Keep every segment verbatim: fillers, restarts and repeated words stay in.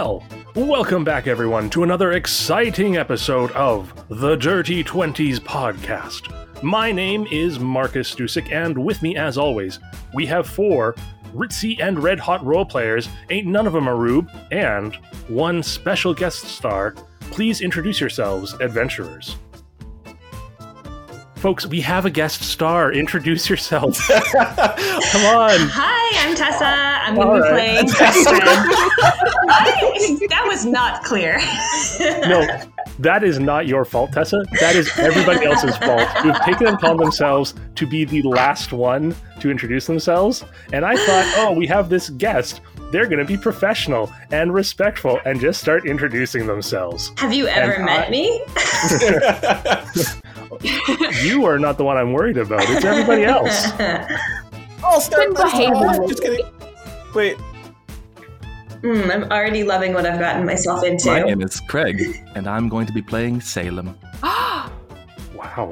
Well, welcome back everyone to another exciting episode of the Dirty Twenties Podcast. My name is Marcus Stusik, and with me as always, we have four ritzy and red-hot role players, ain't none of them a rube, and one special guest star. Please introduce yourselves, adventurers. Folks, we have a guest star. Introduce yourself. Come on. Hi, I'm Tessa. I'm going to be playing Chris Strid. That was not clear. No, that is not your fault, Tessa. That is everybody else's fault. Who've taken it upon themselves to be the last one to introduce themselves. And I thought, oh, we have this guest. They're going to be professional and respectful and just start introducing themselves. Have you ever and met I... me? You are not the one I'm worried about. It's everybody else. I'll start behaving. Just kidding. Wait. Mm, I'm already loving what I've gotten myself into. My name is Craig, and I'm going to be playing Salem. Wow.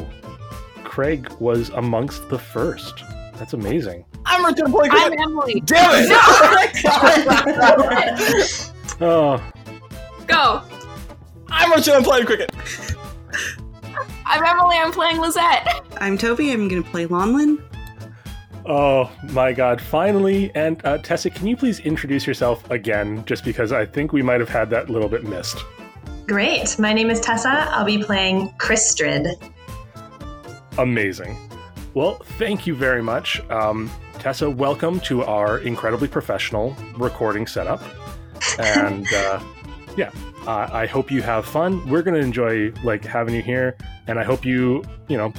Craig was amongst the first. That's amazing. I'm Richard Boykin. I'm Emily. Damn it! No! Oh. Go. I'm Richard. I'm playing cricket. I'm Emily. I'm playing Lizette. I'm Toby. I'm going to play Lonlin. Oh my God! Finally, and uh, Tessa, can you please introduce yourself again? Just because I think we might have had that little bit missed. Great. My name is Tessa. I'll be playing Chris Strid. Amazing. Well, thank you very much. Um, Tessa, welcome to our incredibly professional recording setup. And uh, yeah, uh, I hope you have fun. We're going to enjoy like having you here. And I hope you, you know,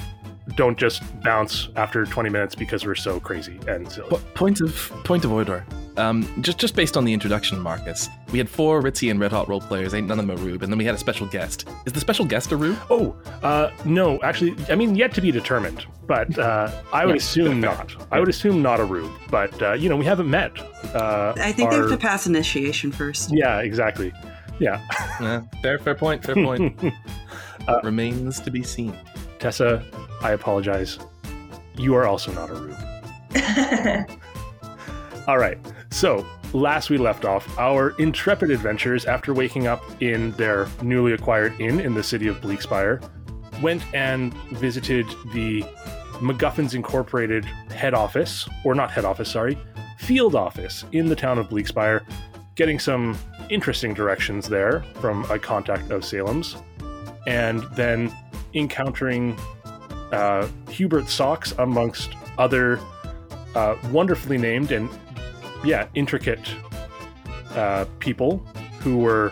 don't just bounce after twenty minutes because we're so crazy and silly. Po- point of point of order. Um, just, just based on the introduction, Marcus, we had four ritzy and red-hot role players, ain't none of them a rube, and then we had a special guest. Is the special guest a rube? Oh, uh, no, actually, I mean, yet to be determined, but uh, I would yeah, assume not. Yeah. I would assume not a rube, but, uh, you know, we haven't met. Uh, I think our... they have to pass initiation first. Yeah, exactly. Yeah. uh, fair, fair point, fair point. uh, Remains to be seen. Tessa, I apologize. You are also not a rube. All right. So, last we left off, our intrepid adventurers, after waking up in their newly acquired inn in the city of Bleakspire, went and visited the MacGuffins Incorporated head office, or not head office, sorry, field office in the town of Bleakspire, getting some interesting directions there from a contact of Salem's, and then encountering uh, Hubert Socks amongst other uh, wonderfully named and yeah, intricate uh, people who were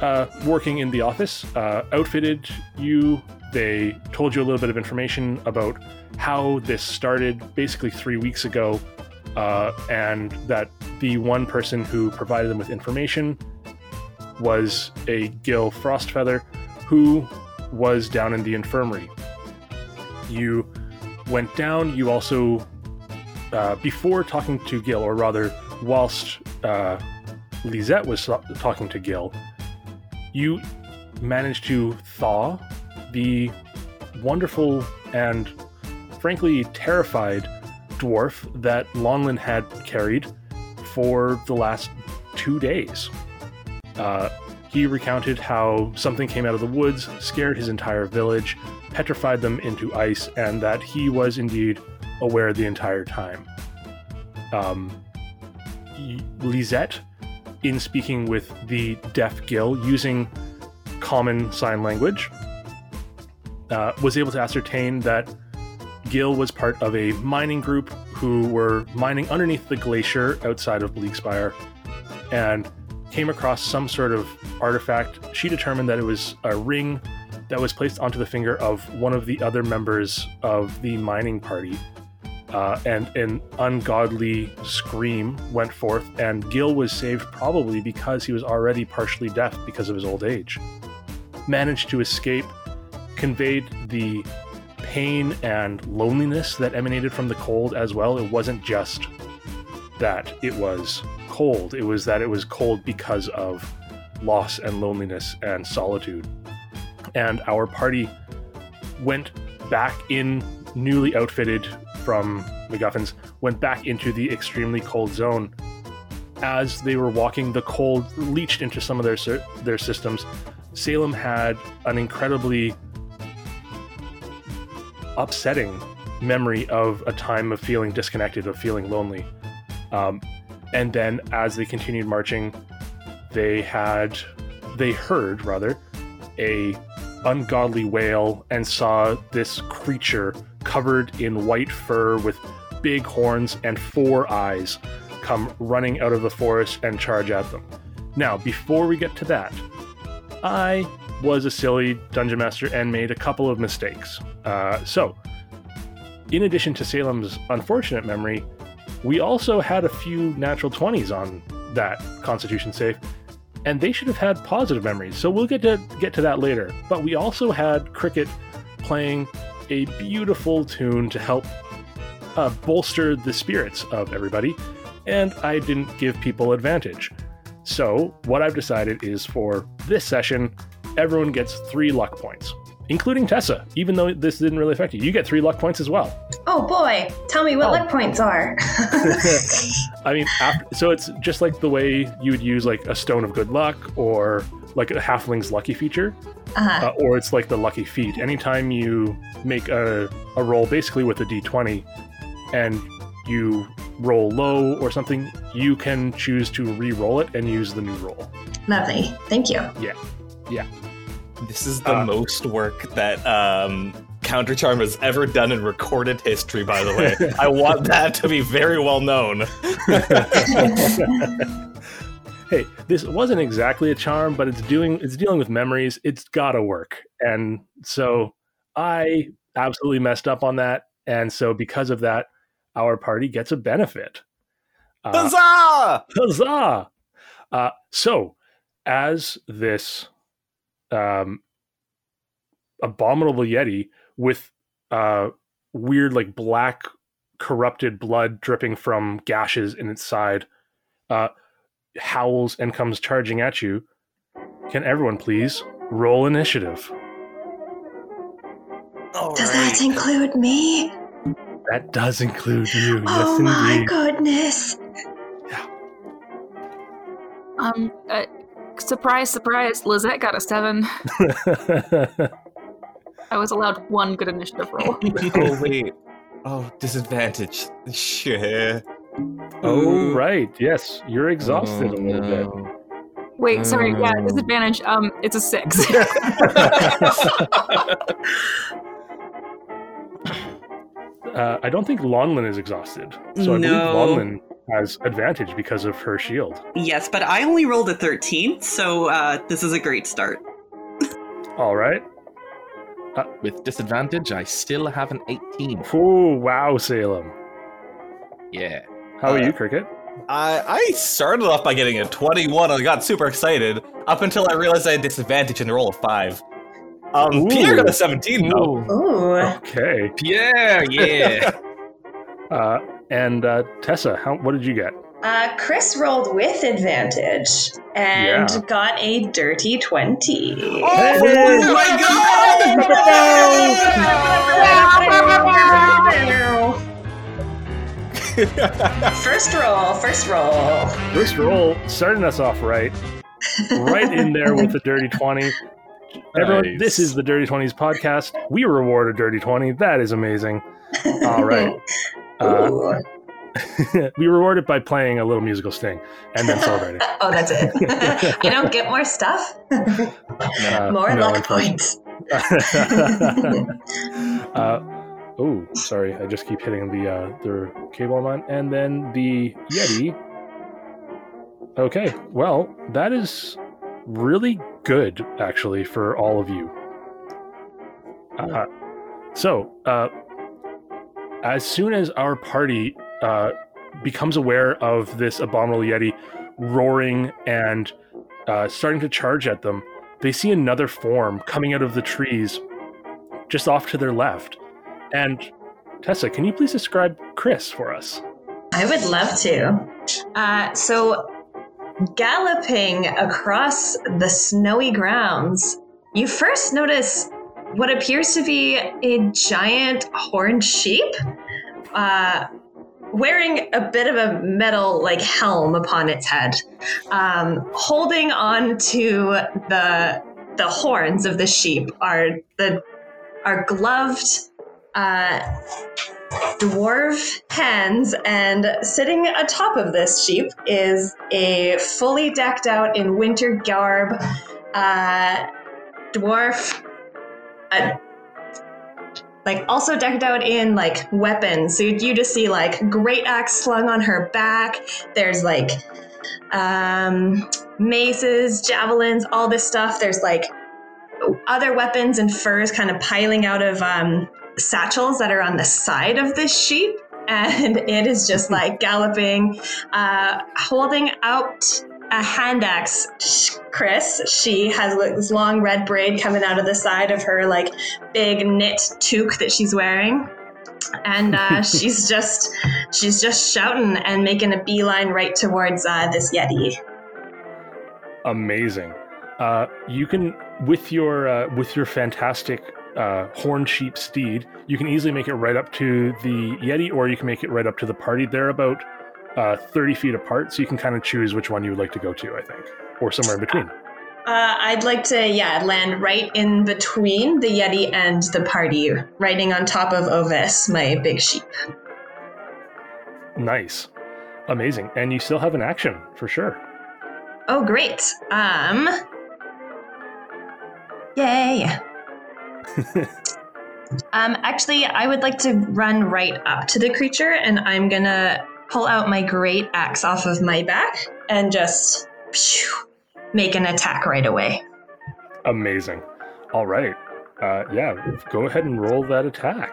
uh, working in the office, uh, outfitted you. They told you a little bit of information about how this started basically three weeks ago, uh, and that the one person who provided them with information was a Gil Frostfeather who was down in the infirmary. You went down, you also... Uh, before talking to Gil, or rather, whilst uh, Lizette was so- talking to Gil, you managed to thaw the wonderful and frankly terrified dwarf that Longlin had carried for the last two days. Uh, he recounted how something came out of the woods, scared his entire village, petrified them into ice, and that he was indeed aware the entire time. Um, Lizette, in speaking with the deaf Gil using common sign language, uh, was able to ascertain that Gil was part of a mining group who were mining underneath the glacier outside of Bleakspire and came across some sort of artifact. She determined that it was a ring that was placed onto the finger of one of the other members of the mining party. Uh, and an ungodly scream went forth, and Gil was saved probably because he was already partially deaf because of his old age. Managed to escape, conveyed the pain and loneliness that emanated from the cold as well. It wasn't just that it was cold, it was that it was cold because of loss and loneliness and solitude. And our party went back in, newly outfitted from MacGuffins, went back into the extremely cold zone as they were walking, the cold leached into some of their their systems. Salem had an incredibly upsetting memory of a time of feeling disconnected, of feeling lonely. Um, and then as they continued marching, they had, they heard rather, a ungodly wail and saw this creature covered in white fur with big horns and four eyes come running out of the forest and charge at them. Now, before we get to that, I was a silly dungeon master and made a couple of mistakes. Uh, so, in addition to Salem's unfortunate memory, we also had a few natural twenties on that Constitution save, and they should have had positive memories, so we'll get to get to that later. But we also had Cricket playing a beautiful tune to help uh, bolster the spirits of everybody, and I didn't give people advantage. So what I've decided is for this session, everyone gets three luck points, including Tessa, even though this didn't really affect you. You get three luck points as well. Oh boy, tell me what oh. luck points are. I mean, after, so it's just like the way you would use like a stone of good luck or like a halfling's lucky feature, uh-huh. uh, or it's like the lucky feat. Anytime you make a, a roll basically with a d twenty and you roll low or something, you can choose to re-roll it and use the new roll. Lovely. Thank you. Yeah. Yeah. This is the um, most work that um, Counter Charm has ever done in recorded history, by the way. I want that to be very well known. Hey, this wasn't exactly a charm, but it's doing it's dealing with memories. It's gotta work. And so I absolutely messed up on that. And so because of that, our party gets a benefit. Uh, Huzzah! Huzzah! Uh, so, as this um, abominable yeti with uh, weird, like, black, corrupted blood dripping from gashes in its side uh, howls and comes charging at you, can everyone please roll initiative? All Does right. that include me? That does include you. Oh yes, my indeed. Goodness! Yeah. Um. Uh, surprise, surprise! Lizette got a seven. I was allowed one good initiative roll. Oh wait! Oh, disadvantage. Sure. Oh right. Yes, you're exhausted oh, a little no. bit. Wait, sorry. Yeah, disadvantage. Um, it's a six. Uh, I don't think Lonlin is exhausted, so I no. believe Lonlin has advantage because of her shield. Yes, but I only rolled a thirteen, so uh, this is a great start. All right. Uh, With disadvantage, I still have an eighteen. Oh, wow, Salem. Yeah. How uh, are you, Cricket? I, I started off by getting a twenty-one, and I got super excited, up until I realized I had disadvantage and roll a five. Um, Ooh. Pierre got a seventeen, though. Ooh. Okay. Pierre, yeah. uh, and uh, Tessa, how, what did you get? Uh, Chris rolled with advantage and yeah. got a dirty twenty. Oh, oh my god! First roll, first roll. First roll, starting us off right. Right in there with the dirty twenty. Everyone, nice. This is the Dirty Twenties podcast. We reward a dirty twenty. That is amazing. All right. Uh, we reward it by playing a little musical sting and then celebrating. Oh, that's it. You don't get more stuff? Uh, more no, luck points. uh, oh, sorry. I just keep hitting the, uh, the cable line. And then the Yeti. Okay. Well, that is really good, actually, for all of you. Uh, so, uh, as soon as our party uh, becomes aware of this abominable yeti roaring and uh, starting to charge at them, they see another form coming out of the trees just off to their left. And Tessa, can you please describe Chris for us? I would love to. Uh, so... Galloping across the snowy grounds, you first notice what appears to be a giant horned sheep, uh, wearing a bit of a metal like helm upon its head, um, holding on to the the horns of the sheep are the are gloved uh, dwarf hands, and sitting atop of this sheep is a fully decked out in winter garb uh, dwarf. Uh, Like, also decked out in, like, weapons. So you just see, like, great axe slung on her back. There's, like, um, maces, javelins, all this stuff. There's, like, other weapons and furs kind of piling out of um, satchels that are on the side of this sheep. And it is just, like, galloping, uh, holding out a hand axe, Chris. She has this long red braid coming out of the side of her like big knit toque that she's wearing, and uh, she's just she's just shouting and making a beeline right towards uh, this yeti. Amazing! Uh, you can with your uh, with your fantastic uh, horn sheep steed, you can easily make it right up to the yeti, or you can make it right up to the party. They're about Uh, thirty feet apart, so you can kind of choose which one you would like to go to, I think, or somewhere in between. Uh, I'd like to, yeah, land right in between the yeti and the party, riding on top of Ovis, my big sheep. Nice. Amazing. And you still have an action, for sure. Oh, great. Um. Yay. um. Actually, I would like to run right up to the creature, and I'm going to pull out my great axe off of my back and just phew, make an attack right away. Amazing. All right. Uh, yeah, go ahead and roll that attack.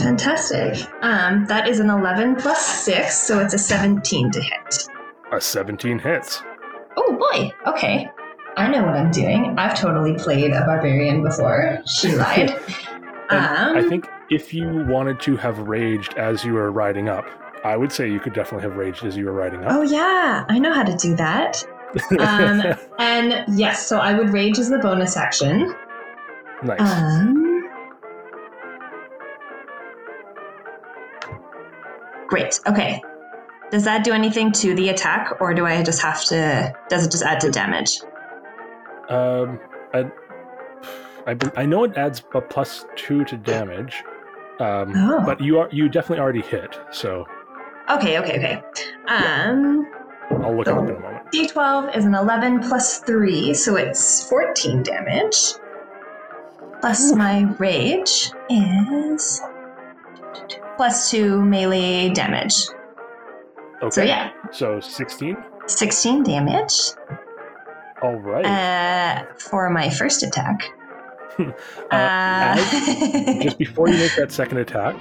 Fantastic. Um, that is an eleven plus six, so it's a seventeen to hit. A seventeen hits. Oh, boy. Okay. I know what I'm doing. I've totally played a barbarian before. She lied. um, I think if you wanted to have raged as you were riding up, I would say you could definitely have raged as you were riding up. Oh, yeah. I know how to do that. Um, and yes, so I would rage as the bonus action. Nice. Um, great. Okay. Does that do anything to the attack, or do I just have to... Does it just add to damage? Um, I, I, I know it adds a plus two to damage, um, oh. but you are you definitely already hit, so... Okay, okay, okay. Um, yeah. I'll look it up in a moment. D twelve is an eleven plus three, so it's fourteen damage. Plus my rage is plus two melee damage. Okay. So, yeah. So sixteen? sixteen damage. All right. Uh, for my first attack. uh, uh... Just before you make that second attack,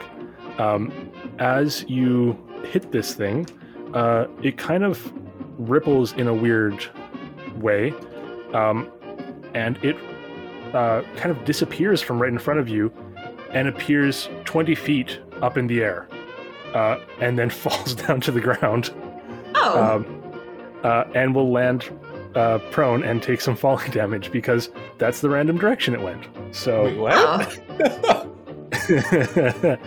um, as you... hit this thing, uh, it kind of ripples in a weird way, um, and it uh, kind of disappears from right in front of you and appears twenty feet up in the air, uh, and then falls down to the ground. Oh. Um, uh, and will land uh, prone and take some falling damage because that's the random direction it went. So. Wait, what? Oh.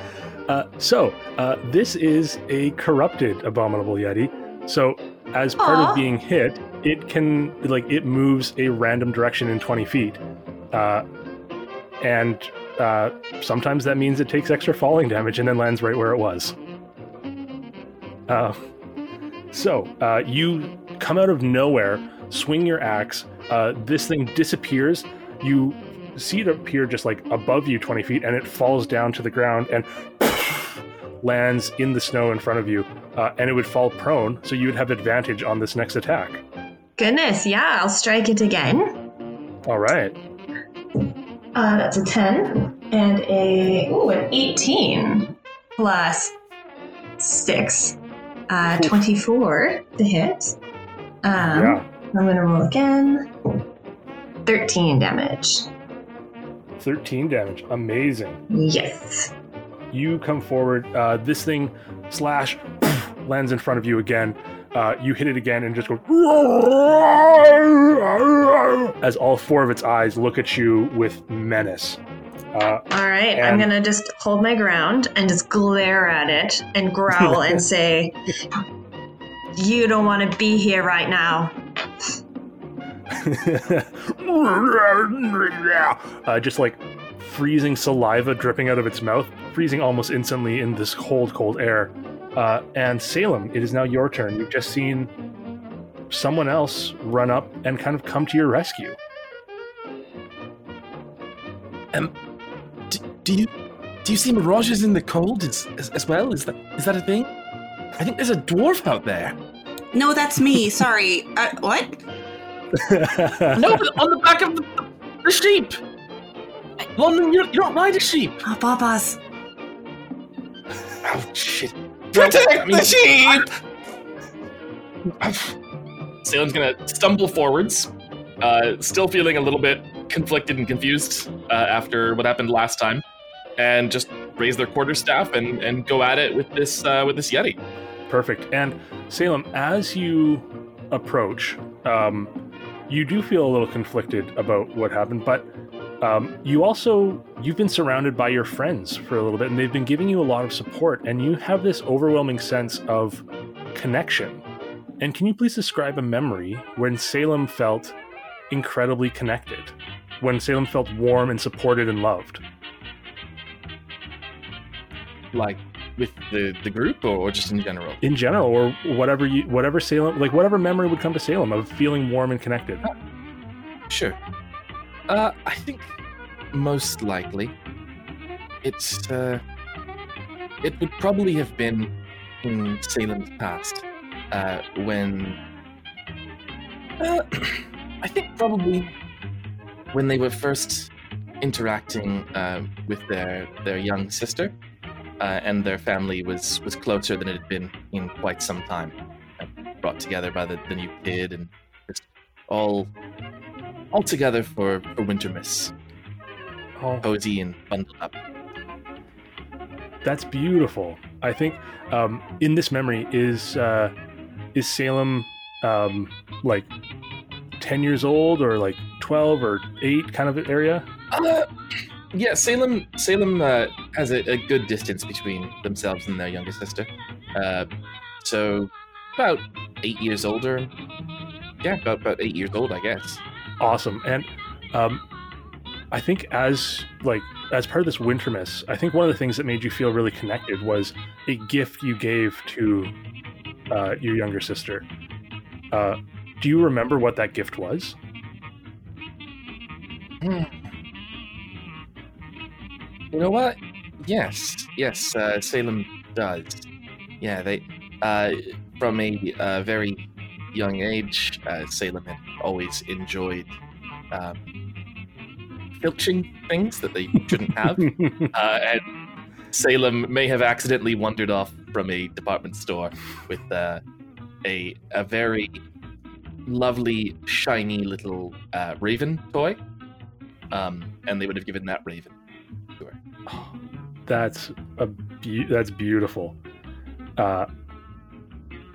Uh, so, uh, this is a corrupted abominable yeti. So, as part Aww. Of being hit, it can, like, it moves a random direction in twenty feet. Uh, and uh, sometimes that means it takes extra falling damage and then lands right where it was. Uh, so, uh, you come out of nowhere, swing your axe, uh, this thing disappears, you see it appear just, like, above you twenty feet, and it falls down to the ground, and... lands in the snow in front of you, uh, and it would fall prone, so you would have advantage on this next attack. Goodness, yeah, I'll strike it again. All right. Uh, that's a ten and a ooh, an eighteen plus six, uh, twenty-four to hit. Um, yeah. I'm gonna roll again. Thirteen damage. Thirteen damage. Amazing. Yes. You come forward, uh, this thing slash poof, lands in front of you again. Uh, you hit it again and just go as all four of its eyes look at you with menace. Uh, All right, and... I'm going to just hold my ground and just glare at it and growl and say, you don't want to be here right now. uh, just like freezing saliva dripping out of its mouth, freezing almost instantly in this cold, cold air. Uh, and Salem, it is now your turn. You've just seen someone else run up and kind of come to your rescue. Um, do, do you do you see mirages in the cold as, as, as well? Is that is that a thing? I think there's a dwarf out there. No, that's me. Sorry. Uh, what? No, on the back of the, the sheep. London, you, you don't ride a sheep. Oh, Papa's. Oh shit! Protect I mean, the sheep. Salem's gonna stumble forwards, uh, still feeling a little bit conflicted and confused uh, after what happened last time, and just raise their quarterstaff and, and go at it with this uh, with this Yeti. Perfect. And Salem, as you approach, um, you do feel a little conflicted about what happened, but um, you also you've been surrounded by your friends for a little bit, and they've been giving you a lot of support, and you have this overwhelming sense of connection. And can you please describe a memory when Salem felt incredibly connected? When Salem felt warm and supported and loved? Like with the, the group or, or just in general? In general, or whatever you whatever Salem like whatever memory would come to Salem of feeling warm and connected. Uh, sure. Uh, I think most likely it's uh, it would probably have been in Salem's past uh, when uh, I think probably when they were first interacting uh, with their, their young sister, uh, and their family was, was closer than it had been in quite some time. Uh, brought together by the, the new kid, and just all all together for, for Wintermas. Oh. Cozy and bundled up. That's beautiful. I think um, in this memory is uh, is Salem um, like ten years old or like twelve or eight kind of area? Uh, yeah, Salem Salem uh, has a, a good distance between themselves and their younger sister. Uh, so about eight years older. Yeah, about, about eight years old, I guess. Awesome. And um, I think as like as part of this Wintermas, I think one of the things that made you feel really connected was a gift you gave to uh, your younger sister. Uh, do you remember what that gift was? You know what? Yes, yes, uh, Salem does. Yeah, they uh, from a uh, very young age, uh, Salem had always enjoyed um, filching things that they shouldn't have. uh, and Salem may have accidentally wandered off from a department store with uh, a a very lovely, shiny little uh, raven toy. Um, and they would have given that raven to her. Oh, that's a be- that's beautiful, uh,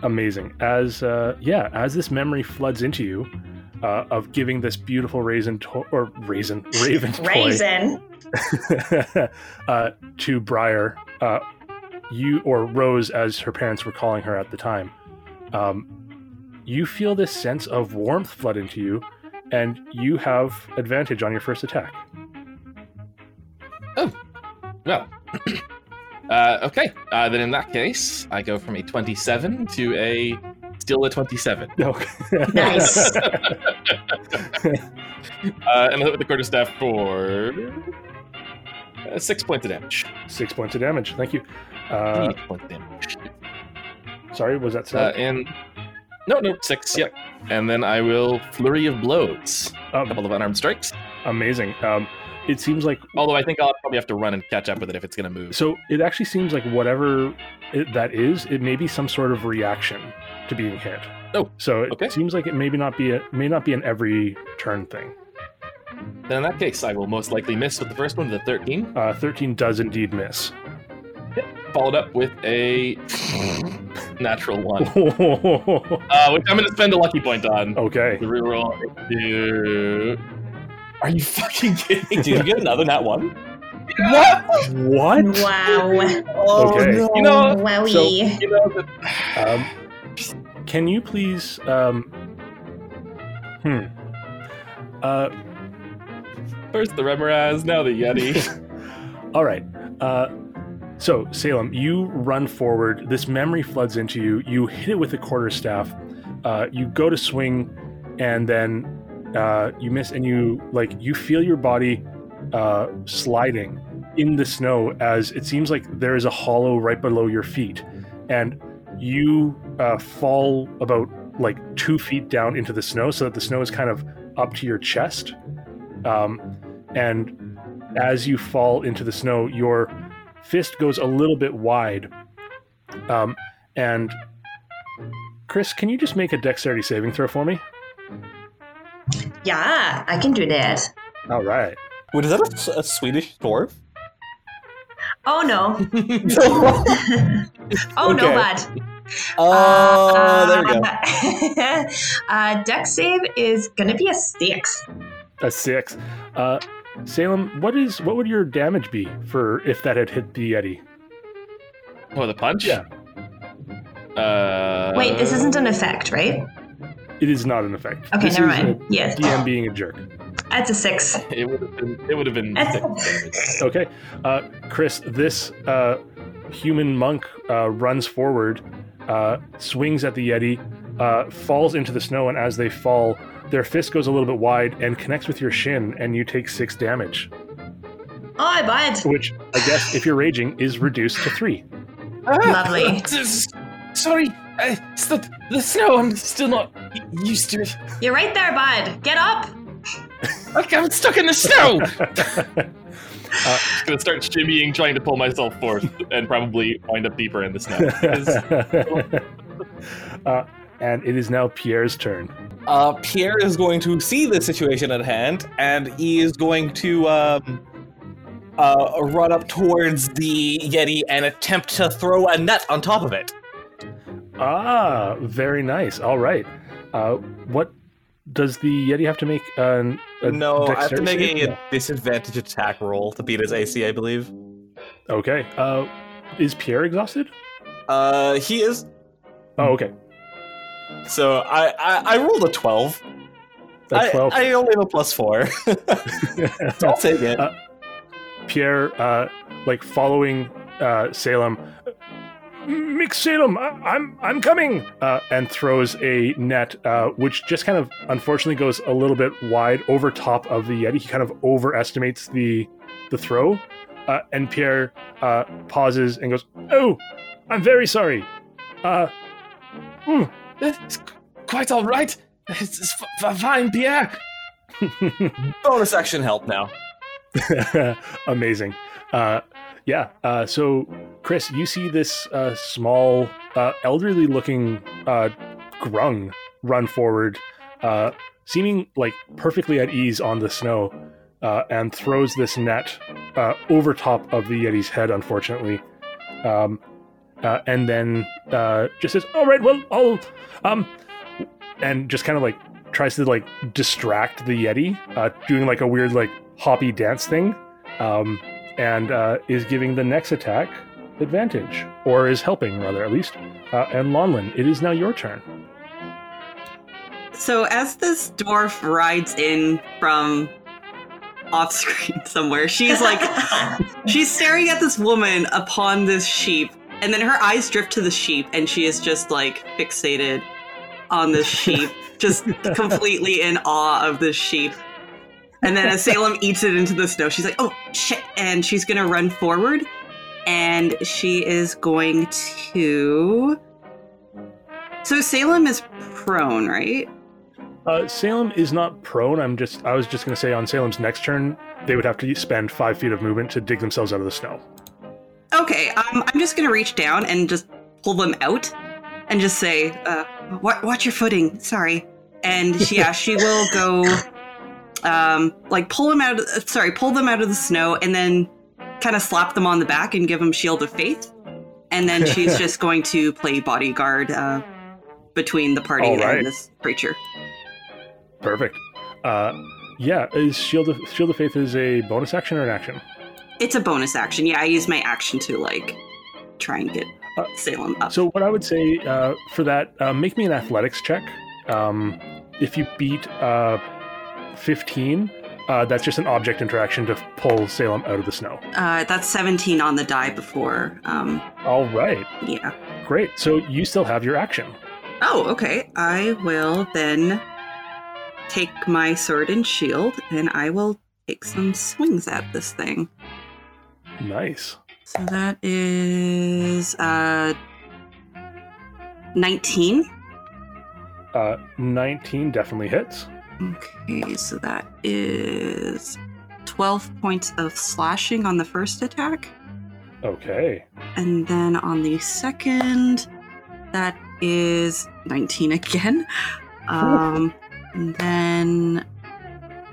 amazing. As uh, yeah, as this memory floods into you uh, of giving this beautiful raisin to- or raisin raven raisin toy, uh, to Briar, uh, you or Rose, as her parents were calling her at the time, um, you feel this sense of warmth flood into you. And you have advantage on your first attack. Oh, well. uh, okay, uh, then in that case, I go from a twenty-seven to a still a twenty-seven. Okay. Nice. uh, and I hit with the quarterstaff for uh, six points of damage. Six points of damage. Thank you. Uh, Eight points of damage. Sorry, was that seven? Uh, and no, no, six. Okay. Yep. And then I will flurry of blows. Um, a couple of unarmed strikes. Amazing. Um, it seems like... Although I think I'll probably have to run and catch up with it if it's going to move. So it actually seems like whatever it, that is, it may be some sort of reaction to being hit. Oh, So it okay. seems like it may not be a, may not be an every turn thing. Then in that case, I will most likely miss with the first one, the thirteen. Uh, thirteen does indeed miss. Followed up with a natural one, uh, which I'm going to spend a lucky point on. Okay. The reroll. Are you fucking kidding? Did you get another nat one? What? What? Wow. Oh, okay. No. You know, Wowie. So, you know, the, um, can you please, um, hmm, uh, first the Remoraz, now the Yeti. All right. Uh, so Salem, you run forward. This memory floods into you. You hit it with a quarterstaff. Uh, you go to swing, and then uh, you miss, and you like you feel your body uh, sliding in the snow as it seems like there is a hollow right below your feet, and you uh, fall about like two feet down into the snow, so that the snow is kind of up to your chest. Um, and as you fall into the snow, your fist goes a little bit wide, um, and Chris, can you just make a dexterity saving throw for me? Yeah, I can do that. All right. Wait, is that a, a Swedish dwarf? Oh, no. oh, okay. no, bud. Oh, uh, there we go. uh, Dex save is going to be a six. A six. Uh, Salem, what is what would your damage be for if that had hit the Yeti? Oh, the punch? Yeah. Uh, Wait, this isn't an effect, right? It is not an effect. Okay, this never mind. Yes. D M being a jerk. That's a six. It would have been. It would have been six. Okay, uh, Chris. This uh, human monk uh, runs forward, uh, swings at the Yeti, uh, falls into the snow, and as they fall, their fist goes a little bit wide and connects with your shin, and you take six damage. Oh, I buy it. Which I guess, if you're raging, is reduced to three. Lovely. Sorry, I, it's the, the snow, I'm still not used to it. You're right there, bud. Get up! Okay, I'm stuck in the snow! uh, I'm going to start shimmying, trying to pull myself forth, and probably wind up deeper in the snow. uh, and it is now Pierre's turn. Uh, Pierre is going to see the situation at hand, and he is going to um, uh, run up towards the Yeti and attempt to throw a nut on top of it. Ah, very nice. All right. Uh, what does the Yeti have to make? An, a no, I have to make a no. disadvantage attack roll to beat his A C, I believe. Okay. Uh, is Pierre exhausted? Uh, he is. Oh, okay. So I, I, I rolled a twelve. A twelve. I, I only have a plus four. I'll take it. Uh, Pierre, uh, like following uh, Salem. Mixalem, I'm I'm coming, uh, and throws a net, uh, which just kind of unfortunately goes a little bit wide over top of the Yeti. He kind of overestimates the the throw, uh, and Pierre uh, pauses and goes, "Oh, I'm very sorry. Uh, mm. It's quite all right. It's f- fine, Pierre." Bonus action help now. Amazing. Uh, yeah. Uh, so. Chris, you see this uh, small, uh, elderly-looking uh, grung run forward, uh, seeming like perfectly at ease on the snow, uh, and throws this net uh, over top of the Yeti's head, unfortunately, um, uh, and then uh, just says, "All right, well, I'll," um, and just kind of like tries to like distract the Yeti, uh, doing like a weird like hoppy dance thing, um, and uh, is giving the next attack advantage, or is helping rather, at least. Uh, and Lonlin, it is now your turn. So as this dwarf rides in from off screen somewhere, she's like she's staring at this woman upon this sheep, and then her eyes drift to the sheep, and she is just like fixated on this sheep, just completely in awe of this sheep. And then as Salem eats it into the snow, she's like, "Oh shit," and she's gonna run forward. And she is going to... So Salem is prone, right? Uh, Salem is not prone. I'm just. I was just going to say on Salem's next turn, they would have to spend five feet of movement to dig themselves out of the snow. Okay, um, I'm just going to reach down and just pull them out and just say, uh, watch your footing, sorry. And she, yeah, she will go, um, like, pull them out, of, sorry, pull them out of the snow and then kind of slap them on the back and give them Shield of Faith, and then she's just going to play bodyguard uh, between the party right. and this creature. Perfect. Uh, yeah, is Shield of Shield of Faith is a bonus action or an action? It's a bonus action. Yeah, I use my action to, like, try and get Salem up. So what I would say uh, for that, uh, make me an athletics check. Um, if you beat uh, fifteen, uh, that's just an object interaction to pull Salem out of the snow. Uh, that's seventeen on the die before. Um, All right. Yeah. Great. So you still have your action. Oh, okay. I will then take my sword and shield, and I will take some swings at this thing. Nice. So that is uh, nineteen. Uh, nineteen definitely hits. Okay, so that is twelve points of slashing on the first attack. Okay. And then on the second, that is nineteen again. Um, and then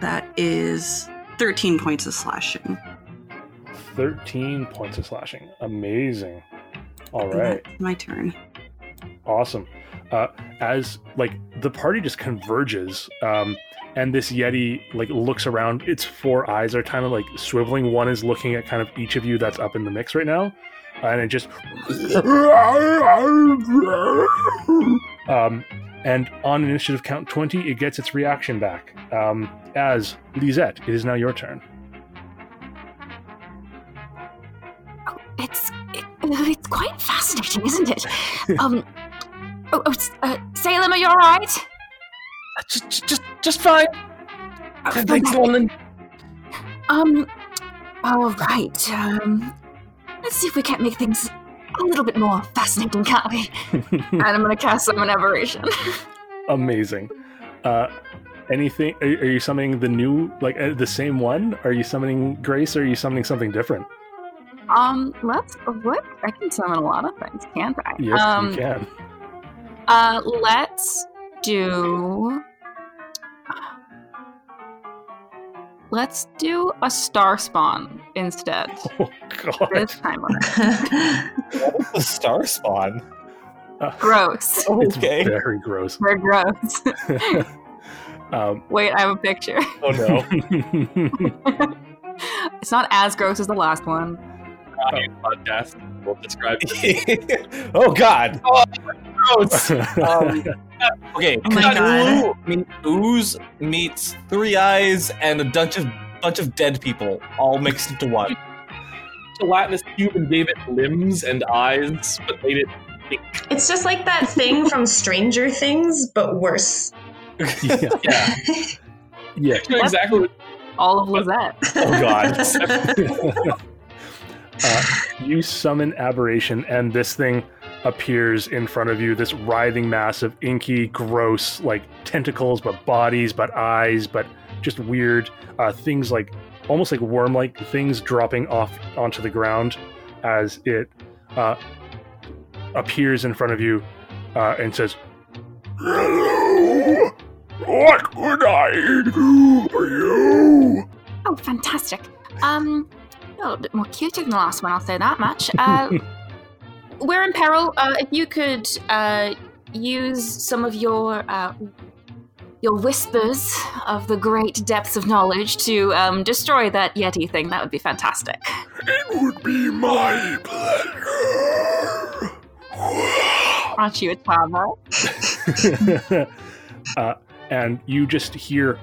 that is thirteen points of slashing. thirteen points of slashing. Amazing. All right. That's my turn. Awesome. Uh, as, like, the party just converges, um, and this Yeti, like, looks around. Its four eyes are kind of, like, swiveling. One is looking at kind of each of you that's up in the mix right now. And it just... um, and on initiative count twenty, it gets its reaction back. Um, as, Lisette, it is now your turn. It's it, it's quite fascinating, isn't it? Um, oh, oh uh, Salem, are you all right? Uh, just, just, just fine. Oh, thanks, London. Um, all right. Um, let's see if we can't make things a little bit more fascinating, can't we? And I'm gonna cast Summon Aberration. Amazing. Uh, anything? Are, are you summoning the new, like uh, the same one? Are you summoning Grace? Or are you summoning something different? Um, let's look. I can summon a lot of things, can't I? Yes, um, you can. Uh, let's do... Let's do a star spawn instead. Oh, God. This time around. What is a star spawn? Uh, gross. It's okay. Very gross. We're gross. um, Wait, I have a picture. Oh, no. It's not as gross as the last one. Podcast um, will describe it. Oh God! Oh, gross. um, okay, oh my God. I mean, ooze meets three eyes and a bunch of bunch of dead people all mixed into one. Gelatinous cube and gave it limbs and eyes, but made it pink. It's just like that thing from Stranger Things, but worse. Yeah, yeah. Yeah. Exactly. All of Lisette. Oh God. Uh, you summon aberration, and this thing appears in front of you, this writhing mass of inky, gross, like, tentacles, but bodies, but eyes, but just weird uh, things, like, almost like worm-like things dropping off onto the ground as it uh, appears in front of you uh, and says, "Hello! What could I do for you?" Oh, fantastic. Um... A little bit more cuter than the last one, I'll say that much. Uh, we're in peril. Uh, if you could uh, use some of your uh, your whispers of the great depths of knowledge to um, destroy that Yeti thing, that would be fantastic. It would be my pleasure. Aren't you a charmer? uh, and you just hear...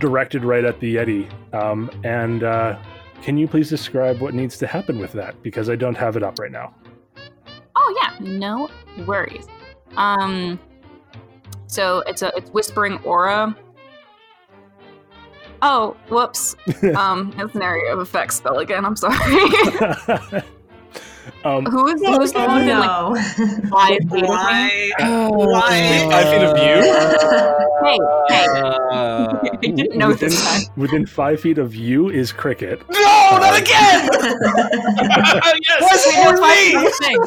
directed right at the Yeti. Um, and uh, can you please describe what needs to happen with that? Because I don't have it up right now. Oh, yeah. No worries. Um, so it's a it's whispering aura. Oh, whoops. um, it's an area of effect spell again. I'm sorry. um, Who is who's the one no. who, like, five feet of you? Hey, hey. Uh, I didn't know within, this time. Within five feet of you is Cricket. No, uh, not again! Yes, yes, me.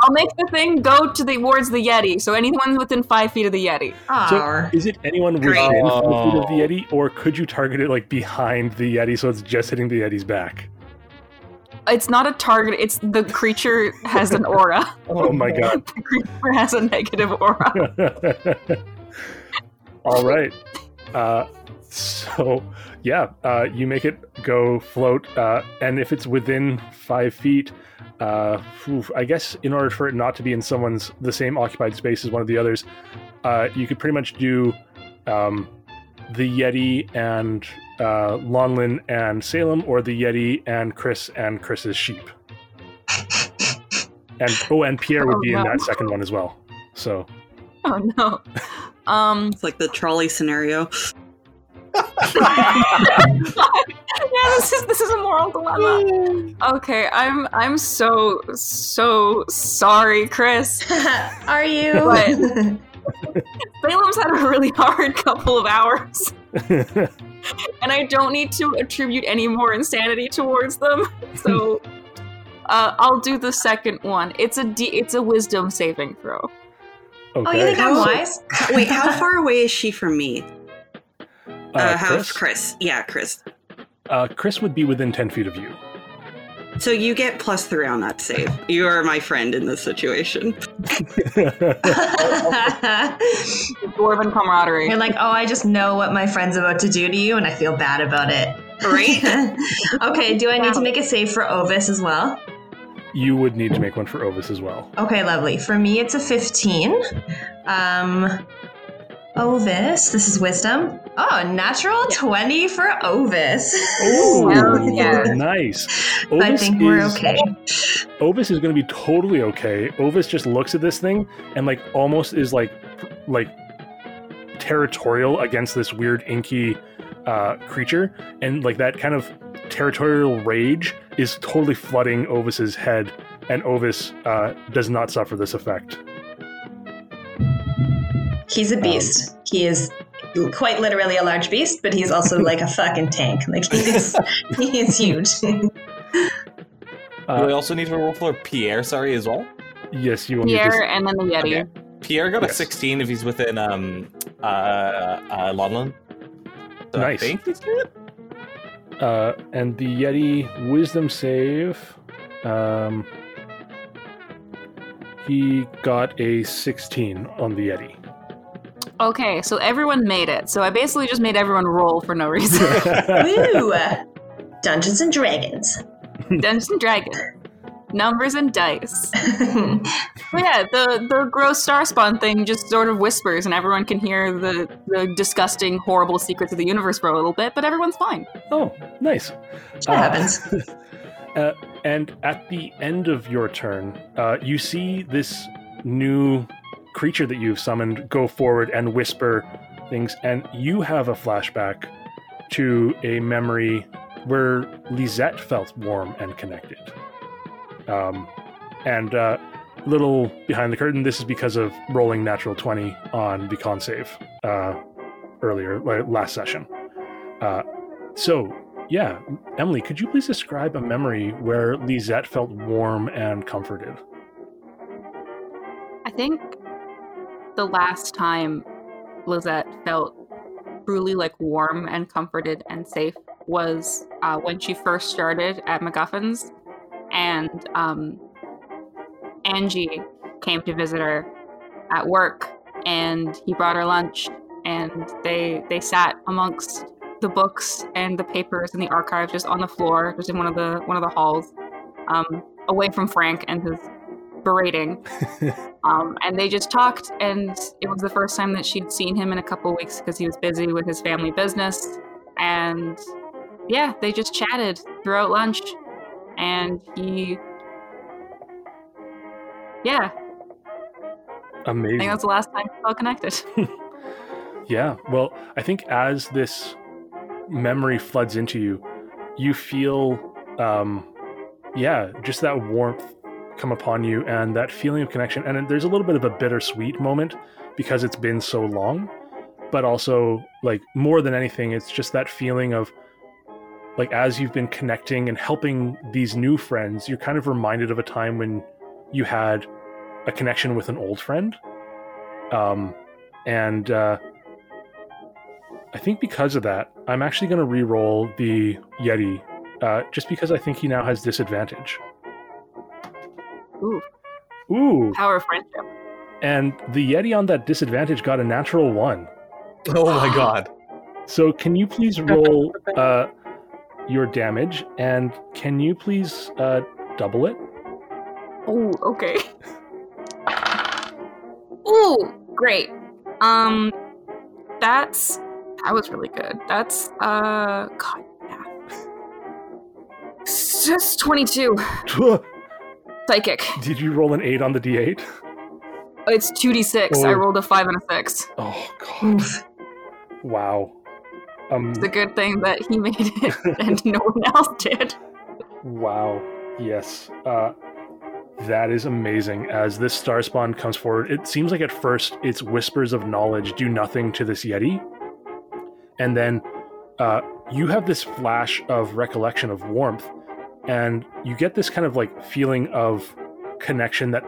I'll make the thing go to the, towards the Yeti, so anyone within five feet of the Yeti. So is it anyone within oh. five feet of the Yeti, or could you target it, like, behind the Yeti so it's just hitting the Yeti's back? It's not a target, it's the creature has an aura. Oh my God. The creature has a negative aura. All right. Uh, So, yeah, uh, you make it go float, uh, and if it's within five feet, uh, oof, I guess in order for it not to be in someone's, the same occupied space as one of the others, uh, you could pretty much do um, the Yeti and uh, Lonlin and Salem, or the Yeti and Chris and Chris's sheep. And oh, and Pierre would oh, be no. in that second one as well, so. Oh, no. Um, it's like the trolley scenario. yeah, this is this is a moral dilemma. Okay, I'm I'm so so sorry, Chris. Are you? But Salem's had a really hard couple of hours, and I don't need to attribute any more insanity towards them. So uh, I'll do the second one. It's a D, it's a wisdom saving throw. Okay. Oh, you think I'm wise? Wait, how far away is she from me? Uh, uh, how's Chris? Chris? Yeah, Chris. Uh, Chris would be within ten feet of you. So you get plus three on that save. You are my friend in this situation. Dwarven camaraderie. You're like, oh, I just know what my friend's about to do to you, and I feel bad about it. Right? Okay, do I need wow. to make a save for Ovis as well? You would need to make one for Ovis as well. Okay, lovely. For me, it's a fifteen. Um... Ovis, this is wisdom. Oh, natural twenty for Ovis. Oh, yeah. Nice. Ovis, I think we're is, okay. Ovis is going to be totally okay. Ovis just looks at this thing and like almost is like like territorial against this weird inky uh, creature, and like that kind of territorial rage is totally flooding Ovis's head, and Ovis uh, does not suffer this effect. He's a beast. Um, he is quite literally a large beast, but he's also like a fucking tank. Like he is, he is huge. uh, Do we also need to roll for Pierre? Sorry, as well. Yes, you will. Pierre need to... and then the Yeti. Okay. Pierre got yes. a sixteen if he's within um uh, uh Lonlin. So nice. I think he's good. Uh, and the Yeti wisdom save. Um, he got a sixteen on the Yeti. Okay, so everyone made it. So I basically just made everyone roll for no reason. Woo! Dungeons and Dragons. Dungeons and Dragons. Numbers and dice. Yeah, the, the gross star spawn thing just sort of whispers, and everyone can hear the, the disgusting, horrible secrets of the universe for a little bit, but everyone's fine. Oh, nice. That uh, happens. uh, and at the end of your turn, uh, you see this new... creature that you've summoned go forward and whisper things, and you have a flashback to a memory where Lisette felt warm and connected. Um, and uh, little behind the curtain, this is because of rolling natural twenty on the con save uh, earlier, last session. Uh, so, yeah, Emily, could you please describe a memory where Lisette felt warm and comforted? I think the last time Lisette felt truly like warm and comforted and safe was uh, when she first started at MacGuffin's, and um, Angie came to visit her at work, and he brought her lunch, and they they sat amongst the books and the papers and the archives just on the floor, just in one of the one of the halls, um, away from Frank and his berating. Um, and they just talked, and it was the first time that she'd seen him in a couple of weeks because he was busy with his family business. And yeah, they just chatted throughout lunch, and he, yeah, amazing. I think that's the last time we all connected. Yeah, well, I think as this memory floods into you, you feel, um, yeah, just that warmth come upon you and that feeling of connection, and there's a little bit of a bittersweet moment because it's been so long, but also like more than anything it's just that feeling of like as you've been connecting and helping these new friends, you're kind of reminded of a time when you had a connection with an old friend, um, and uh, I think because of that I'm actually going to re-roll the Yeti uh, just because I think he now has disadvantage. Ooh. Ooh. Power of friendship. And the Yeti on that disadvantage got a natural one. Oh my god. So can you please roll uh, your damage, and can you please uh, double it? Oh, okay. Oh, great. Um, that's... That was really good. That's, uh... God, yeah. It's just twenty-two. Psychic. Did you roll an eight on the D eight? It's two d six. Oh. I rolled a five and a six. Oh, God. Wow. Um, it's a good thing that he made it and no one else did. Wow. Yes. Uh... That is amazing. As this starspawn comes forward, it seems like at first its whispers of knowledge do nothing to this yeti. And then uh, you have this flash of recollection of warmth, and you get this kind of like feeling of connection that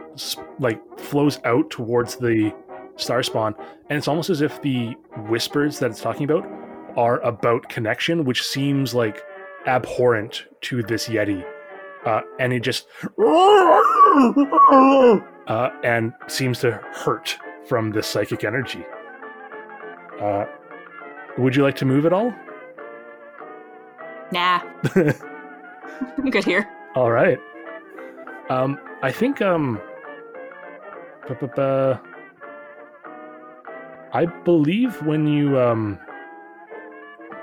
like flows out towards the starspawn. And it's almost as if the whispers that it's talking about are about connection, which seems like abhorrent to this yeti. Uh, and it just uh, and seems to hurt from this psychic energy. Uh, would you like to move at all? Nah. I'm good here. All right. Um, I think um, I believe when you um,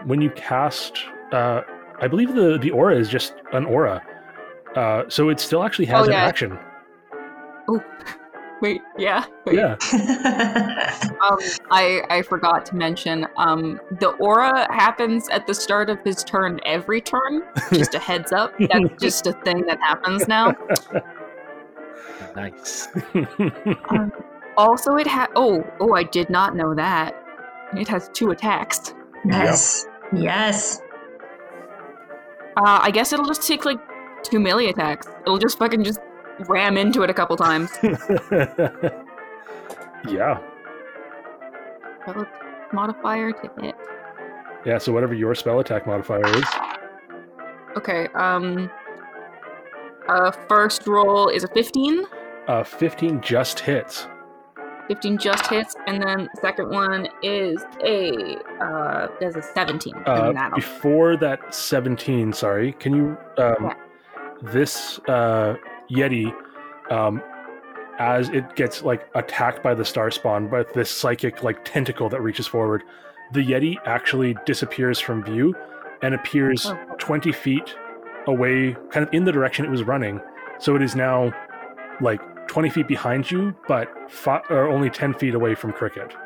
when you cast, uh, I believe the the aura is just an aura. Uh, so it still actually has oh, yeah. an action. Oh, wait, yeah. Wait. Yeah. um, I, I forgot to mention, um, the aura happens at the start of his turn every turn. Just a heads up. That's just a thing that happens now. Nice. um, also, it has... Oh, oh, I did not know that. It has two attacks. Yes. Yep. Yes. Uh, I guess it'll just take, like, two melee attacks. It'll just fucking just ram into it a couple times. Yeah. Spell modifier to hit. Yeah, so whatever your spell attack modifier is. Okay, um... Uh, first roll is a fifteen. Uh, fifteen just hits. fifteen just hits, and then second one is a... Uh, there's a seventeen. Uh, that before that seventeen, sorry, can you... Um, yeah. This uh, yeti, um, as it gets like attacked by the starspawn, by this psychic like tentacle that reaches forward, the yeti actually disappears from view and appears oh. twenty feet away, kind of in the direction it was running. So it is now like twenty feet behind you, but fi- or only ten feet away from Cricket.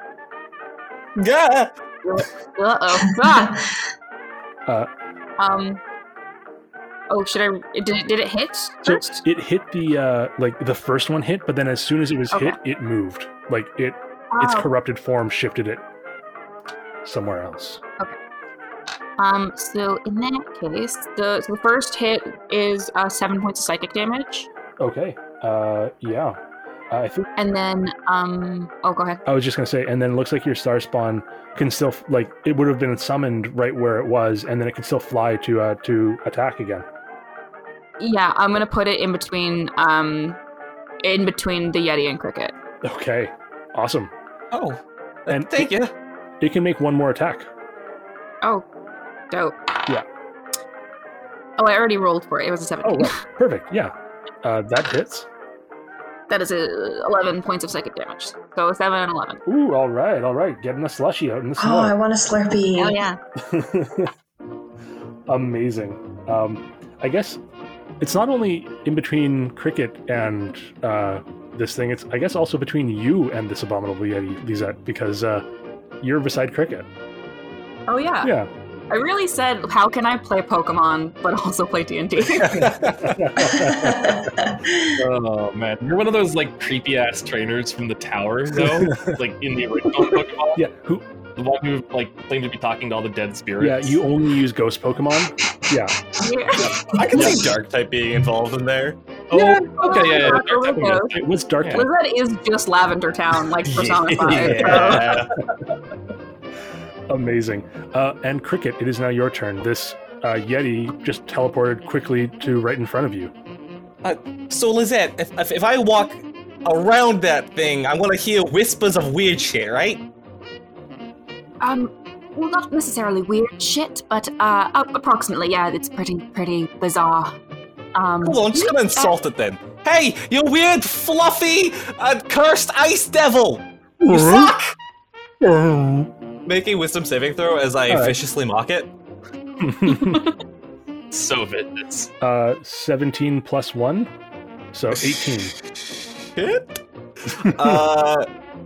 Yeah. Uh-oh. Ah. uh Um. Oh, should I? Did it, did it hit first? So it hit the uh, like the first one hit, but then as soon as it was okay. hit, it moved. Like it, oh. its corrupted form shifted it somewhere else. Okay. Um. So in that case, the so the first hit is uh, seven points of psychic damage. Okay. Uh. Yeah. Uh, I think. And then um. Oh, go ahead. I was just gonna say, and then it looks like your starspawn can still like it would have been summoned right where it was, and then it can still fly to uh, to attack again. Yeah, I'm gonna put it in between, um, in between the yeti and Cricket. Okay, awesome. Oh, and thank it, you. It can make one more attack. Oh, dope. Yeah. Oh, I already rolled for it. It was a seventeen. Oh, right. Perfect. Yeah, uh, that hits. That is a eleven points of psychic damage. So seven and eleven. Ooh, all right, all right. Getting a slushy out in the snow. Oh, I want a Slurpee. Oh yeah. Amazing. Um, I guess. It's not only in between Cricket and uh, this thing, it's, I guess, also between you and this abominable yeti, Lisette, because uh, you're beside Cricket. Oh, yeah. Yeah. I really said, how can I play Pokemon, but also play D and D? Oh, man. You're one of those, like, creepy-ass trainers from the tower, though, like, in the original Pokemon. Yeah, who... The one who, like, claimed to be talking to all the dead spirits. Yeah, you only use ghost Pokemon. Yeah. Yeah. I can see dark type being involved in there. Oh, yeah, okay, yeah, yeah. Dark type was was it was dark type. That is just Lavender Town, like, personified. Yeah. Amazing. Uh, and Cricket, it is now your turn. This uh, yeti just teleported quickly to right in front of you. Uh, so, Lisette, if, if, if I walk around that thing, I'm going to hear whispers of weird shit, right? Um, well, not necessarily weird shit, but uh, approximately, yeah, it's pretty, pretty bizarre. Um, Hold on, I'm just gonna insult uh, it then. Hey, you weird, fluffy, uh, cursed ice devil! You suck! Make a wisdom saving throw as I right. viciously mock it. So vicious. Uh, seventeen plus one, so eighteen. Shit. uh,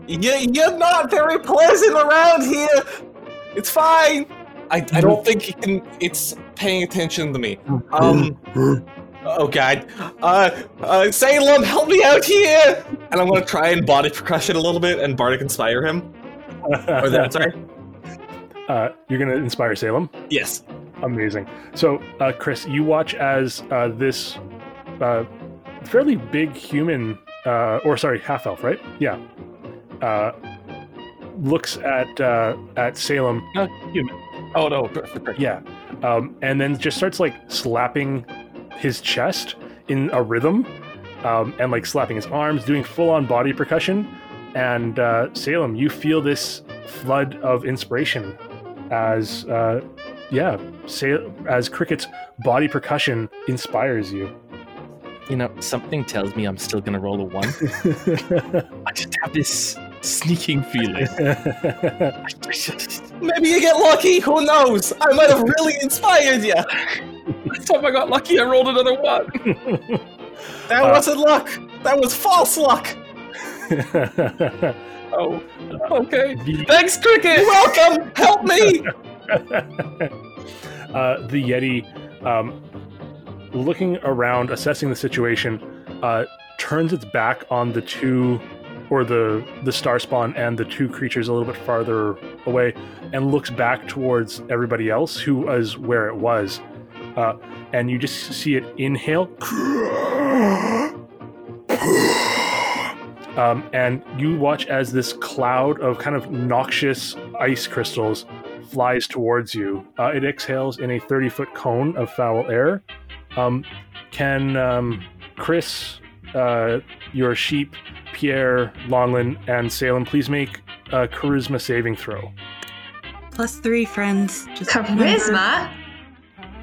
you, you're not very pleasant around here. It's fine. I, I don't think he can. It's paying attention to me. Um. Oh god. Uh, uh. Salem, help me out here. And I'm gonna try and body percussion a little bit and bardic inspire him. Or that, sorry. Uh, you're gonna inspire Salem? Yes. Amazing. So, uh, Chris, you watch as uh, this uh, fairly big human, uh, or sorry, half elf, right? Yeah. Uh, looks at uh, at Salem. Uh, human. Oh no. Yeah. Um, and then just starts like slapping his chest in a rhythm, um, and like slapping his arms, doing full-on body percussion. And uh, Salem, you feel this flood of inspiration as, uh, yeah, Sal- as Cricket's body percussion inspires you. You know, something tells me I'm still going to roll a one. I just have this sneaking feeling. Maybe you get lucky, who knows? I might have really inspired you. Last time I got lucky, I rolled another one. That uh, wasn't luck. That was false luck. Oh, okay. The... Thanks, Cricket. Welcome. Help me. Uh, the Yeti, um, looking around, assessing the situation, uh, turns its back on the two, or the the star spawn and the two creatures a little bit farther away, and looks back towards everybody else who is where it was. Uh, and you just see it inhale. Um, and you watch as this cloud of kind of noxious ice crystals flies towards you. Uh, it exhales in a thirty-foot cone of foul air. Um, can um, Chris, uh, your sheep, Pierre, Longlin, and Salem please make a charisma saving throw? Plus three, friends. Just charisma?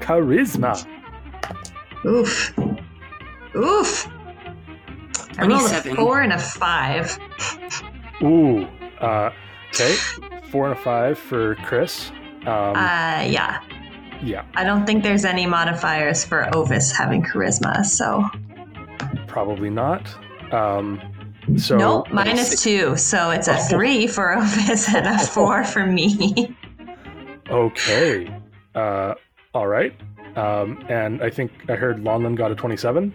Remember. Charisma. Oof. Oof. I rolled a four and a five. Ooh. Uh, okay. Four and a five for Chris. Um, uh, yeah. Yeah. I don't think there's any modifiers for Ovis having charisma, so. Probably not. Um, so nope, minus two. So it's a oh. three for Ovis and a four for me. Okay. Uh, all right. Um, and I think I heard Longlin got a twenty-seven.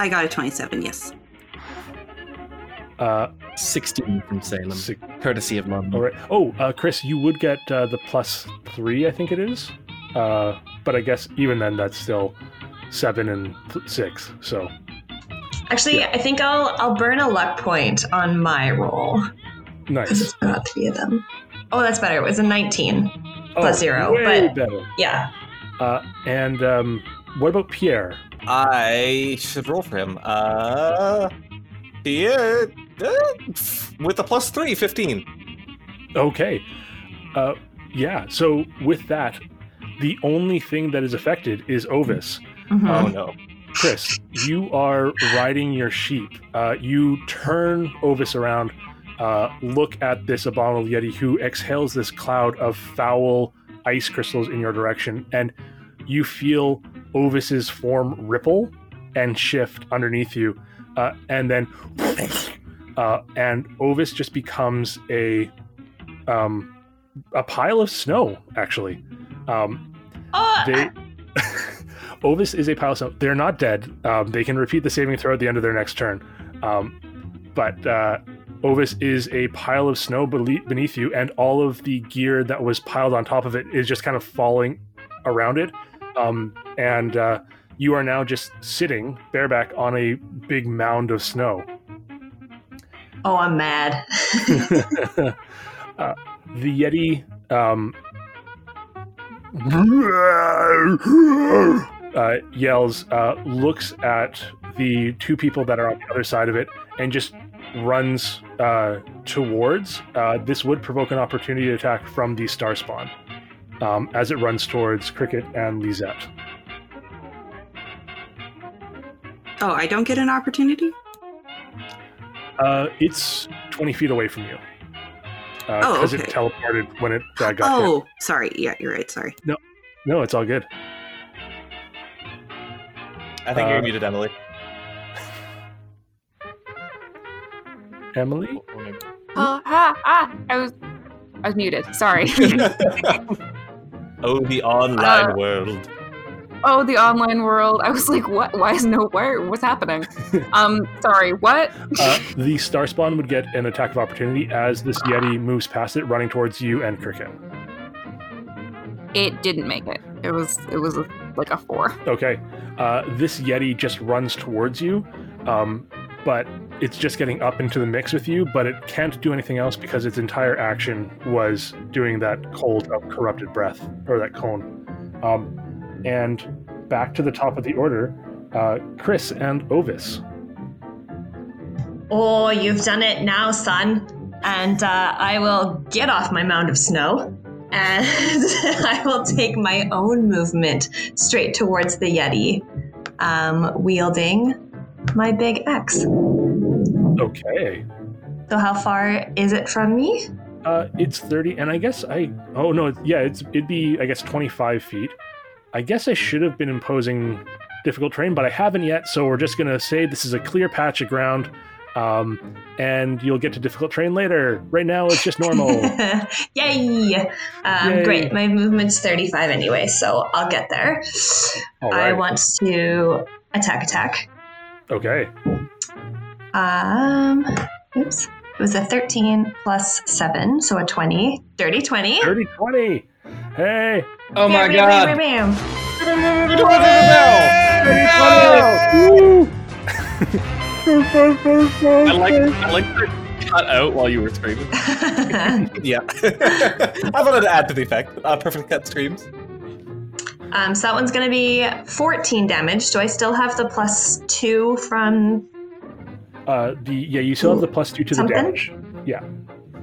I got a twenty-seven, yes. Uh, sixteen from Salem, six, courtesy of London. All right. Oh, uh, Chris, you would get uh, the plus three, I think it is. Uh, but I guess even then, that's still seven and six. So, actually, yeah. I think I'll I'll burn a luck point on my roll. Nice. Because it's got three of them. Oh, that's better. It was a nineteen oh, plus zero. Way but better. Yeah. Uh, and um, what about Pierre? I should roll for him. Uh, yeah, with a plus three, fifteen. Okay. Uh, yeah, so with that, the only thing that is affected is Ovis. Mm-hmm. Um, oh, no. Chris, you are riding your sheep. Uh, you turn Ovis around, uh, look at this abominable Yeti who exhales this cloud of foul ice crystals in your direction, and you feel Ovis's form ripple and shift underneath you, uh, and then uh, and Ovis just becomes a um, a pile of snow, actually. Um, oh, they, I... Ovis is a pile of snow. They're not dead. Um, they can repeat the saving throw at the end of their next turn. Um, but uh, Ovis is a pile of snow beneath you, and all of the gear that was piled on top of it is just kind of falling around it. Um, and uh, you are now just sitting bareback on a big mound of snow. Oh, I'm mad. uh, the Yeti um, uh, yells, uh, looks at the two people that are on the other side of it, and just runs uh, towards, uh, this would provoke an opportunity attack from the Star Spawn um, as it runs towards Cricket and Lisette. Oh, I don't get an opportunity? Uh, it's twenty feet away from you. Uh, oh, Because okay. It teleported when it uh, got Oh, hit. Sorry. Yeah, you're right. Sorry. No, no, it's all good. I think uh, you're muted, Emily. Emily? Uh, ah, ah, I was, I was muted. Sorry. Oh, the online uh, world. Oh, the online world. I was like, what? Why is no where? What's happening? um, sorry, what? uh, the Star Spawn would get an attack of opportunity as this Yeti moves past it, running towards you and Cricket. It didn't make it. It was, it was a, like a four. Okay. Uh, this Yeti just runs towards you, um, but it's just getting up into the mix with you, but it can't do anything else because its entire action was doing that cold up corrupted breath, or that cone. Um, And back to the top of the order, uh, Chris and Ovis. Oh, you've done it now, son. And uh, I will get off my mound of snow, and I will take my own movement straight towards the Yeti, um, wielding my big axe. Okay. So how far is it from me? Uh, it's thirty, and I guess I... Oh, no, yeah, it's, it'd be, I guess, twenty-five feet. I guess I should have been imposing difficult terrain, but I haven't yet, so we're just going to say this is a clear patch of ground, um, and you'll get to difficult terrain later. Right now, it's just normal. Yay! Um, Yay! Great, my movement's thirty-five anyway, so I'll get there. Right. I want to attack, attack. Okay. Um, oops. It was a thirteen plus seven, so a twenty. thirty twenty. thirty twenty! Hey! Oh my bam, god! Bam, bam, bam, bam. I like I like that cut out while you were screaming. Yeah, I wanted to add to the effect. Uh, perfect cut screams. Um, so that one's gonna be fourteen damage. Do I still have the plus two from? Uh, the yeah, you still have the plus two to something? The damage. Yeah.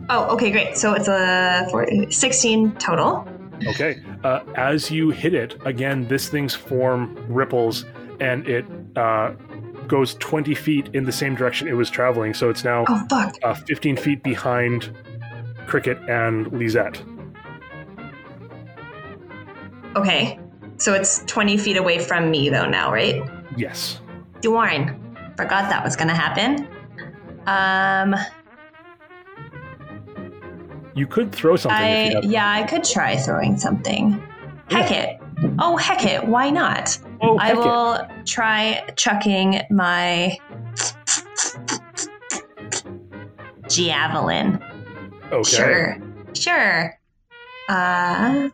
Oh, okay, great. So it's a four, sixteen total. Okay. Uh, as you hit it, again, this thing's form ripples, and it uh, goes twenty feet in the same direction it was traveling. So it's now oh, fuck. Uh, fifteen feet behind Cricket and Lisette. Okay. So it's twenty feet away from me, though, now, right? Yes. Duarn. Forgot that was going to happen. Um... You could throw something. I, if you have yeah, I could try throwing something. Heck it. Oh, heck it. Why not? Oh, I will it. try chucking my javelin. Okay. Sure. Sure. Uh,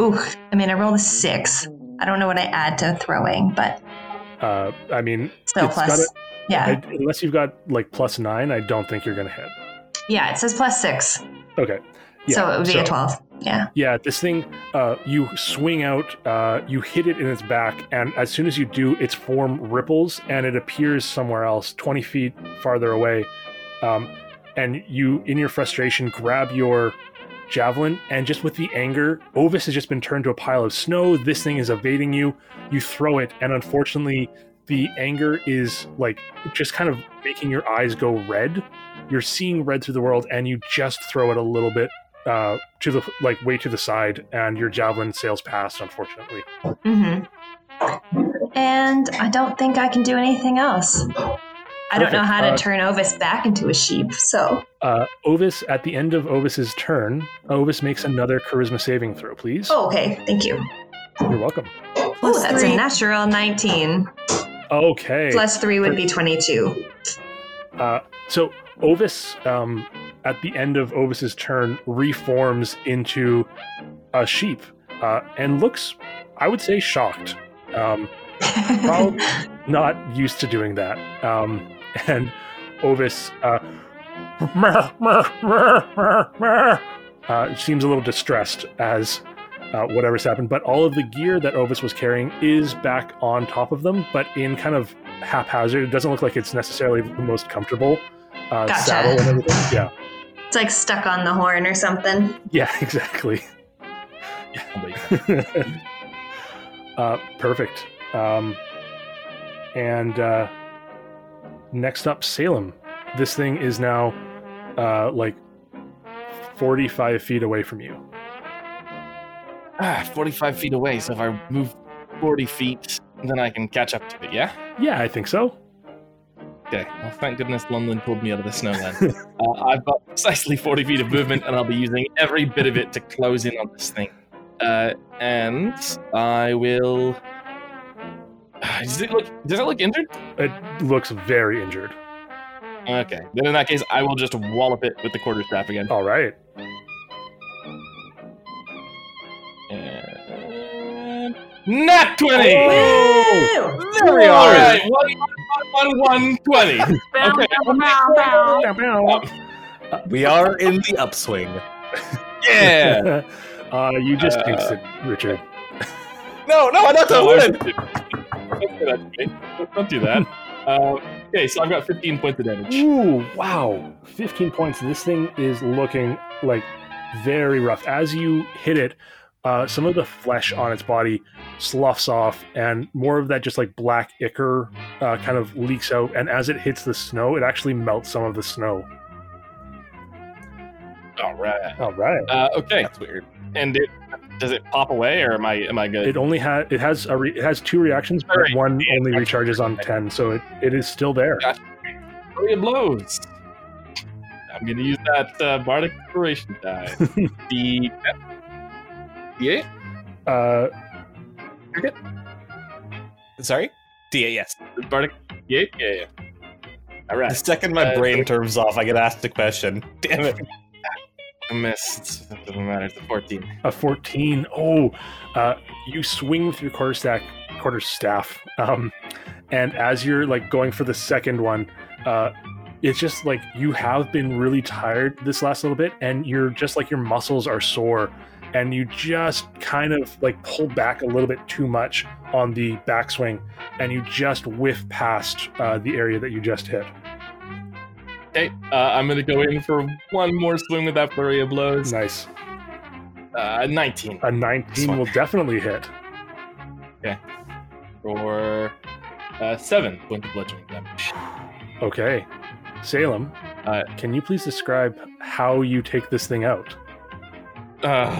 ooh, I mean, I rolled a six. I don't know what I add to throwing, but. Uh, I mean, so plus. Gotta, yeah. I, unless you've got like plus nine, I don't think you're going to hit. Yeah, it says plus six. Okay. Yeah. So it would be so, a twelve. Yeah. Yeah, this thing, uh, you swing out, uh, you hit it in its back, and as soon as you do, its form ripples, and it appears somewhere else, twenty feet farther away. Um, and you, in your frustration, grab your javelin, and just with the anger, Ovis has just been turned to a pile of snow. This thing is evading you. You throw it, and unfortunately, the anger is, like, just kind of making your eyes go red. You're seeing red through the world, and you just throw it a little bit uh, to the like way to the side, and your javelin sails past, unfortunately. Mm-hmm. And I don't think I can do anything else. Perfect. I don't know how to uh, turn Ovis back into a sheep, so... Uh, Ovis, at the end of Ovis's turn, Ovis makes another charisma saving throw, please. Oh, okay. Thank you. You're welcome. Plus Ooh, that's three. A natural nineteen. Okay. Plus three would be twenty-two. Uh, so... Ovis, um, at the end of Ovis's turn, reforms into a sheep uh, and looks, I would say, shocked. Um, probably not used to doing that. Um, and Ovis uh, uh, seems a little distressed as uh, whatever's happened. But all of the gear that Ovis was carrying is back on top of them, but in kind of haphazard. It doesn't look like it's necessarily the most comfortable uh, gotcha. Saddle and everything. Yeah. It's like stuck on the horn or something. Yeah, exactly. Yeah. uh, perfect. Um, and uh, next up, Salem. This thing is now uh, like forty-five feet away from you. Ah, forty-five feet away. So if I move forty feet, then I can catch up to it, yeah? Yeah, I think so. Okay. Well, thank goodness London pulled me out of the snow then. uh, I've got precisely forty feet of movement, and I'll be using every bit of it to close in on this thing. Uh, and I will... Does it look, does it look injured? It looks very injured. Okay. Then in that case, I will just wallop it with the quarterstaff again. All right. And... Nat twenty! Oh, there we are! Alright, one one one one twenty. Okay. We are in the upswing. Yeah! uh, you just uh, jinxed it, Richard. No, no, that's a win! Don't do that. Uh, okay, so I've got fifteen points of damage. Ooh, wow. fifteen points. This thing is looking, like, very rough. As you hit it, Uh, some of the flesh on its body sloughs off, and more of that just like black ichor uh, kind of leaks out. And as it hits the snow, it actually melts some of the snow. All right, all right. Uh, okay, that's weird. And it, does it pop away, or am I am I good? It only has it has a re- it has two reactions, but right. one yeah, only recharges on ten, so it, it is still there. Gotcha. Three blows. I'm gonna use that uh, bardic inspiration die. the D eight? Uh, cricket? Sorry? D eight, yes. Bardic? D eight? Yeah, yeah. All right. The second my uh, brain turns off, I get asked a question. Damn it. I missed. It doesn't matter. It's a fourteen. A fourteen. Oh, uh, you swing with your quarterstaff, quarterstaff, um, and as you're like going for the second one, uh, it's just like you have been really tired this last little bit, and you're just like your muscles are sore. And you just kind of like pull back a little bit too much on the backswing, and you just whiff past uh, the area that you just hit. Okay, uh, I'm going to go in for one more swing with that flurry of blows. Nice. Uh, a nineteen. A nineteen will definitely hit. Okay. For uh, seven points of bludgeoning damage. Okay. Salem, uh, can you please describe how you take this thing out? Uh,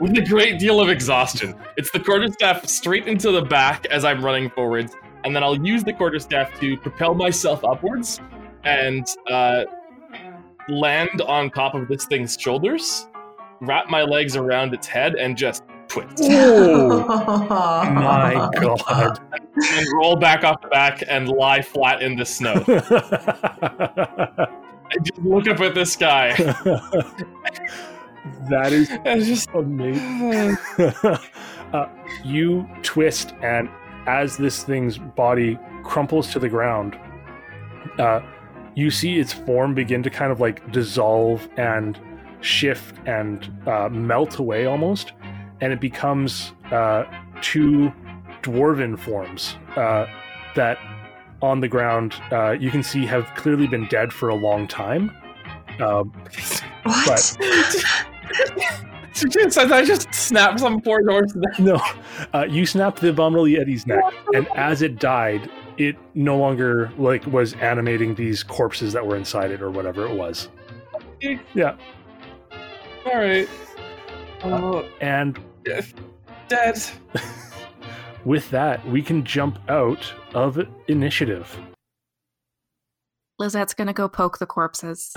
with a great deal of exhaustion. It's the quarterstaff straight into the back as I'm running forwards, and then I'll use the quarterstaff to propel myself upwards and uh, land on top of this thing's shoulders, wrap my legs around its head, and just twist. Oh my god. And roll back off the back and lie flat in the snow. I just look up at the sky. That is just amazing. uh, you twist, and as this thing's body crumples to the ground, uh, you see its form begin to kind of like dissolve and shift and uh, melt away almost, and it becomes uh, two dwarven forms uh, that on the ground, uh, you can see have clearly been dead for a long time. Um, what? But... I just snapped some poor horse. No, uh, you snapped the abominable yeti's neck, and as it died, it no longer like was animating these corpses that were inside it or whatever it was. Okay. Yeah. All right. Uh, and dead. With that, we can jump out of initiative. Lizette's gonna go poke the corpses.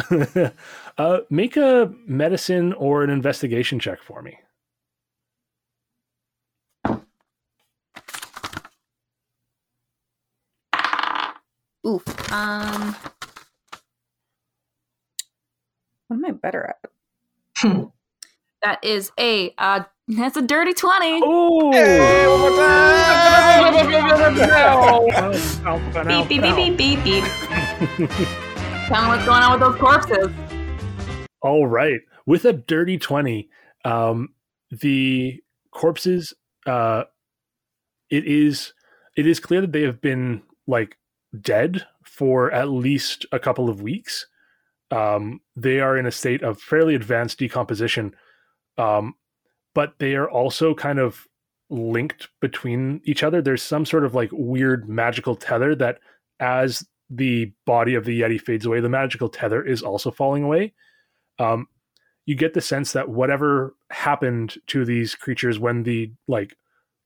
uh, make a medicine or an investigation check for me. Oof. Um. What am I better at? That is a. Uh, That's a dirty twenty. Oh! Hey, one more time. Beep, beep, beep, beep, beep, beep. Tell me what's going on with those corpses. All right. With a dirty twenty, um, the corpses, uh, it is it is clear that they have been like dead for at least a couple of weeks. Um, they are in a state of fairly advanced decomposition, um, but they are also kind of linked between each other. There's some sort of like weird magical tether that as the body of the Yeti fades away, the magical tether is also falling away. Um, you get the sense that whatever happened to these creatures when the like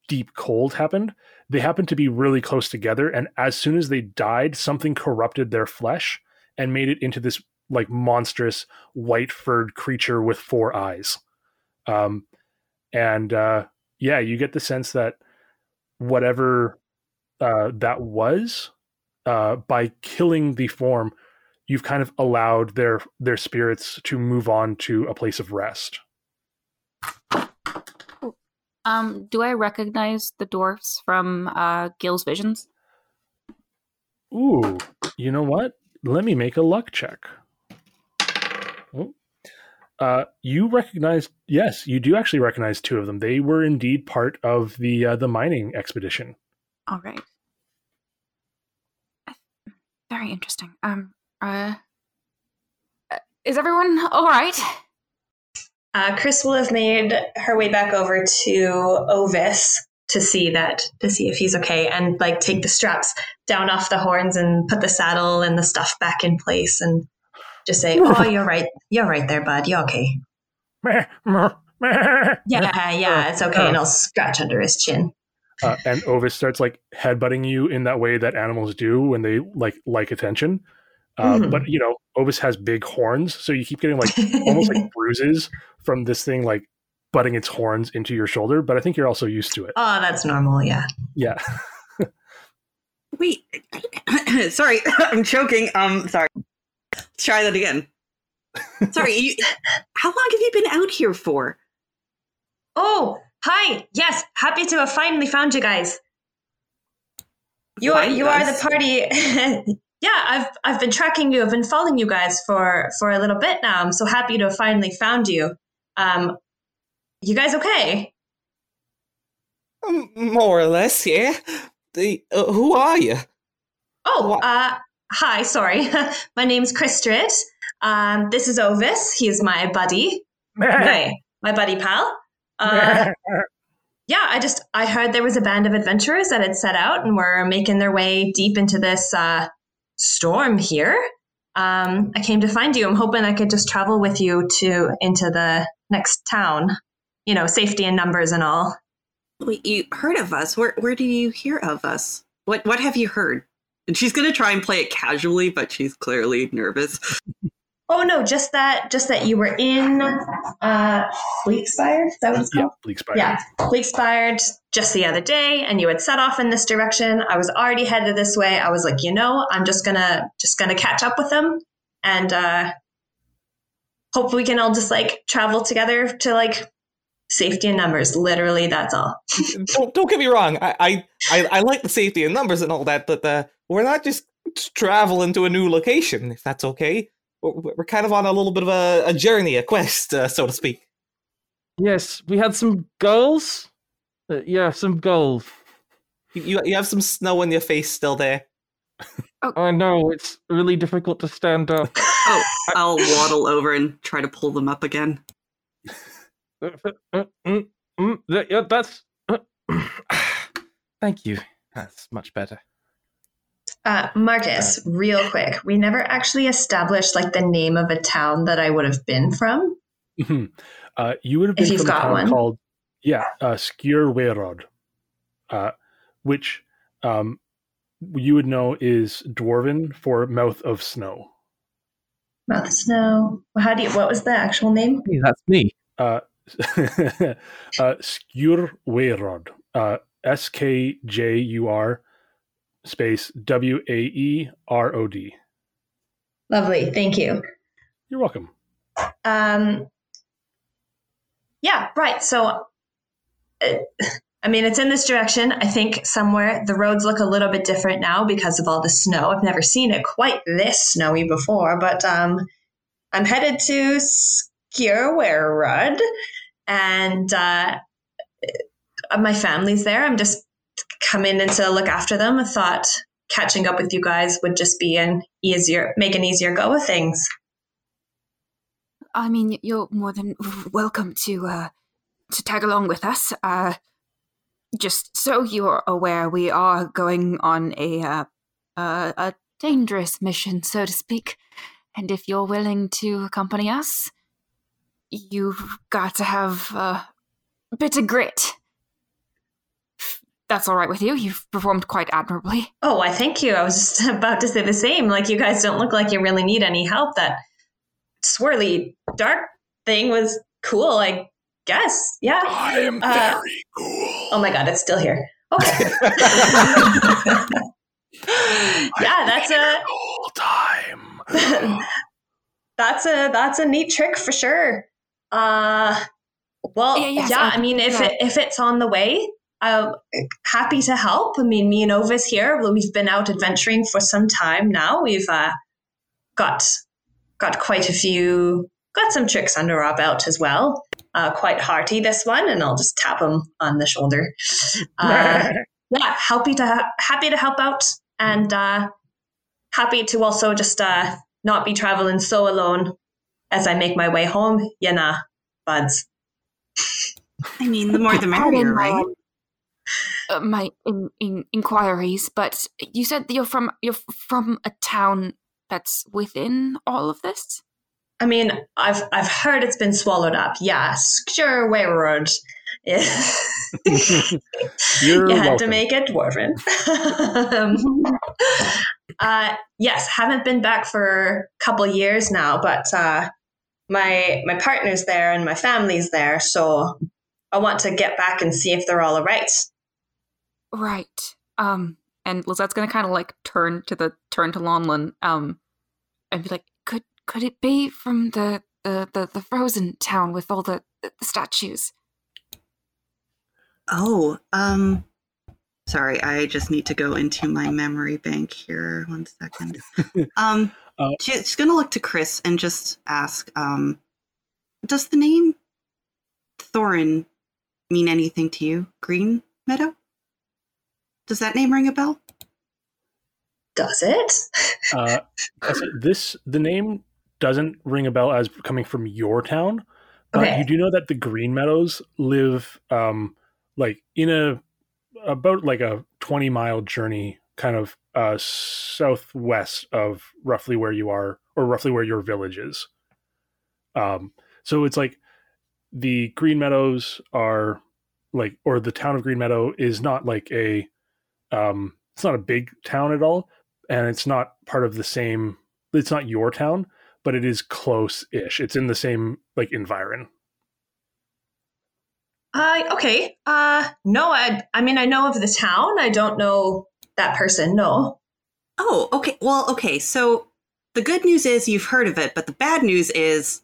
deep cold happened, they happened to be really close together. And as soon as they died, something corrupted their flesh and made it into this like monstrous white furred creature with four eyes. Um, and, uh, yeah, you get the sense that whatever uh, that was, uh, by killing the form, you've kind of allowed their their spirits to move on to a place of rest. Um, do I recognize the dwarfs from uh, Gil's visions? Ooh, you know what? Let me make a luck check. Oh. Uh, you recognize, yes, you do actually recognize two of them. They were indeed part of the uh, the mining expedition. All right. Very interesting. Um. Uh. Is everyone all right? Uh, Chris will have made her way back over to Ovis to see that to see if he's okay, and like take the straps down off the horns and put the saddle and the stuff back in place and. Just say, oh, you're right. You're right there, bud. You're okay. yeah, yeah, it's okay. And I'll scratch under his chin. Uh, and Ovis starts like headbutting you in that way that animals do when they like like attention. Uh, mm-hmm. But, you know, Ovis has big horns. So you keep getting like almost like bruises from this thing like butting its horns into your shoulder. But I think you're also used to it. Oh, that's normal. Yeah. Yeah. Wait. Sorry. I'm choking. Um, sorry. Try that again. Sorry, you, how long have you been out here for? Oh, hi. Yes, happy to have finally found you guys. You Find are you us. are the party. Yeah, I've I've been tracking you. I've been following you guys for for a little bit now. I'm so happy to have finally found you. Um, you guys okay? Um, more or less, yeah. The uh, who are you? Oh, uh. Hi, sorry. My name's Chris Strid. Um, this is Ovis. He is my buddy. my, my buddy pal. Uh, yeah, I just, I heard there was a band of adventurers that had set out and were making their way deep into this uh, storm here. Um, I came to find you. I'm hoping I could just travel with you to into the next town. You know, safety in numbers and all. Wait, you heard of us? Where where do you hear of us? What What have you heard? And she's going to try and play it casually, but she's clearly nervous. Oh, no, just that just that you were in uh, Bleakspire? Is that what it's called? Yeah, Bleakspire. Yeah, Bleakspire just the other day, and you had set off in this direction. I was already headed this way. I was like, you know, I'm just going to just gonna catch up with them, and uh, hope we can all just, like, travel together to, like, safety in numbers. Literally, that's all. don't, don't get me wrong. I, I, I, I like the safety in numbers and all that, but... Uh... We're not just traveling to a new location, if that's okay. We're, we're kind of on a little bit of a, a journey, a quest, uh, so to speak. Yes, we had some goals. Uh, yeah, some goals. You you have some snow on your face still there. Oh. I know, it's really difficult to stand up. Oh, I'll waddle over and try to pull them up again. That's... Thank you. That's much better. Uh, Marcus, real quick, we never actually established like the name of a town that I would have been from. Mm-hmm. Uh, you would have been if from a town one. called, yeah, uh, Skjurwaerod, uh, which um, you would know is Dwarven for mouth of snow. Mouth of snow. How do you? What was the actual name? Hey, that's me. Uh, uh, Skjurwaerod. Uh, S K J U R. Space W A E R O D. Lovely. Thank you. You're welcome. Um, yeah, right. So, uh, I mean, it's in this direction. I think somewhere the roads look a little bit different now because of all the snow. I've never seen it quite this snowy before, but um, I'm headed to Skjurwaerod, and uh, my family's there. I'm just come in and to look after them. I thought catching up with you guys would just be an easier, make an easier go of things. I mean, you're more than welcome to uh, to tag along with us. Uh, just so you're aware, we are going on a uh, uh, a dangerous mission, so to speak. And if you're willing to accompany us, you've got to have uh, a bit of grit. That's all right with you. You've performed quite admirably. Oh, I thank you. I was just about to say the same. Like, you guys don't look like you really need any help. That swirly dark thing was cool, I guess. Yeah. I am uh, very cool. Oh my God, it's still here. Okay. Yeah, that's a whole time. That's a that's a neat trick for sure. Uh, well, yeah. Yes, yeah I, I mean, if yeah. it if it's on the way. I'm happy to help. I mean, me and Ovis here, we've been out adventuring for some time now. We've uh, got got quite a few, got some tricks under our belt as well. Uh, quite hearty, this one, and I'll just tap him on the shoulder. Uh, yeah, happy to ha- happy to help out, and uh, happy to also just uh, not be traveling so alone as I make my way home. Yeah, nah, buds. I mean, the more the merrier, right? Uh, my in, in inquiries, but you said that you're from you're from a town that's within all of this. I mean, I've I've heard it's been swallowed up. Yeah, Skjurwaerod. Yeah. You had welcome. To make it dwarven. um, uh, yes, haven't been back for a couple years now, but uh, my my partner's there and my family's there, so I want to get back and see if they're all alright. Right. Um, and Lizette's going to kind of like turn to the turn to Lonlin um, and be like, could could it be from the, the, the, the frozen town with all the, the, the statues? Oh, um, sorry. I just need to go into my memory bank here. One second. um, uh, she, she's going to look to Chris and just ask, um, does the name Thorin mean anything to you? Green Meadow? Does that name ring a bell? Does it? uh, this the name doesn't ring a bell as coming from your town, but okay. You do know that the Green Meadows live um, like in a about like a twenty mile journey, kind of uh, southwest of roughly where you are, or roughly where your village is. Um, so it's like the Green Meadows are like, or the town of Green Meadow is not like a. Um, it's not a big town at all, and it's not part of the same, it's not your town, but it is close-ish. It's in the same, like, environ. Uh, okay. Uh, no, I, I mean, I know of the town. I don't know that person, no. Oh, okay. Well, okay. So the good news is you've heard of it, but the bad news is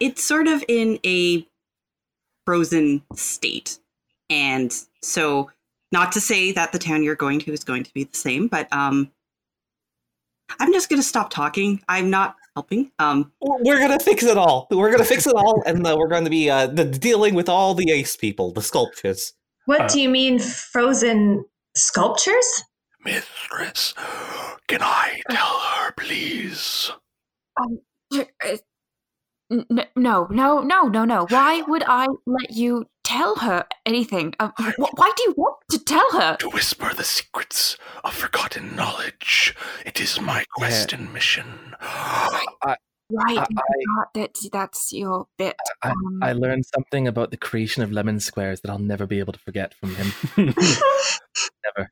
it's sort of in a frozen state. And so... Not to say that the town you're going to is going to be the same, but um, I'm just going to stop talking. I'm not helping. Um, we're going to fix it all. We're going to fix it all, and uh, we're going to be uh, the, dealing with all the ace people, the sculptures. What uh, do you mean, frozen sculptures? Mistress, can I tell her, please? Um, no, no, no, no, no. Why would I let you... tell her anything? Uh, wh- why do you want to tell her? To whisper the secrets of forgotten knowledge. It is my quest yeah. and mission. I, I, right, I, I, that, that's your bit. I, um, I learned something about the creation of lemon squares that I'll never be able to forget from him. Never.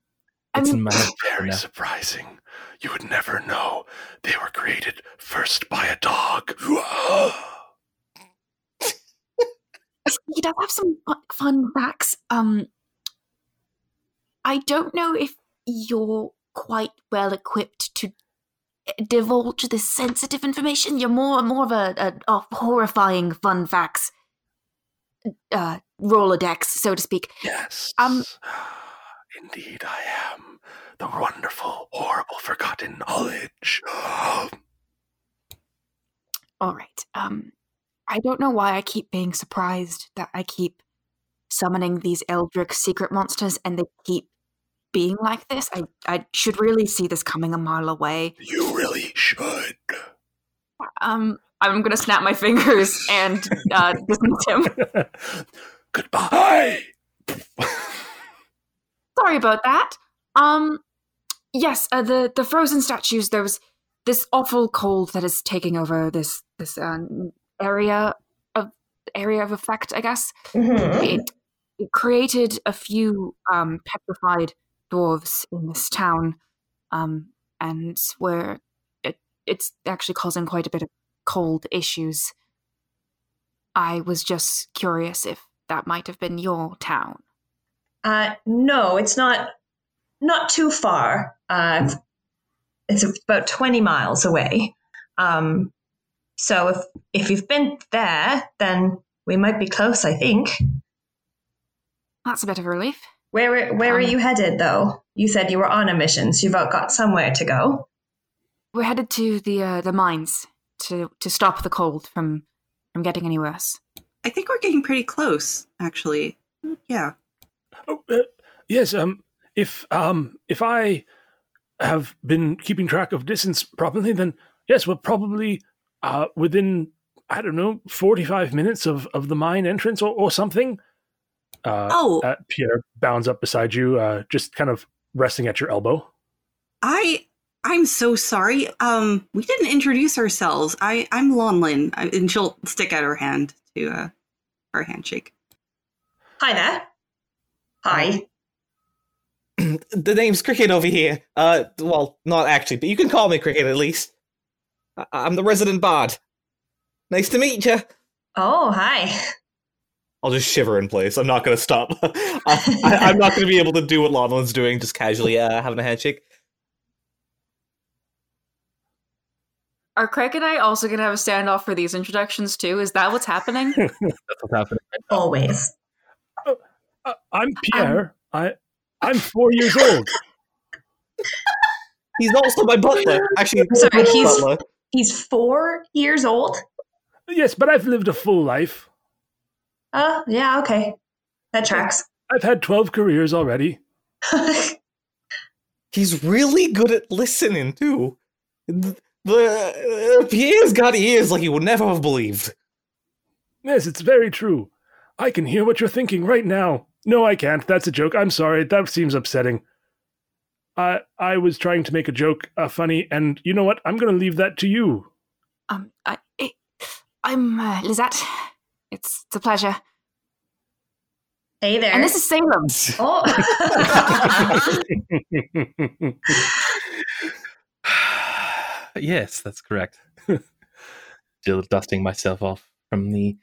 It's um, very enough. Surprising. You would never know. They were created first by a dog. He does have some fun facts. Um, I don't know if you're quite well equipped to divulge this sensitive information. You're more more of a, a, a horrifying fun facts uh, Rolodex, so to speak. Yes. Um, indeed, I am the wonderful, horrible, forgotten knowledge. All right. Um. I don't know why I keep being surprised that I keep summoning these Eldritch secret monsters and they keep being like this. I, I should really see this coming a mile away. You really should. Um, I'm going to snap my fingers and uh, dismiss him. Goodbye! Sorry about that. Um, yes, uh, the, the frozen statues, there was this awful cold that is taking over this this uh, area of area of effect, I guess. Mm-hmm. It, it created a few um, petrified dwarves in this town, um, and where it, it's actually causing quite a bit of cold issues. I was just curious if that might have been your town. Uh, no, it's not. Not too far. Uh, it's about twenty miles away. Um, so if if you've been there, then we might be close, I think. That's a bit of a relief. Where where um, are you headed, though? You said you were on a mission, so you've got somewhere to go. We're headed to the uh, the mines to, to stop the cold from, from getting any worse. I think we're getting pretty close, actually. Yeah. Oh, uh, yes, um... If um if I have been keeping track of distance properly, then yes, we're probably uh, within, I don't know, forty-five minutes of, of the mine entrance or, or something. Uh, oh. Uh, Pierre bounds up beside you, uh, just kind of resting at your elbow. I, I'm so sorry. Um, we didn't introduce ourselves. I, I'm Lonlin, I, and she'll stick out her hand to uh, her handshake. Hi there. Hi. Um, The name's Cricket over here. Uh, well, not actually, but you can call me Cricket at least. I- I'm the resident bard. Nice to meet you. Oh, hi. I'll just shiver in place. I'm not going to stop. I- I- I'm not going to be able to do what Lonlin's doing, just casually uh, having a handshake. Are Craig and I also going to have a standoff for these introductions too? Is that what's happening? That's what's happening. Always. Uh, uh, I'm Pierre. Um, I... I'm four years old. He's also my butler. Actually, I'm sorry, he's, butler. he's four years old? Yes, but I've lived a full life. Oh, yeah, okay. That tracks. I've had twelve careers already. He's really good at listening, too. The, the uh, Pierre's got ears like you would never have believed. Yes, it's very true. I can hear what you're thinking right now. No, I can't. That's a joke. I'm sorry. That seems upsetting. I I was trying to make a joke, uh, funny, and you know what? I'm going to leave that to you. Um, I, I I'm uh, Lizette. It's, it's a pleasure. Hey there. And this is Salem. Oh. Yes, that's correct. Still dusting myself off from the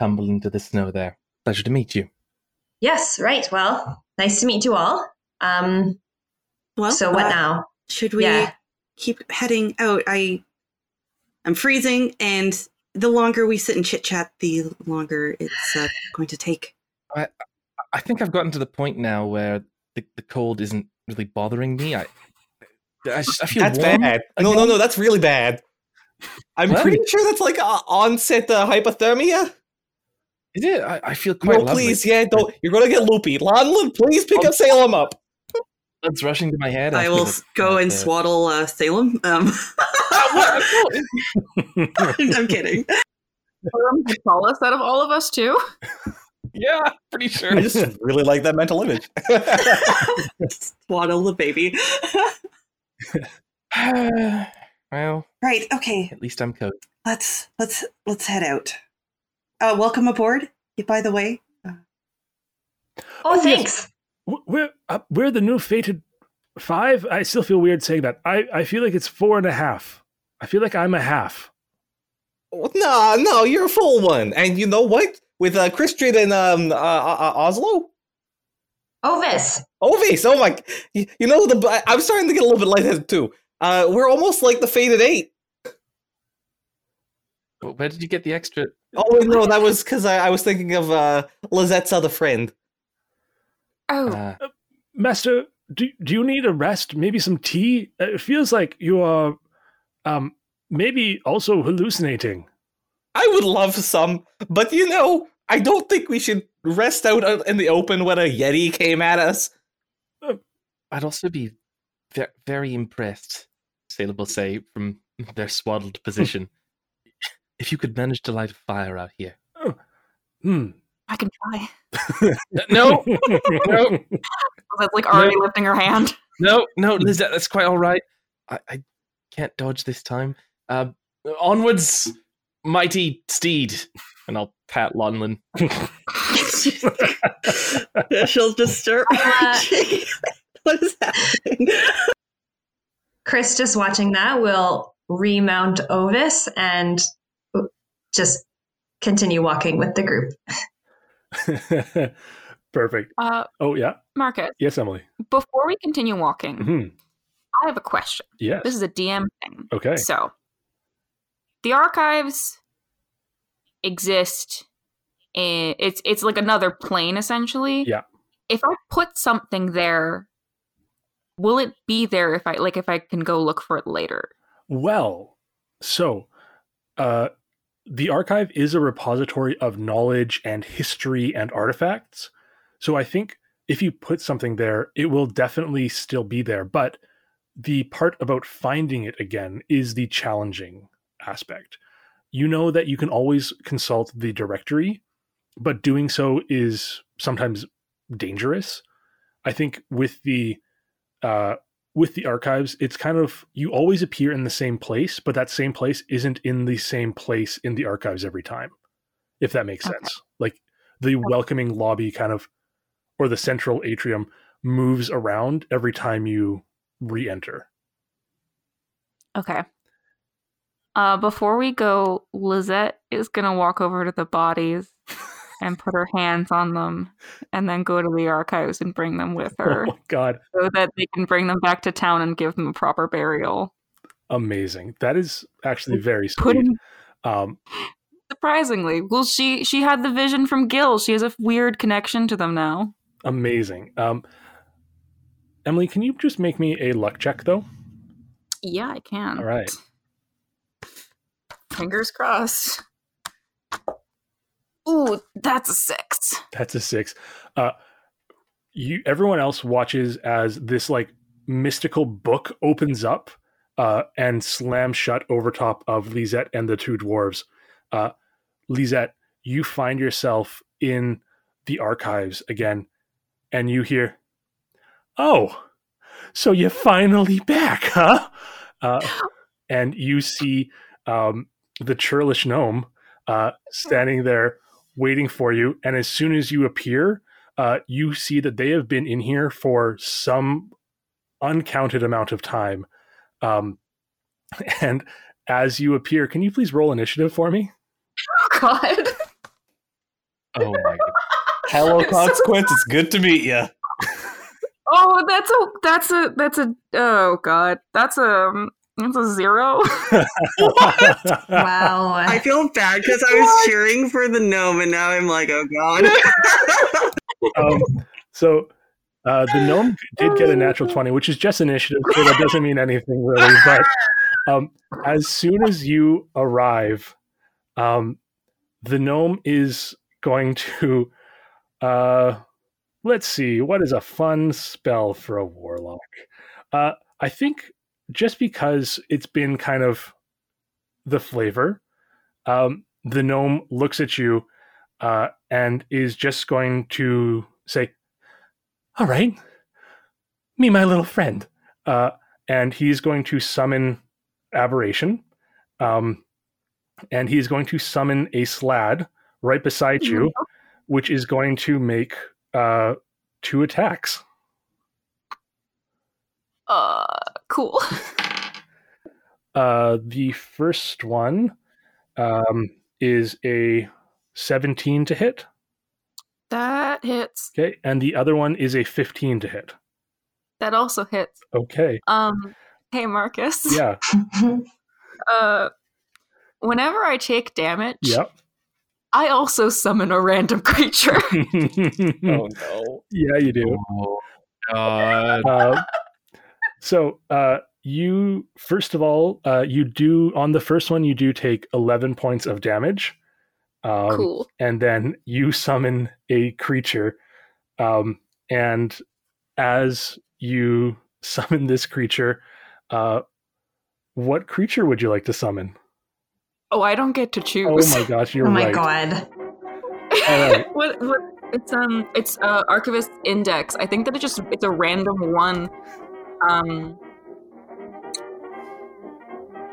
tumble into the snow there. Pleasure to meet you. Yes, right. Well, nice to meet you all. Um, well, so what uh, now? Should we yeah. keep heading out? I, I'm freezing, and the longer we sit and chit-chat, the longer it's uh, going to take. I I think I've gotten to the point now where the, the cold isn't really bothering me. I, I, I feel That's warm. bad. No, no, no, that's really bad. I'm what? pretty sure that's like uh, onset uh, hypothermia. Is it? I, I feel quite No, lovely. please, yeah, don't. You're going to get loopy. Lonlin, please pick I'll, up Salem up. That's rushing to my head. I will the, go and the... swaddle uh, Salem. Um. I'm, I'm kidding. Salem the tallest out of all of us, too? Yeah, pretty sure. I just really like that mental image. Swaddle the baby. Well. Right, okay. At least I'm cozy. Let's, let's, let's head out. Uh, welcome aboard, by the way. Uh, oh, thanks. Yes. We're uh, we're the new fated five. I still feel weird saying that. I, I feel like it's four and a half. I feel like I'm a half. No, no, you're a full one. And you know what? With uh, Chris Strid and um, uh, uh, Oslo? Ovis. Ovis, oh my. You, you know, the I'm starting to get a little bit lightheaded too. Uh, we're almost like the fated eight. Where did you get the extra? Oh, no, that was because I, I was thinking of uh, Lizette's other friend. Oh. Uh, uh, Master, do, do you need a rest? Maybe some tea? It feels like you are um, maybe also hallucinating. I would love some, but you know, I don't think we should rest out in the open when a Yeti came at us. Uh, I'd also be ve- very impressed, Sailor will say from their swaddled position, if you could manage to light a fire out here. Oh. Hmm. I can try. no, no. That's like already no. lifting her hand. No, no, Liz, that, that's quite all right. I, I can't dodge this time. Uh, onwards, mighty steed. And I'll pat Lonlin. Yeah, she'll just start watching. Uh, what is happening? Chris, just watching that, will remount Ovis and just continue walking with the group. Perfect. Uh, oh, yeah. Marcus. Yes, Emily. Before we continue walking, mm-hmm. I have a question. Yes. This is a D M thing. Okay. So, the archives exist in, it's it's like another plane, essentially. Yeah. If I put something there, will it be there if I, like, if I can go look for it later? Well, so, uh, the archive is a repository of knowledge and history and artifacts. So I think if you put something there, it will definitely still be there. But the part about finding it again is the challenging aspect. You know that you can always consult the directory, but doing so is sometimes dangerous. I think with the uh, with the archives, it's kind of, you always appear in the same place, but that same place isn't in the same place in the archives every time, if that makes okay. sense. Like the welcoming lobby kind of, or the central atrium moves around every time you re-enter. Okay. Uh, before we go, Lizette is going to walk over to the bodies and put her hands on them and then go to the archives and bring them with her. Oh, my God. So that they can bring them back to town and give them a proper burial. Amazing. That is actually very sweet. Putting, um, surprisingly. Well, she, she had the vision from Gil. She has a weird connection to them now. Amazing. Um, Emily, can you just make me a luck check, though? Yeah, I can. All right. Fingers crossed. Ooh, that's a six. That's a six. Uh, you. Everyone else watches as this like mystical book opens up uh, and slams shut over top of Lisette and the two dwarves. Uh, Lisette, you find yourself in the archives again, and you hear, "Oh, so you're finally back, huh?" Uh, and you see. Um, the churlish gnome uh, standing there waiting for you. And as soon as you appear, uh, you see that they have been in here for some uncounted amount of time. Um, and as you appear, can you please roll initiative for me? Oh, God. Oh, my God. Hello, Consequence. So it's good to meet you. Oh, that's a, that's a, that's a, oh, God. That's a... It's a zero. Wow. I feel bad because I was cheering for the gnome and now I'm like, oh, God. um, so uh, the gnome did get a natural twenty, which is just initiative, so that doesn't mean anything really. But um, as soon as you arrive, um, the gnome is going to, uh, let's see, what is a fun spell for a warlock? Uh, I think... Just because it's been kind of the flavor, um, the gnome looks at you uh, and is just going to say, "All right, me, my little friend." Uh, and he's going to summon aberration. Um, and he's going to summon a slad right beside mm-hmm. you, which is going to make uh, two attacks. Uh, cool. Uh, the first one um, is a seventeen to hit. That hits. Okay, and the other one is a fifteen to hit. That also hits. Okay. Um. Hey, Marcus. Yeah. uh, whenever I take damage, yep. I also summon a random creature. Oh no! Yeah, you do. Oh, God. Uh, So uh, you, first of all, uh, you do, on the first one, you do take eleven points of damage. Um, cool. And then you summon a creature. Um, and as you summon this creature. Uh, what creature would you like to summon? Oh, I don't get to choose. Oh my gosh, you're right. Oh my right. God. All right. what, what, it's um, it's uh, Archivist Index. I think that it just it's a random one. Um.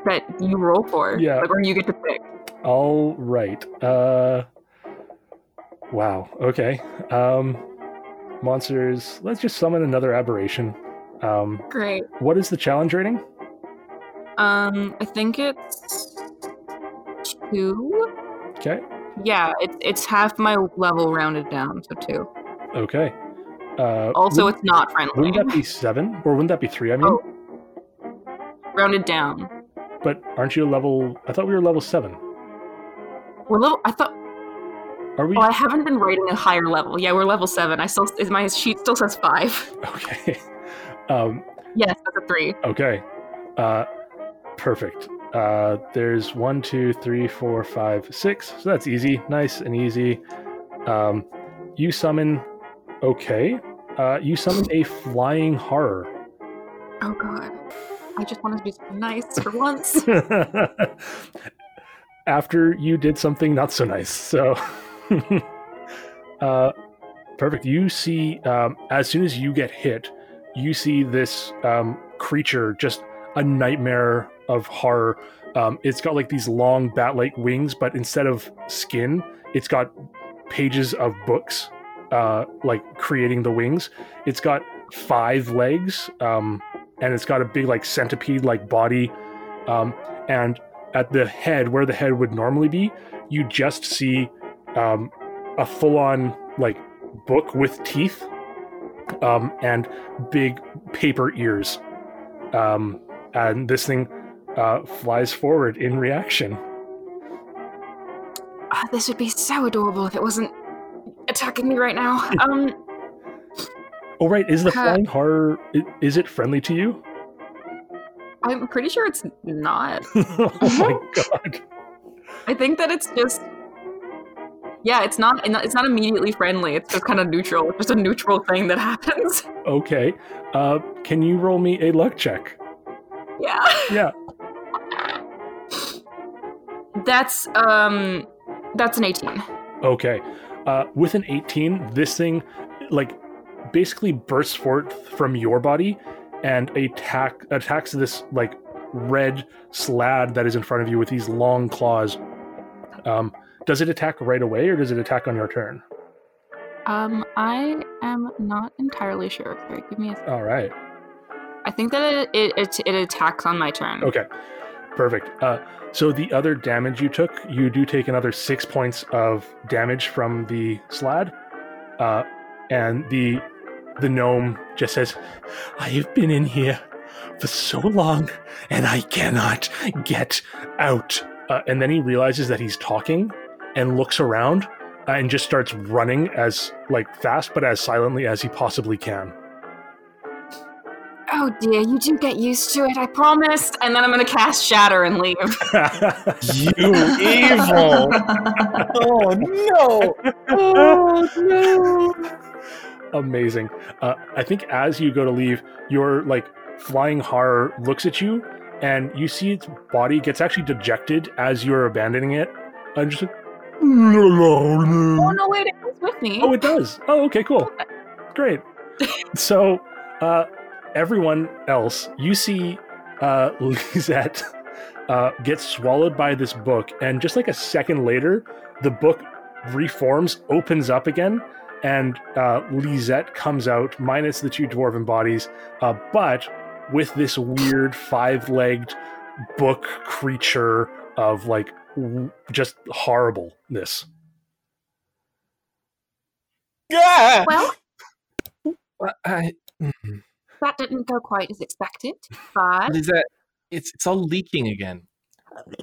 That you roll for, yeah, or you get to pick. All right. Uh, wow. Okay. Um, monsters. Let's just summon another aberration. Um, Great. What is the challenge rating? Um, I think it's two. Okay. Yeah, it's it's half my level rounded down, so two. Okay. Uh, also, it's not friendly. Wouldn't that be seven, or wouldn't that be three? I mean, oh. Rounded down. But aren't you a level... I thought we were level seven. We're level... I thought... Are we... Well, I haven't been rating a higher level. Yeah, we're level seven. I still... Is my sheet still says five. Okay. Um, yes, that's a three. Okay. Uh, perfect. Uh, there's one, two, three, four, five, six. So that's easy. Nice and easy. Um, you summon... Okay. Uh, you summon a flying horror. Oh, God. I just wanted to do something nice for once. After you did something not so nice. So, uh, perfect. You see, um, as soon as you get hit, you see this um, creature, just a nightmare of horror. Um, it's got like these long bat-like wings, but instead of skin, it's got pages of books, uh, like creating the wings. It's got five legs. Um, And it's got a big, like, centipede-like body. Um, and at the head, where the head would normally be, you just see um, a full-on, like, book with teeth um, and big paper ears. Um, and this thing uh, flies forward in reaction. Oh, this would be so adorable if it wasn't attacking me right now. Um... Oh, right. Is the flying uh, horror, is it friendly to you? I'm pretty sure it's not. Oh my god. I think that it's just, yeah, it's not It's not immediately friendly. It's just kind of neutral. It's just a neutral thing that happens. Okay. Uh, can you roll me a luck check? Yeah. Yeah. That's, um, that's an eighteen. Okay. Uh, with an eighteen, this thing, like, basically bursts forth from your body and attack attacks this like red slad that is in front of you with these long claws. Um, does it attack right away or does it attack on your turn? Um, I am not entirely sure. Sorry, give me a second. All right. I think that it, it, it attacks on my turn. Okay, perfect. Uh, so the other damage you took, you do take another six points of damage from the slad. Uh, and the The gnome just says, I have been in here for so long, and I cannot get out. Uh, and then he realizes that he's talking and looks around and just starts running as, like, fast, but as silently as he possibly can. Oh, dear, you do get used to it, I promise. And then I'm going to cast Shatter and leave. You evil! Oh, no! Oh, no! Amazing. Uh, I think as you go to leave, your like flying horror looks at you, and you see its body gets actually dejected as you're abandoning it. I'm just like, oh no, wait, it goes with me. Oh, it does. Oh, okay, cool, great. So, uh, everyone else, you see, uh, Lisette uh, gets swallowed by this book, and just like a second later, the book reforms, opens up again. And uh, Lisette comes out, minus the two dwarven bodies, uh, but with this weird five-legged book creature of, like, w- just horribleness. Yeah! Well, I, mm-hmm. That didn't go quite as expected, but... Lisette, it's, it's all leaking again.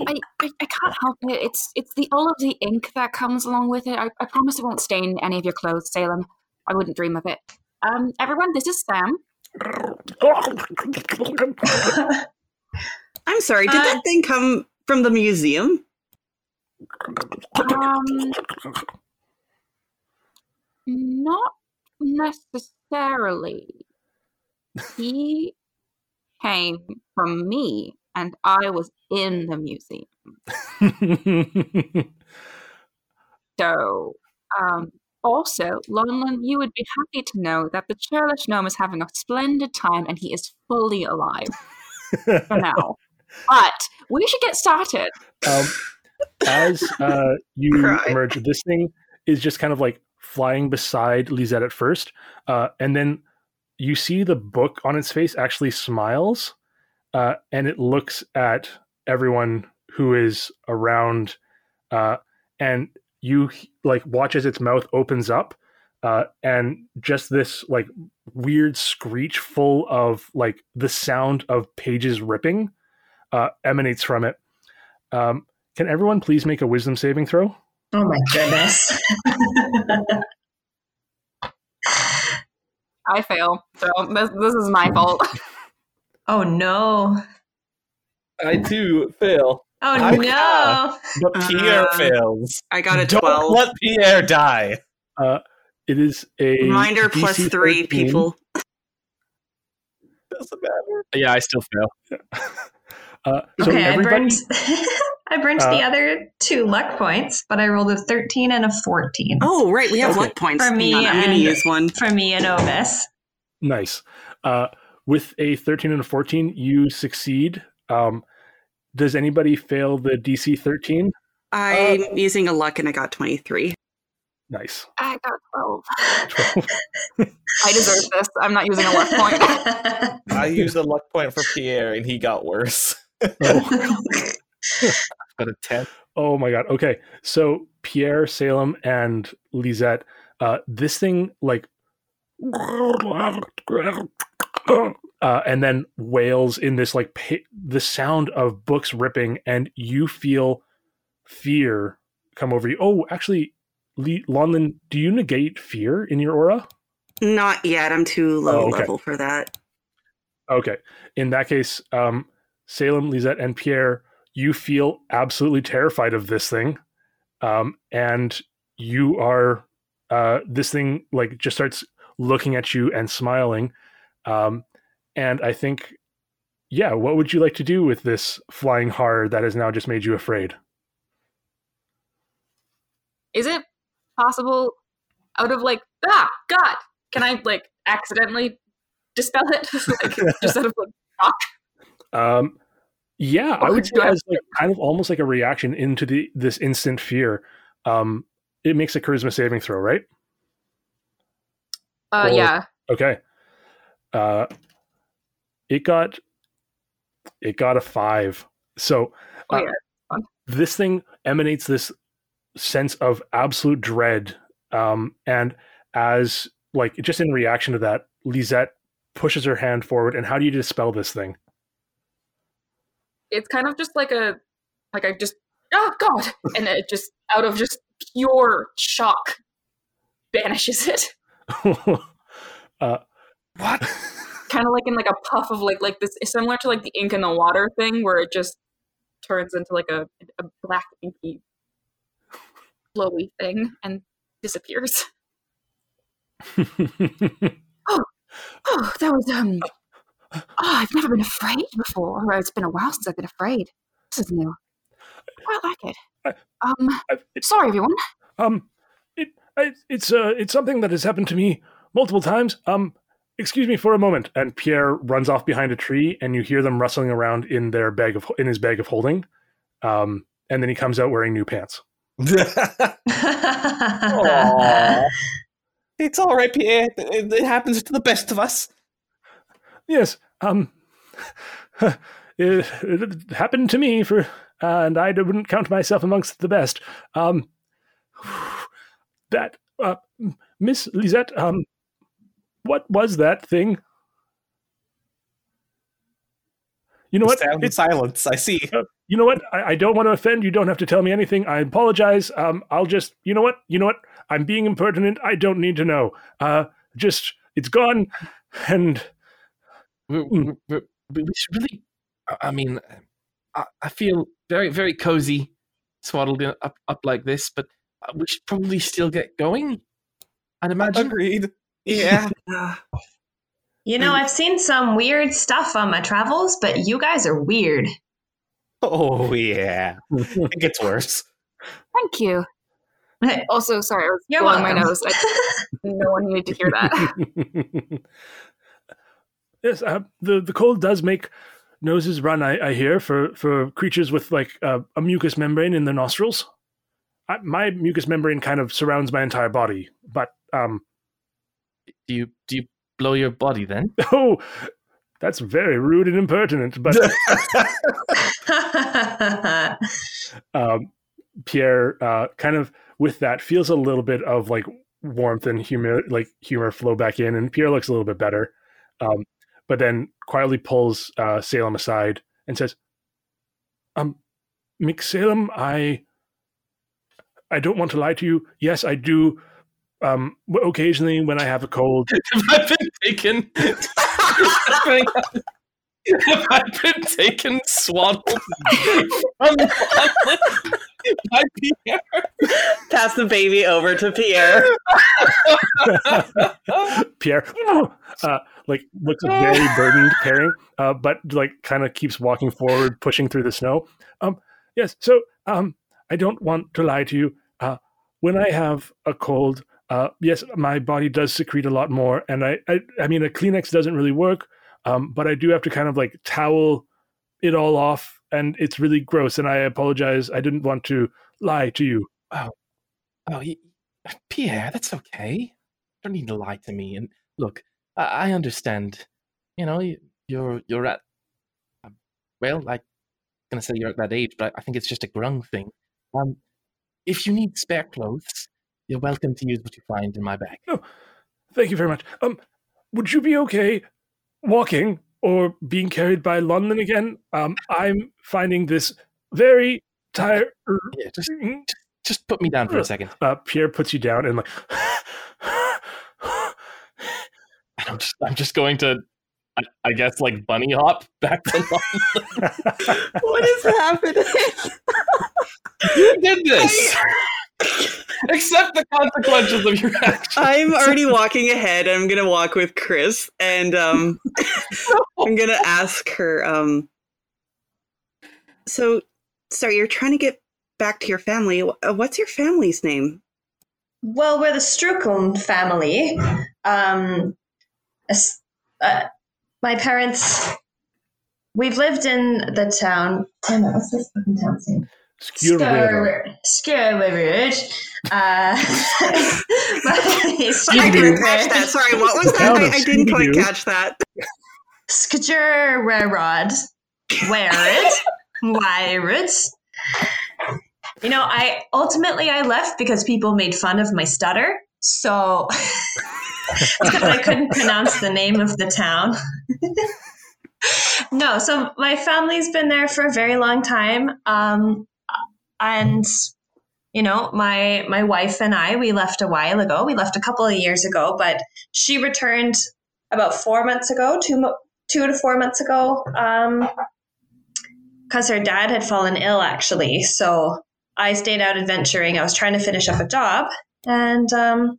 I, I, I can't help it. It's it's the all of the ink that comes along with it. I, I promise it won't stain any of your clothes, Salem. I wouldn't dream of it. Um, everyone, this is Sam. I'm sorry. Did uh, that thing come from the museum? Um, not necessarily. He came from me, and I was in the museum. So, um, also, Lonlon, you would be happy to know that the churlish gnome is having a splendid time, and he is fully alive for now. But we should get started. Um, as uh, you Cry. emerge, this thing is just kind of like flying beside Lisette at first, uh, and then you see the book on its face actually smiles, uh, and it looks at everyone who is around, uh, and you like watch as its mouth opens up, uh, and just this like weird screech full of like the sound of pages ripping uh, emanates from it. Um, can everyone please make a wisdom saving throw? Oh my goodness. I fail, so this, this is my fault. Oh no. I too fail. Oh I no. But uh, Pierre fails. I got a twelve. Don't let Pierre die. Uh, it is a reminder plus three, people. Doesn't matter. Yeah, I still fail. Uh, so okay, I burned, I burned uh, the other two luck points, but I rolled a thirteen and a fourteen. Oh, right. We have okay. luck points. For me, I'm going to use one. For me and Ovis. Nice. Uh, with a thirteen and a fourteen, you succeed. Um, does anybody fail the D C thirteen? I'm uh, using a luck and I got twenty-three. Nice. I got twelve. twelve. I deserve this. I'm not using a luck point. I used a luck point for Pierre and he got worse. Oh. Got a ten. Oh my god. Okay, so Pierre, Salem, and Lisette, uh, this thing like, uh, and then wails in this like pa- the sound of books ripping, and you feel fear come over you. Oh, actually, Le- Lonlin, do you negate fear in your aura? Not yet. I'm too low oh, okay. level for that. Okay. In that case, um, Salem, Lisette, and Pierre, you feel absolutely terrified of this thing. Um, and you are, uh, this thing like just starts looking at you and smiling. Um, and I think, yeah, what would you like to do with this flying horror that has now just made you afraid? Is it possible out of like, ah, God, can I like accidentally dispel it? Like, just out of like, shock? Um, yeah, I would do as like kind of almost like a reaction into the this instant fear. Um, it makes a charisma saving throw, right? Uh, or, yeah. Okay. Uh, it got it got a five. So uh, oh, yeah. This thing emanates this sense of absolute dread, um, and as like just in reaction to that, Lisette pushes her hand forward. And how do you dispel this thing? It's kind of just like a, like I just, oh God. And it just, out of just pure shock, banishes it. uh, what? Kind of like in like a puff of like, like this, similar to like the ink in the water thing where it just turns into like a, a black inky flowy thing and disappears. oh, oh, that was, um... Oh, I've never been afraid before. Or it's been a while since I've been afraid. This is new. I like it. Um, sorry, everyone. Um, it it's uh it's something that has happened to me multiple times. Um, excuse me for a moment. And Pierre runs off behind a tree, and you hear them rustling around in their bag of in his bag of holding. Um, and then he comes out wearing new pants. Aww. It's all right, Pierre. It, it happens to the best of us. Yes, um, it, it happened to me, for, uh, and I wouldn't count myself amongst the best. Um, that, uh, Miss Lisette, um, what was that thing? You know what? It's silence, I see. Uh, you know what? I, I don't want to offend. You don't have to tell me anything. I apologize. Um, I'll just, you know what? You know what? I'm being impertinent. I don't need to know. Uh, just, it's gone, and... We should really, I mean, I feel very, very cozy swaddled in, up, up like this, but we should probably still get going, I'd imagine. Agreed. Yeah. You know, I've seen some weird stuff on my travels, but you guys are weird. Oh, yeah. It gets worse. Thank you. Also, sorry, I was You're blowing welcome. my nose. I, no one needed to hear that. Yes, uh, the, the cold does make noses run, I, I hear, for, for creatures with like uh, a mucous membrane in their nostrils. I, my mucous membrane kind of surrounds my entire body, but... um, do you do you blow your body then? Oh, that's very rude and impertinent, but... um, Pierre, uh, kind of with that, feels a little bit of like warmth and humor, like humor flow back in, and Pierre looks a little bit better. Um, but then quietly pulls uh, Salem aside and says, "Um, McSalem, I, I don't want to lie to you. Yes, I do. Um, occasionally when I have a cold, have I been taken? Have I been taken, swaddled from by Pierre?" Pass the baby over to Pierre. Pierre, uh, like looks very burdened, caring, uh, but like kind of keeps walking forward, pushing through the snow. Um, yes, so um, I don't want to lie to you. Uh, when I have a cold, uh, yes, my body does secrete a lot more, and I, I, I mean, a Kleenex doesn't really work. Um, but I do have to kind of like towel it all off, and it's really gross, and I apologize. I didn't want to lie to you. Oh, oh, he, Pierre, that's okay. You don't need to lie to me. And look, I, I understand. You know, you, you're you're at, well, I'm going to say you're at that age, but I, I think it's just a grung thing. Um, if you need spare clothes, you're welcome to use what you find in my bag. Oh, thank you very much. Um, would you be okay walking or being carried by London again? Um, I'm finding this very tired. Yeah, just, just put me down for a second. Uh, Pierre puts you down and like, and I'm just, I'm just going to, I, I guess, like bunny hop back to London. What is happening? You did this. I... Accept the consequences of your actions. I'm already walking ahead. I'm going to walk with Chris, and um, no. I'm going to ask her, um, so, sorry, you're trying to get back to your family. What's your family's name? Well, we're the Strucum family. Um, uh, my parents, we've lived in the town. Damn it, what's this fucking town's name? Skjurwaerod. Skjurwaerod. Uh, I didn't catch that. Sorry, what was that? I, I didn't quite catch that. Skjurwaerod. Wear it. Wear it. You know, I ultimately I left because people made fun of my stutter. So it's because I couldn't pronounce the name of the town. No, so my family's been there for a very long time. Um, And, you know, my my wife and I, we left a while ago. We left a couple of years ago, but she returned about four months ago, two, two to four months ago, um, because her dad had fallen ill, actually. So I stayed out adventuring. I was trying to finish up a job. And, um,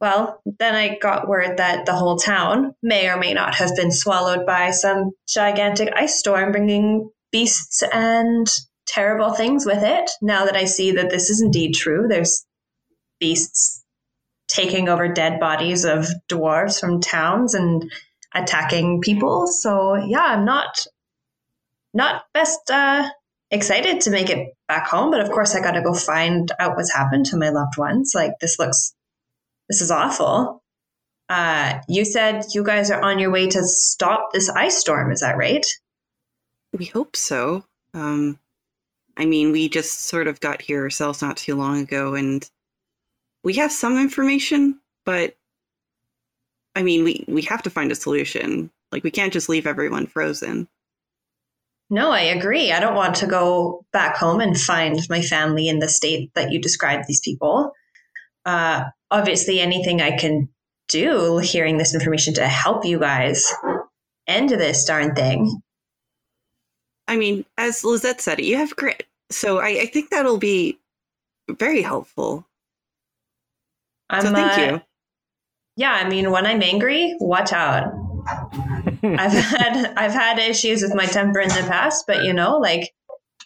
well, then I got word that the whole town may or may not have been swallowed by some gigantic ice storm, bringing beasts and... terrible things with it. Now that I see that this is indeed true, there's beasts taking over dead bodies of dwarves from towns and attacking people. So yeah, I'm not not best uh, excited to make it back home, but of course I gotta go find out what's happened to my loved ones. Like this looks, this is awful. Uh, you said you guys are on your way to stop this ice storm, is that right? We hope so. Um I mean, we just sort of got here ourselves not too long ago, and we have some information, but I mean, we, we have to find a solution. Like, we can't just leave everyone frozen. No, I agree. I don't want to go back home and find my family in the state that you described these people. Uh, obviously, anything I can do hearing this information to help you guys end this darn thing. I mean, as Lizette said, you have grit. So I, I think that'll be very helpful. I'm, so thank uh, you. Yeah, I mean, when I'm angry, watch out. I've had I've had issues with my temper in the past, but you know, like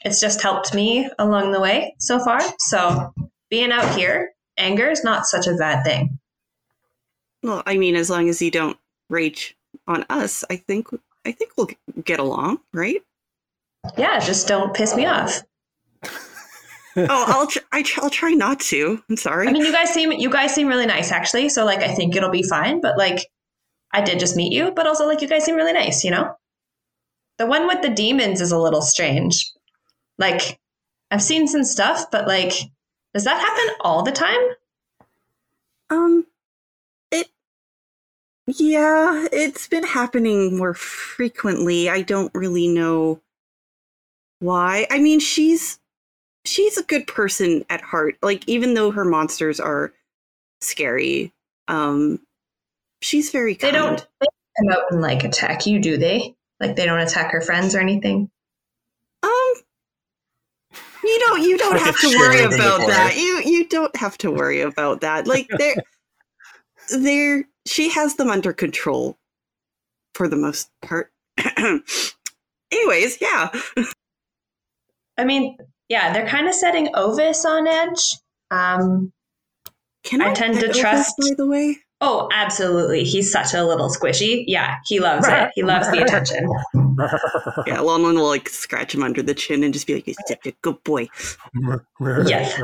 it's just helped me along the way so far. So being out here, anger is not such a bad thing. Well, I mean, as long as you don't rage on us, I think I think we'll get along, right? Yeah, just don't piss me off. oh, I'll tr- I tr- I'll try not to. I'm sorry. I mean, you guys seem you guys seem really nice, actually. So, like, I think it'll be fine. But like, I did just meet you, but also like, you guys seem really nice. You know, the one with the demons is a little strange. Like, I've seen some stuff, but like, does that happen all the time? Um, it. Yeah, it's been happening more frequently. I don't really know why. I mean, she's she's a good person at heart. Like, even though her monsters are scary, um, she's very kind. They don't they come out and like attack you, do they? Like, they don't attack her friends or anything? Um, you don't you don't have to worry about that. You you don't have to worry about that. Like, they're they're she has them under control for the most part. Anyways, yeah. I mean, yeah, they're kind of setting Ovis on edge. Um, Can I, I tend to trust. Ovis, by the way? Oh, absolutely. He's such a little squishy. Yeah, he loves it. He loves the attention. Yeah, Lonlin will like scratch him under the chin and just be like, "He's such a good boy." Yes.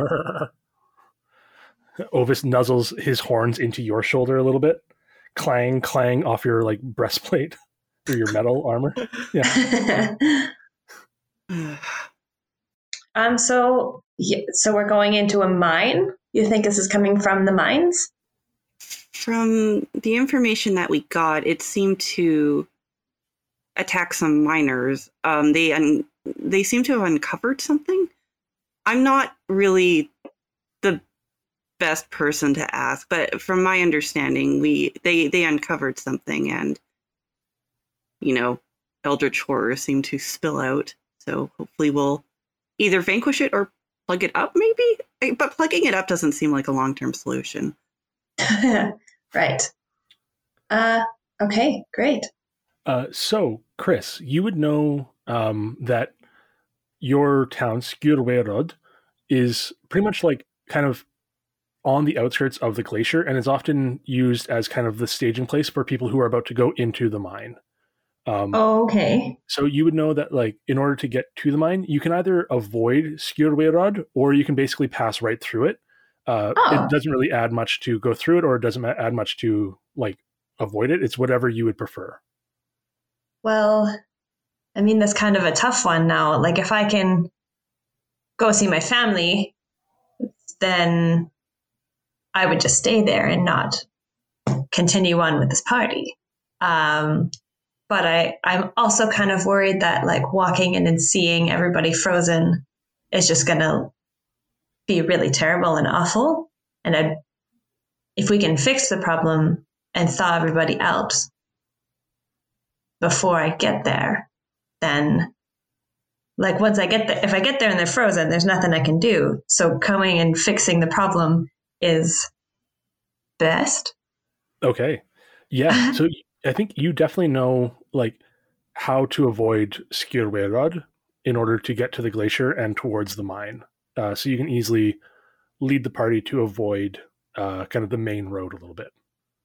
Ovis nuzzles his horns into your shoulder a little bit, clang, clang off your like breastplate. Through your metal armor. Yeah. um. So, yeah, so we're going into a mine. You think this is coming from the mines? From the information that we got, it seemed to attack some miners. Um. They un- They seem to have uncovered something. I'm not really the best person to ask, but from my understanding, we they they uncovered something and. You know, eldritch horrors seem to spill out, so hopefully we'll either vanquish it or plug it up, maybe? But plugging it up doesn't seem like a long-term solution. Right. Uh, okay, great. Uh, so, Chris, you would know um, that your town, Skjurwaerod, is pretty much like kind of on the outskirts of the glacier and is often used as kind of the staging place for people who are about to go into the mine. Um, oh, okay. So you would know that, like, in order to get to the mine, you can either avoid Skjurwaerod or you can basically pass right through it. Uh, oh. It doesn't really add much to go through it, or it doesn't add much to, like, avoid it. It's whatever you would prefer. Well, I mean, that's kind of a tough one now. Like, if I can go see my family, then I would just stay there and not continue on with this party. Um... But I, I'm also kind of worried that like walking in and seeing everybody frozen is just going to be really terrible and awful. And I, if we can fix the problem and thaw everybody out before I get there, then like once I get there, if I get there and they're frozen, there's nothing I can do. So coming and fixing the problem is best. Okay. Yeah. So I think you definitely know like how to avoid Skjurwaerod in order to get to the glacier and towards the mine. Uh, so you can easily lead the party to avoid uh, kind of the main road a little bit.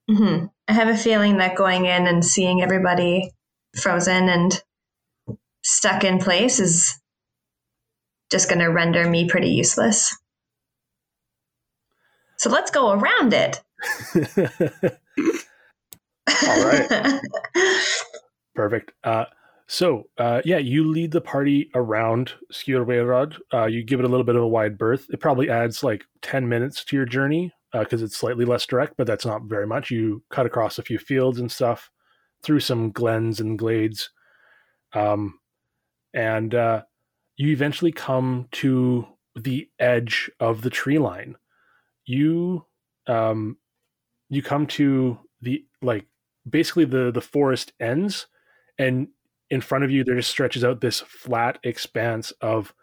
Mm-hmm. I have a feeling that going in and seeing everybody frozen and stuck in place is just going to render me pretty useless. So let's go around it. All right. Perfect. Uh, so, uh, yeah, you lead the party around Skjurwaerod. Uh, you give it a little bit of a wide berth. It probably adds like ten minutes to your journey because uh, it's slightly less direct, but that's not very much. You cut across a few fields and stuff through some glens and glades. Um, and uh, you eventually come to the edge of the tree line. You, um, you come to the, like, basically the, the forest ends and in front of you, there just stretches out this flat expanse of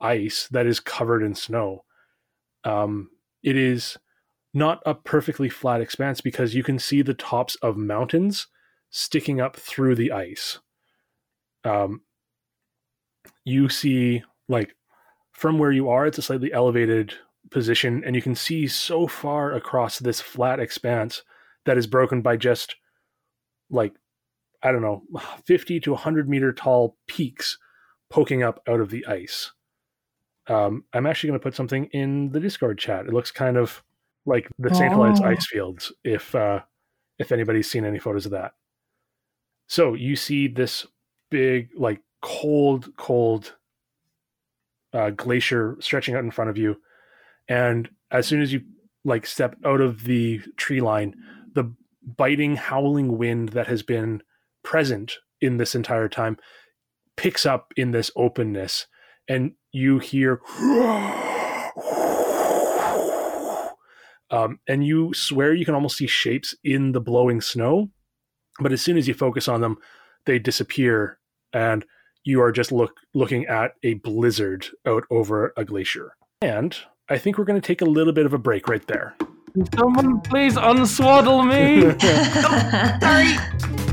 ice that is covered in snow. Um, it is not a perfectly flat expanse, because you can see the tops of mountains sticking up through the ice. Um, you see, like, from where you are, it's a slightly elevated position, and you can see so far across this flat expanse that is broken by just, like, I don't know, fifty to one hundred meter tall peaks poking up out of the ice. Um, I'm actually going to put something in the Discord chat. It looks kind of like the Saint Helens ice fields, if uh, if anybody's seen any photos of that. So you see this big, like, cold, cold uh, glacier stretching out in front of you. And as soon as you, like, step out of the tree line, the biting, howling wind that has been present in this entire time picks up in this openness, and you hear um, and you swear you can almost see shapes in the blowing snow, but as soon as you focus on them, they disappear, and you are just look looking at a blizzard out over a glacier. And I think we're going to take a little bit of a break right there. Can someone please unswaddle me? Oh, sorry.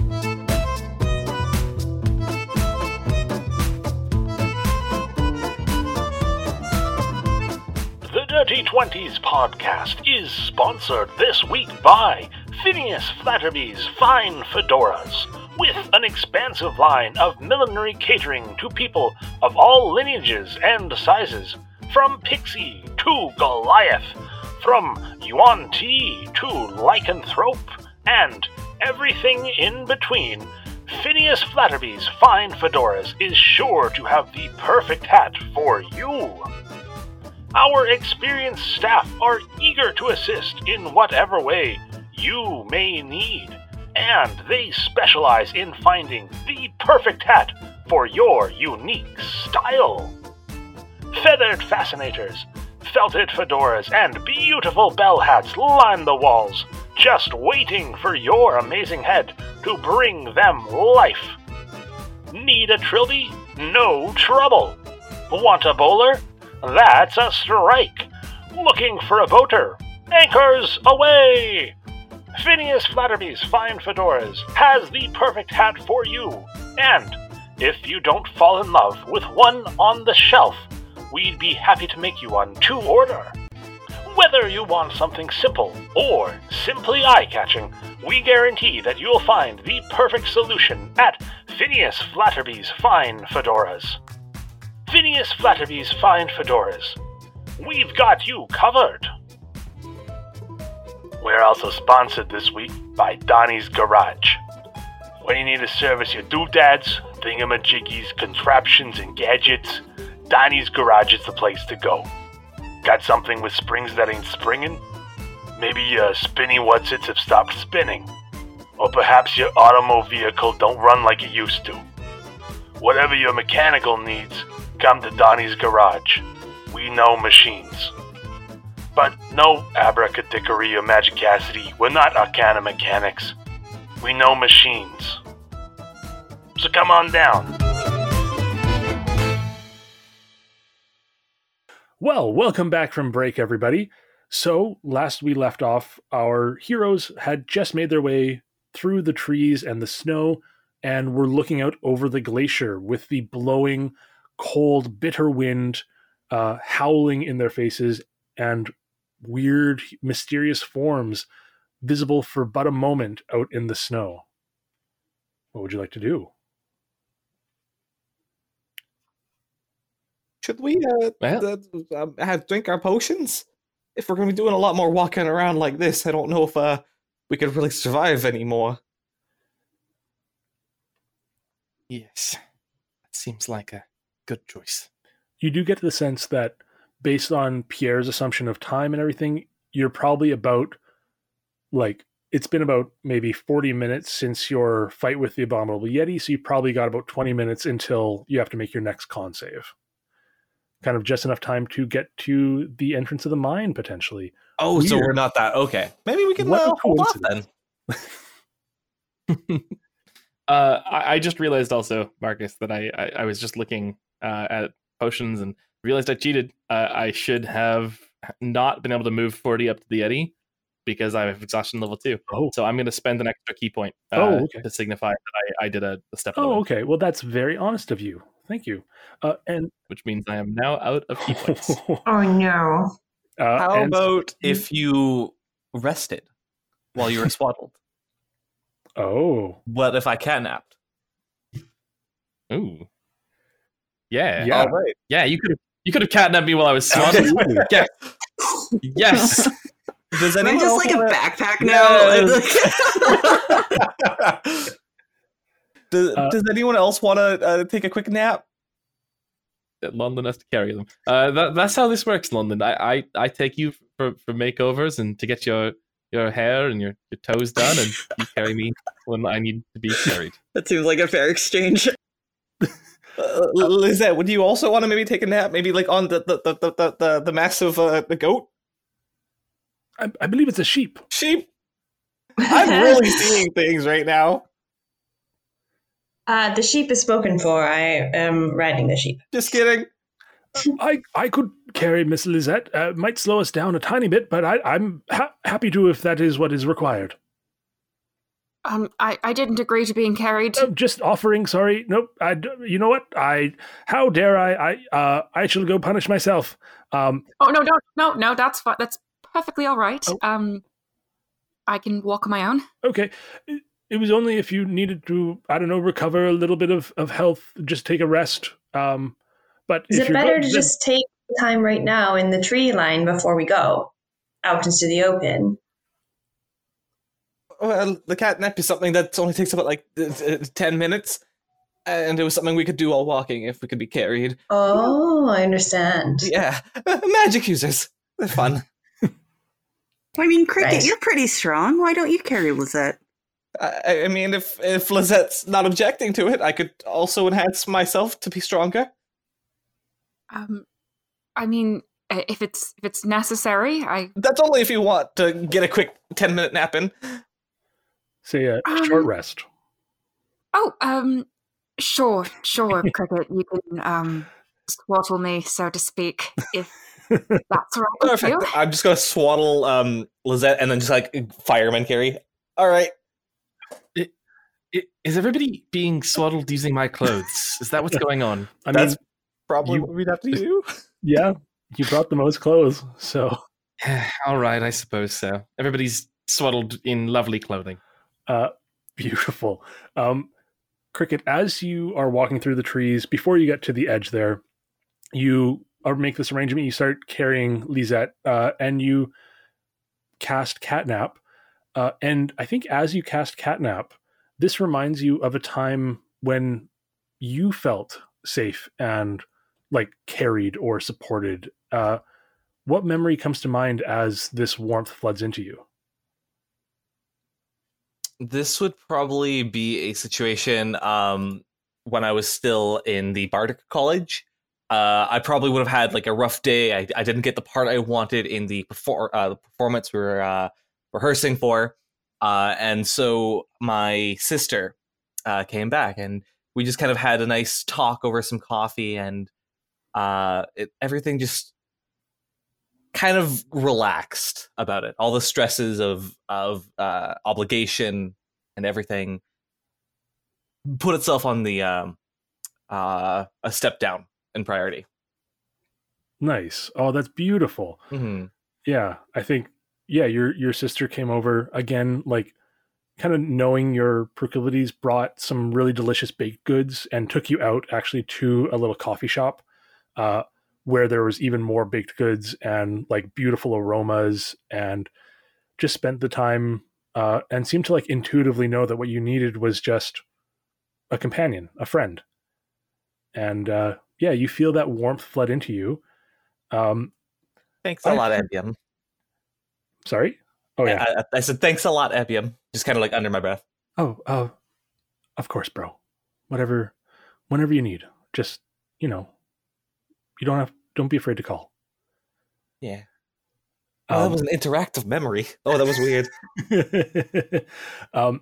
Dirty Twenties Podcast is sponsored this week by Phineas Flatterby's Fine Fedoras, with an expansive line of millinery catering to people of all lineages and sizes, from Pixie to Goliath, from Yuan-Ti to Lycanthrope, and everything in between. Phineas Flatterby's Fine Fedoras is sure to have the perfect hat for you. Our experienced staff are eager to assist in whatever way you may need, and they specialize in finding the perfect hat for your unique style. Feathered fascinators, felted fedoras, and beautiful bell hats line the walls, just waiting for your amazing head to bring them life. Need a trilby? No trouble. Want a bowler? That's a strike. Looking for a boater? Anchors away! Phineas Flatterby's Fine Fedoras has the perfect hat for you. And if you don't fall in love with one on the shelf, we'd be happy to make you one to order. Whether you want something simple or simply eye-catching, we guarantee that you'll find the perfect solution at Phineas Flatterby's Fine Fedoras. Phineas Flatterby's Fine Fedoras. We've got you covered. We're also sponsored this week by Donnie's Garage. When you need to service your doodads, thingamajiggies, contraptions, and gadgets, Donnie's Garage is the place to go. Got something with springs that ain't springing? Maybe your spinny whatsits have stopped spinning. Or perhaps your automo vehicle don't run like it used to. Whatever your mechanical needs, come to Donnie's Garage. We know machines. But no abracadickery or magicacity. We're not arcana mechanics. We know machines. So come on down. Well, welcome back from break, everybody. So, last we left off, our heroes had just made their way through the trees and the snow, and were looking out over the glacier with the blowing, cold, bitter wind uh, howling in their faces, and weird, mysterious forms visible for but a moment out in the snow. What would you like to do? Should we uh, well. uh, uh, drink our potions? If we're going to be doing a lot more walking around like this, I don't know if uh, we could really survive anymore. Yes, that seems like a good choice. You do get the sense that, based on Pierre's assumption of time and everything, you're probably about, like, it's been about maybe forty minutes since your fight with the Abominable Yeti, so you probably got about twenty minutes until you have to make your next con save. Kind of just enough time to get to the entrance of the mine, potentially. Oh, Weird. So we're not that. Okay. Maybe we can uh, hold off then. Uh, I, I just realized also, Marcus, that I, I, I was just looking uh, at potions and realized I cheated. Uh, I should have not been able to move forty up to the Yeti. because I have exhaustion level two. Oh. So I'm going to spend an extra key point uh, oh, okay. to signify that I, I did a, a step. Oh, okay. Well, that's very honest of you. Thank you. Uh, and which means I am now out of key points. Oh, no. Uh, How and... about if you rested while you were swaddled? Oh. What if I catnapped? Ooh. Yeah. Yeah. All right. Yeah, you could have you could have catnapped me while I was swaddled. Yes. Yes. Does anyone just like a that? backpack now? Yes. does, uh, does anyone else want to uh, take a quick nap? London has to carry them. Uh, that, that's how this works, London. I, I, I take you for, for makeovers and to get your, your hair and your, your toes done, and you carry me when I need to be carried. That seems like a fair exchange. Uh, Lizette, would you also want to maybe take a nap? Maybe like on the the the the the, the massive uh, the goat? I, I believe it's a sheep. Sheep. I'm really seeing things right now. Uh, the sheep is spoken for. I am riding the sheep. Just kidding. I I could carry Miss Lizette. Uh, it might slow us down a tiny bit, but I, I'm ha- happy to if that is what is required. Um, I, I didn't agree to being carried. Uh, just offering, sorry. Nope. I, you know what? I, how dare I? I, uh, I shall go punish myself. Um, oh, no, no, no, no. That's fine. That's perfectly all right. Oh. Um, I can walk on my own. Okay. It, it was only if you needed to, I don't know, recover a little bit of, of health, just take a rest. Um, but Is if it you're better go- to then- just take time right now in the tree line before we go out into the open? Well, the catnap is something that only takes about like uh, ten minutes, and it was something we could do while walking if we could be carried. Oh, I understand. Yeah, magic users, they're fun. I mean, Cricket, right. You're pretty strong. Why don't you carry Lizette? I, I mean, if if Lizette's not objecting to it, I could also enhance myself to be stronger. Um, I mean, if it's if it's necessary, I. That's only if you want to get a quick ten minute nap in. So yeah, um, short rest. Oh, um, sure, sure, Cricket. You can um, swaddle me, so to speak, if that's right. Perfect. With you. I'm just gonna swaddle um, Lizette and then just like fireman carry. All right. It, it, is everybody being swaddled using my clothes? Is that what's going on? I that's mean, probably you, what we'd have to do. Yeah, you brought the most clothes, so. All right, I suppose so. Everybody's swaddled in lovely clothing. Uh, beautiful. Um, Cricket, as you are walking through the trees, before you get to the edge there, you are make this arrangement, you start carrying Lizette, uh, and you cast catnap. Uh, and I think as you cast catnap, this reminds you of a time when you felt safe and like carried or supported. Uh, what memory comes to mind as this warmth floods into you? This would probably be a situation um, when I was still in the Bardic College. Uh, I probably would have had like a rough day. I, I didn't get the part I wanted in the, perfor- uh, the performance we were uh, rehearsing for. Uh, and so my sister uh, came back and we just kind of had a nice talk over some coffee, and uh, it, everything just kind of relaxed about it. All the stresses of of uh, obligation and everything put itself on the um, uh, a step down in priority. Nice. Oh, that's beautiful. Mm-hmm. Yeah, I think yeah your your sister came over again, like kind of knowing your proclivities, brought some really delicious baked goods and took you out actually to a little coffee shop. Uh, where there was even more baked goods and like beautiful aromas, and just spent the time uh, and seemed to like intuitively know that what you needed was just a companion, a friend. And uh, yeah, you feel that warmth flood into you. Um, thanks a I, lot, Ebium. Sorry? Oh yeah. I, I, I said, thanks a lot, Ebium. Just kind of like under my breath. Oh, uh, of course, bro. Whatever, whenever you need, just, you know, You don't have. Don't be afraid to call. Yeah. Oh, um, that was an interactive memory. Oh, that was weird. um,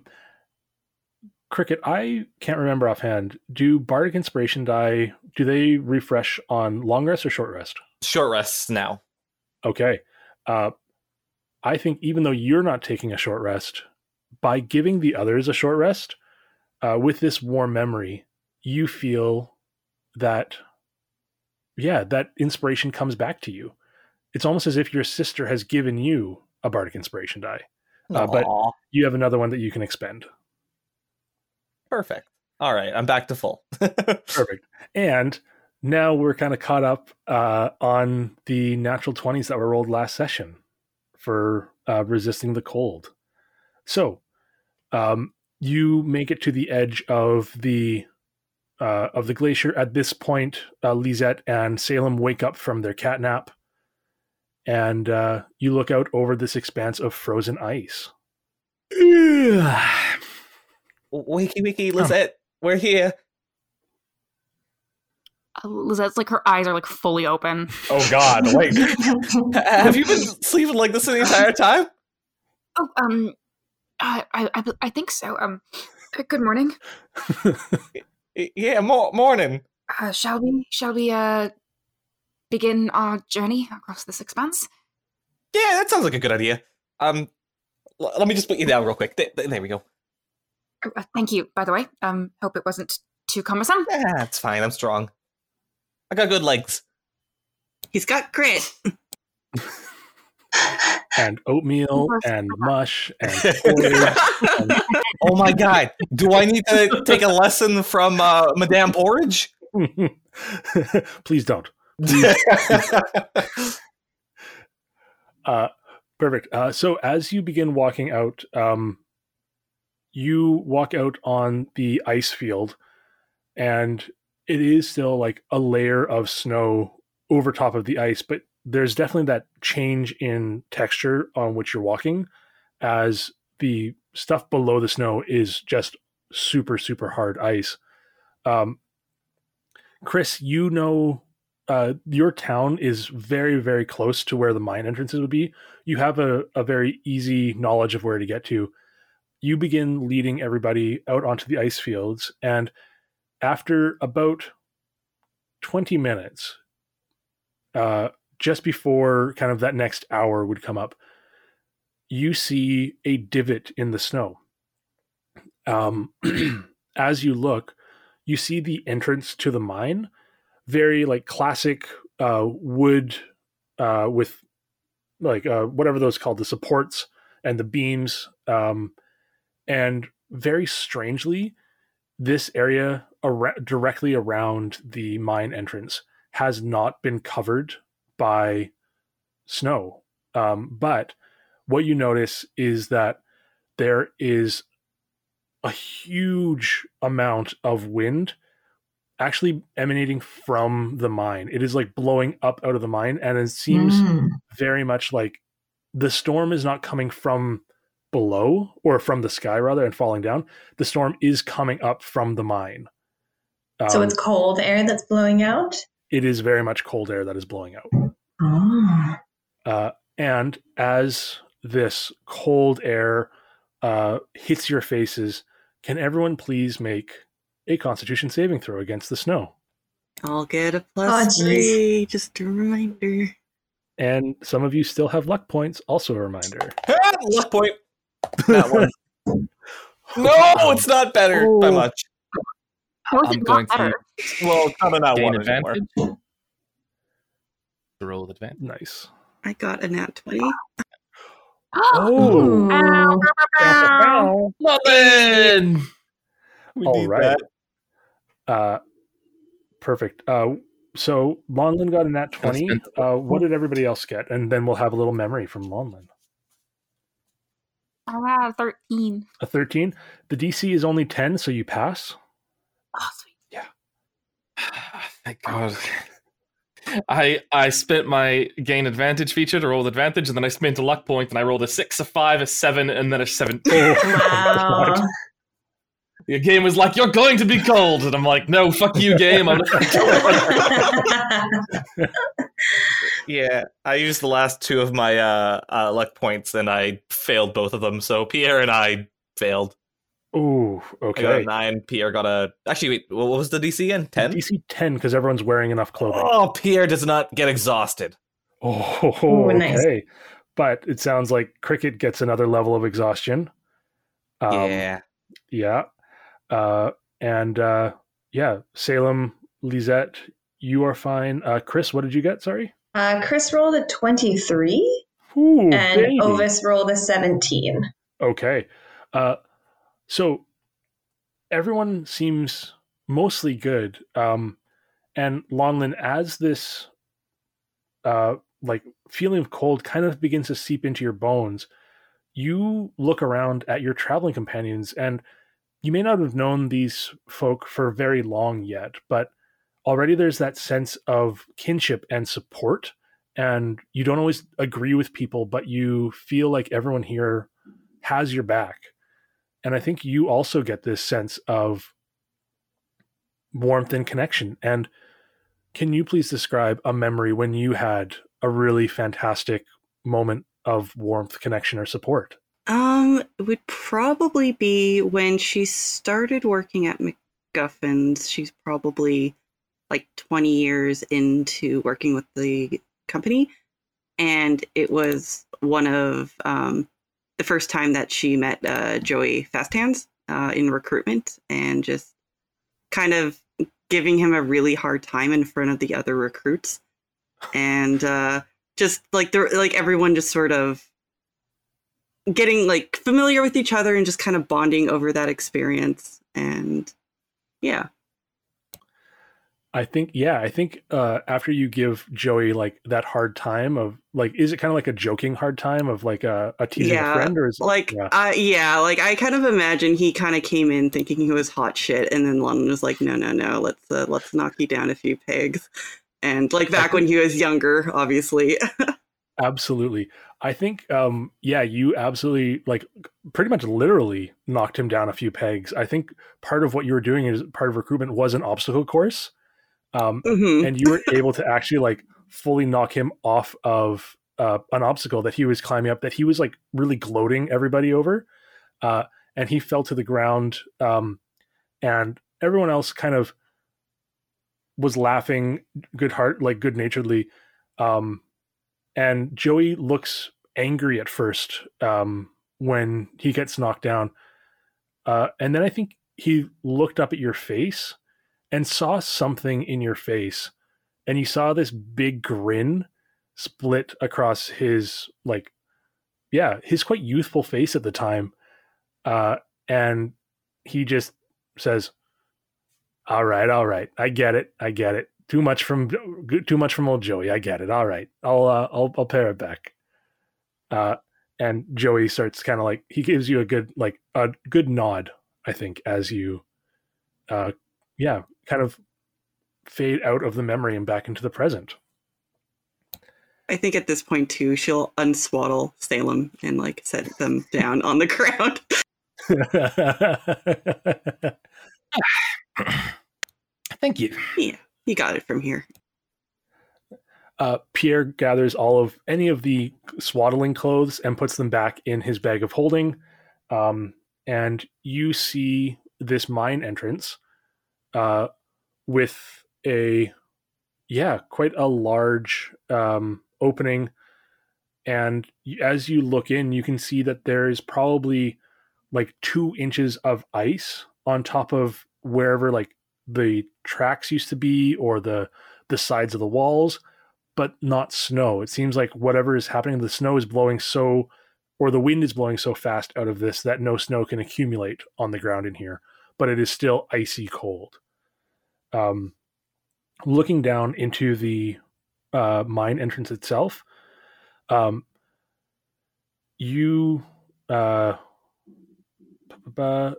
Cricket, I can't remember offhand. Do Bardic Inspiration die? Do they refresh on long rest or short rest? Short rests now. Okay. Uh, I think even though you're not taking a short rest, by giving the others a short rest, uh, with this warm memory, you feel that, yeah, that inspiration comes back to you. It's almost as if your sister has given you a bardic inspiration die, uh, but you have another one that you can expend. Perfect. All right. I'm back to full. Perfect. And now we're kind of caught up uh, on the natural twenties that were rolled last session for uh, resisting the cold. So um, you make it to the edge of the uh, of the glacier. At this point, uh, Lisette and Salem wake up from their catnap, and uh, you look out over this expanse of frozen ice. Wiki, wiki, Lisette, oh. We're here. Lizette's like, her eyes are like fully open. Oh God! Wait, have you been sleeping like this the entire time? Oh, um, I, I, I think so. Um, good morning. Yeah, mo- morning. Uh, shall we? Shall we? Uh, begin our journey across this expanse? Yeah, that sounds like a good idea. Um, l- let me just put you down real quick. Th- th- there we go. Oh, uh, thank you, by the way. Um, hope it wasn't too cumbersome. Yeah, it's fine. I'm strong. I got good legs. He's got grit. And oatmeal and mush and porridge. And- oh my God. Do I need to take a lesson from uh, Madame Porridge? Please don't. uh, perfect. Uh, so as you begin walking out, um, you walk out on the ice field, and it is still like a layer of snow over top of the ice, but there's definitely that change in texture on which you're walking, as the stuff below the snow is just super, super hard ice. Um, Chris, you know, uh, your town is very, very close to where the mine entrances would be. You have a, a very easy knowledge of where to get to. You begin leading everybody out onto the ice fields, and after about twenty minutes, uh, just before kind of that next hour would come up, you see a divot in the snow. Um, as you look, you see the entrance to the mine, very like classic uh, wood uh, with like uh, whatever those called, the supports and the beams. Um, and very strangely, this area ar- directly around the mine entrance has not been covered by snow. Um, but what you notice is that there is a huge amount of wind actually emanating from the mine. It is like blowing up out of the mine, and it seems mm. very much like the storm is not coming from below, or from the sky rather, and falling down. The storm is coming up from the mine. Um, so it's cold air that's blowing out? It is very much cold air that is blowing out. Oh. Uh, and as this cold air uh, hits your faces, can everyone please make a Constitution saving throw against the snow? I'll get a plus oh, three, just a reminder. And some of you still have luck points, also a reminder. Ah, luck point! That one. No, it's not better oh. by much. I'm going to well, kind of not one advantage. Anymore. Roll advantage. Nice. I got a nat twenty. Oh, oh. Ow. Well then. We all need right. That. Uh, perfect. Uh, so Lonlin got a nat twenty. Uh, what did everybody else get? And then we'll have a little memory from Lonlin. Ah, thirteen. A thirteen. The D C is only ten, so you pass. Oh, sweet. Yeah. Thank God. I I spent my gain advantage feature to roll advantage, and then I spent a luck point, and I rolled a six, a five, a seven, and then a seven. Wow. Your game was like, "You're going to be cold," and I'm like, "No, fuck you, game." I'm like, yeah, I used the last two of my uh, uh, luck points, and I failed both of them. So Pierre and I failed. Ooh, okay. I got a nine. Pierre got a. Actually, wait. What was the D C again? Ten. D C ten, because everyone's wearing enough clothing. Oh, Pierre does not get exhausted. Oh, okay. Ooh, nice. But it sounds like cricket gets another level of exhaustion. Um, yeah. Yeah. Uh, and uh, yeah, Salem, Lisette, you are fine. Uh, Chris, what did you get? Sorry. Uh, Chris rolled a twenty-three. Ooh, and baby. Ovis rolled a seventeen. Okay. Uh, so everyone seems mostly good. Um, and Lonlin, as this uh, like feeling of cold kind of begins to seep into your bones, you look around at your traveling companions, and you may not have known these folk for very long yet, but already there's that sense of kinship and support. And you don't always agree with people, but you feel like everyone here has your back. And I think you also get this sense of warmth and connection. And can you please describe a memory when you had a really fantastic moment of warmth, connection, or support? Um, it would probably be when she started working at MacGuffins. She's probably like twenty years into working with the company, and it was one of um the first time that she met uh Joey Fasthands uh in recruitment, and just kind of giving him a really hard time in front of the other recruits, and uh just like the like everyone just sort of getting like familiar with each other and just kind of bonding over that experience. And yeah, I think, yeah, I think uh, after you give Joey like that hard time of like, is it kind of like a joking hard time of like a, a teasing yeah, a friend, or is it like, yeah. Uh, yeah, like I kind of imagine he kind of came in thinking he was hot shit, and then London was like, no, no, no, let's uh, let's knock you down a few pegs, and like back when he was younger, obviously. Absolutely, I think, um, yeah, you absolutely like pretty much literally knocked him down a few pegs. I think part of what you were doing as part of recruitment was an obstacle course. Um, mm-hmm. And you were able to actually like fully knock him off of uh, an obstacle that he was climbing up, that he was like really gloating everybody over. Uh, and he fell to the ground, um, and everyone else kind of was laughing good heart, like good naturedly. Um, and Joey looks angry at first um, when he gets knocked down. Uh, and then I think he looked up at your face and saw something in your face, and you saw this big grin split across his like, yeah, his quite youthful face at the time. Uh, and he just says, all right, all right. I get it. I get it. Too much from too much from old Joey. I get it. All right. I'll, uh, I'll, I'll pay it back. Uh, and Joey starts kind of like, he gives you a good, like a good nod, I think, as you, uh, yeah, kind of fade out of the memory and back into the present. I think at this point too, she'll unswaddle Salem and like set them down on the ground. Thank you. Yeah, you got it from here. Uh, Pierre gathers all of any of the swaddling clothes and puts them back in his bag of holding. Um, and you see this mine entrance. Uh, with a, yeah, quite a large um, opening. And as you look in, you can see that there is probably like two inches of ice on top of wherever like the tracks used to be, or the, the sides of the walls, but not snow. It seems like whatever is happening, the snow is blowing so, or the wind is blowing so fast out of this that no snow can accumulate on the ground in here, but it is still icy cold. Um, looking down into the uh, mine entrance itself, um, you, uh,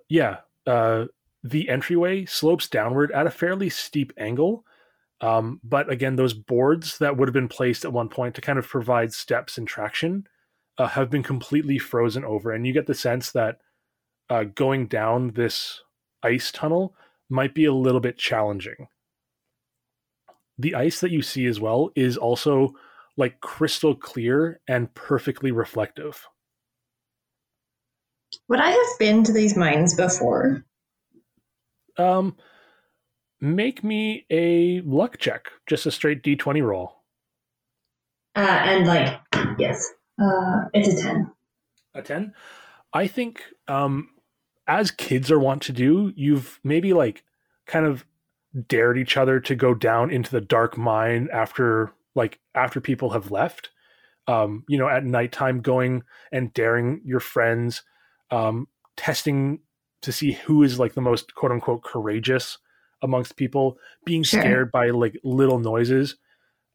yeah, uh, the entryway slopes downward at a fairly steep angle. Um, but again, those boards that would have been placed at one point to kind of provide steps and traction uh, have been completely frozen over. And you get the sense that uh, going down this ice tunnel might be a little bit challenging. The ice that you see as well is also like crystal clear and perfectly reflective. Would I have been to these mines before? Um, make me a luck check, just a straight D twenty roll. Uh, and like, yes. Uh, it's a ten. A ten? I think um, as kids are wont to do, you've maybe like kind of dared each other to go down into the dark mine after like after people have left. Um, you know, at nighttime going and daring your friends, um, testing to see who is like the most quote unquote courageous amongst people, being sure. scared by like little noises.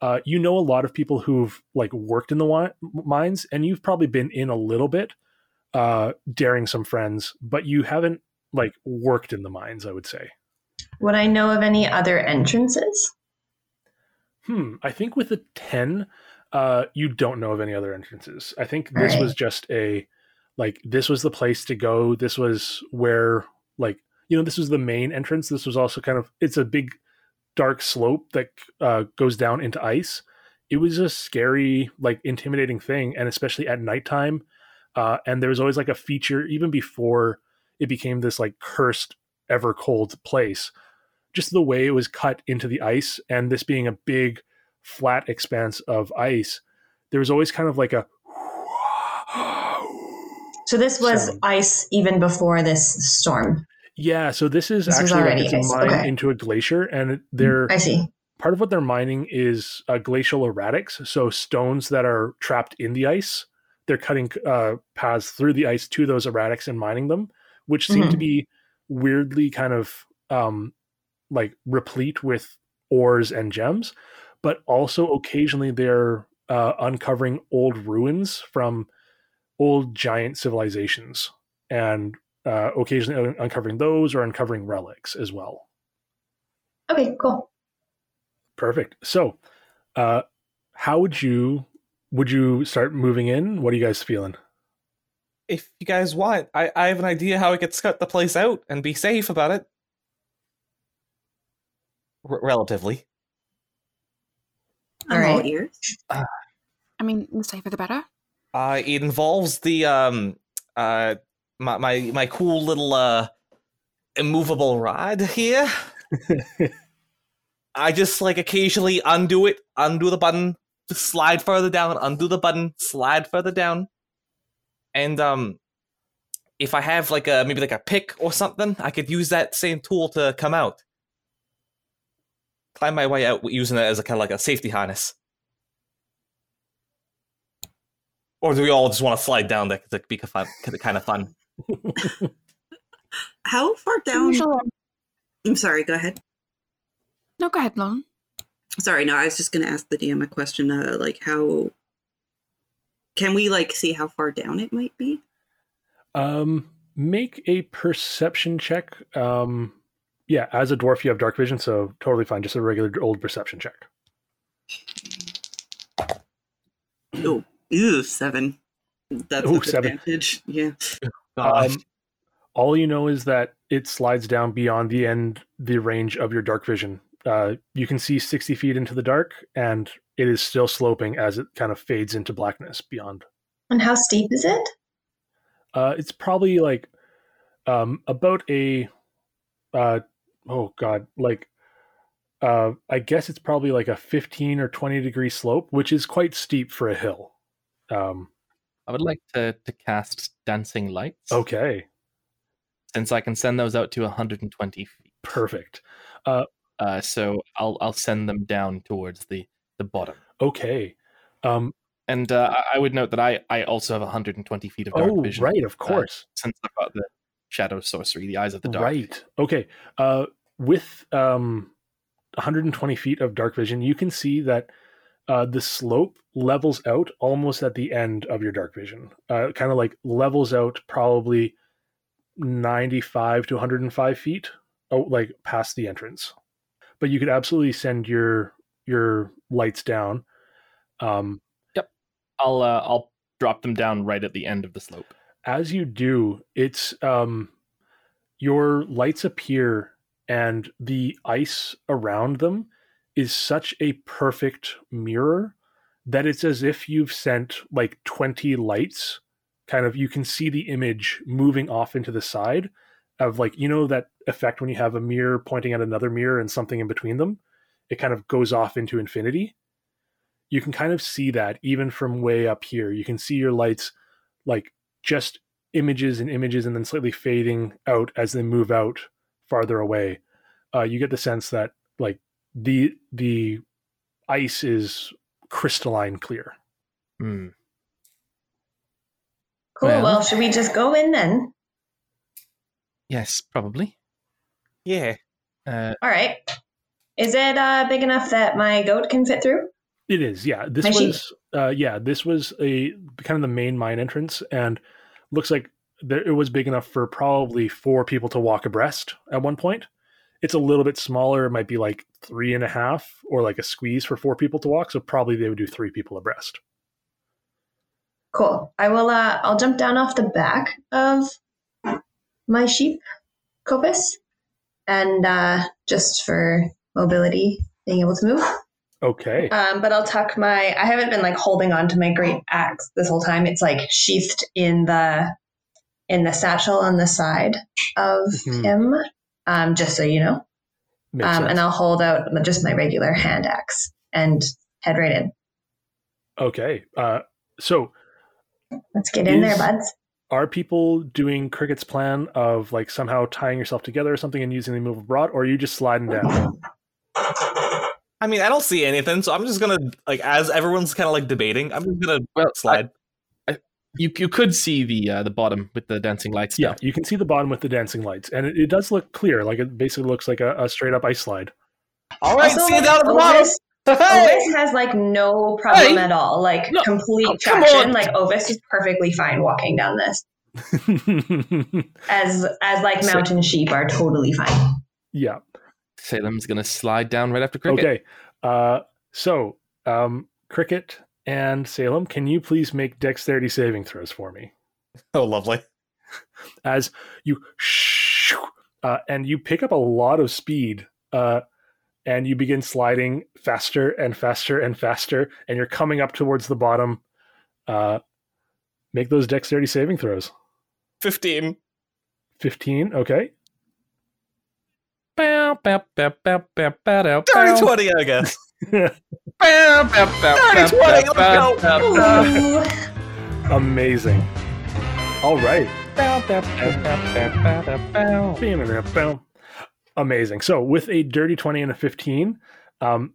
Uh, you know, a lot of people who've like worked in the wi- mines, and you've probably been in a little bit, uh, daring some friends, but you haven't like worked in the mines, I would say. Would I know of any other entrances? Hmm. I think with a ten, uh, you don't know of any other entrances. I think this right. was just a, like, this was the place to go. This was where, like, you know, this was the main entrance. This was also kind of, it's a big dark slope that uh, goes down into ice. It was a scary, like, intimidating thing. And especially at nighttime. Uh, and there was always like a feature, even before it became this like cursed, ever cold place, just the way it was cut into the ice. And this being a big flat expanse of ice, there was always kind of like a, so this was sound. Ice even before this storm. Yeah, so this is this actually already like mined okay. into a glacier, and they're I see. Part of what they're mining is uh, glacial erratics, so stones that are trapped in the ice. They're cutting uh, paths through the ice to those erratics and mining them, which seem mm-hmm. to be weirdly kind of um, like replete with ores and gems, but also occasionally they're uh, uncovering old ruins from old giant civilizations, and uh, occasionally un- uncovering those or uncovering relics as well. Okay, cool. Perfect. So uh, how would you, would you start moving in? What are you guys feeling? If you guys want, I, I have an idea how we could scout the place out and be safe about it. R- relatively. All right. All ears. Uh, I mean, the safer the better. Uh, it involves the um, uh, my my my cool little uh, immovable rod here. I just like occasionally undo it, undo the button, just slide further down, undo the button, slide further down, and um, if I have like a maybe like a pick or something, I could use that same tool to come out, climb my way out using it as a kind of like a safety harness. Or do we all just want to slide down? That could be fun, kind of fun. How far down? I'm sorry, go ahead. No, go ahead, Long. Sorry, no, I was just going to ask the D M a question. Uh, like, how... Can we, like, see how far down it might be? Um, make a perception check. Um, yeah, as a dwarf, you have dark vision, so totally fine. Just a regular old perception check. Oh. Ooh, seven. That's Ooh, seven. Advantage. Yeah. Um, all you know is that it slides down beyond the end, the range of your dark vision. Uh, you can see sixty feet into the dark, and it is still sloping as it kind of fades into blackness beyond. And how steep is it? Uh, it's probably like um, about a, uh, oh God, like uh, I guess it's probably like a fifteen or twenty degree slope, which is quite steep for a hill. Um, I would like to, to cast Dancing Lights. Okay. Since I can send those out to one hundred twenty feet. Perfect. Uh, uh, so I'll I'll send them down towards the, the bottom. Okay. Um, and uh, I would note that I, I also have one hundred twenty feet of dark oh, vision. Oh, right, of course. Uh, since I've got the shadow sorcery, the eyes of the dark. Right. Okay. Uh, with um one hundred twenty feet of dark vision, you can see that Uh, the slope levels out almost at the end of your dark vision. Uh, kind of like levels out probably ninety-five to one hundred five feet, oh, like past the entrance. But you could absolutely send your your lights down. Um, yep, I'll uh, I'll drop them down right at the end of the slope. As you do, it's um, your lights appear, and the ice around them is such a perfect mirror that it's as if you've sent like twenty lights. Kind of, you can see the image moving off into the side of, like, you know, that effect when you have a mirror pointing at another mirror and something in between them, it kind of goes off into infinity. you can kind of see that even from way up here. You can see your lights, like just images and images, and then slightly fading out as they move out farther away. Uh, you get the sense that like the the ice is crystalline clear. Mm. Cool. Well, well, should we just go in then? Yes, probably. Yeah. Uh, All right. Is it uh, big enough that my goat can fit through? It is. Yeah. This my was. Uh, yeah. This was a kind of the main mine entrance, and looks like there, it was big enough for probably four people to walk abreast at one point. It's a little bit smaller. It might be like three and a half or like a squeeze for four people to walk. So probably they would do three people abreast. Cool. I will, uh, I'll jump down off the back of my sheep coppice and, uh, just for mobility, being able to move. Okay. Um, but I'll tuck my, I haven't been like holding on to my great axe this whole time. It's like sheathed in the, in the satchel on the side of mm-hmm. him. Um, just so you know. Um, and I'll hold out just my regular hand axe and head right in. Okay. Uh, so let's get in there, buds. Are people doing Cricket's plan of like somehow tying yourself together or something and using the move abroad, or are you just sliding down? I mean, I don't see anything, so I'm just gonna like as everyone's kind of like debating, I'm just gonna well, slide. I, I, you you could see the uh, the bottom with the dancing lights. Yeah, now. You can see the bottom with the dancing lights, and it, it does look clear. Like it basically looks like a, a straight up ice slide. All right, also, see you down at the bottom. Ovis has like no problem hey. at all, like no. complete oh, traction. Like Ovis is perfectly fine walking down this, as as like mountain sheep are totally fine. Yeah, Salem's gonna slide down right after Cricket. Okay, uh, so um, Cricket and Salem, can you please make dexterity saving throws for me? Oh, lovely! As you shh, uh, and you pick up a lot of speed. Uh, And you begin sliding faster and faster and faster, and you're coming up towards the bottom. Uh, make those dexterity saving throws. Fifteen. Fifteen, okay. Bow, bow, bow, bow, bow, bow, Dirty twenty, I guess. Dirty twenty, let's go. Amazing. All right. Bow, bow, bow, bow, bow, bow, bow. Amazing. So with a dirty twenty and a fifteen, um,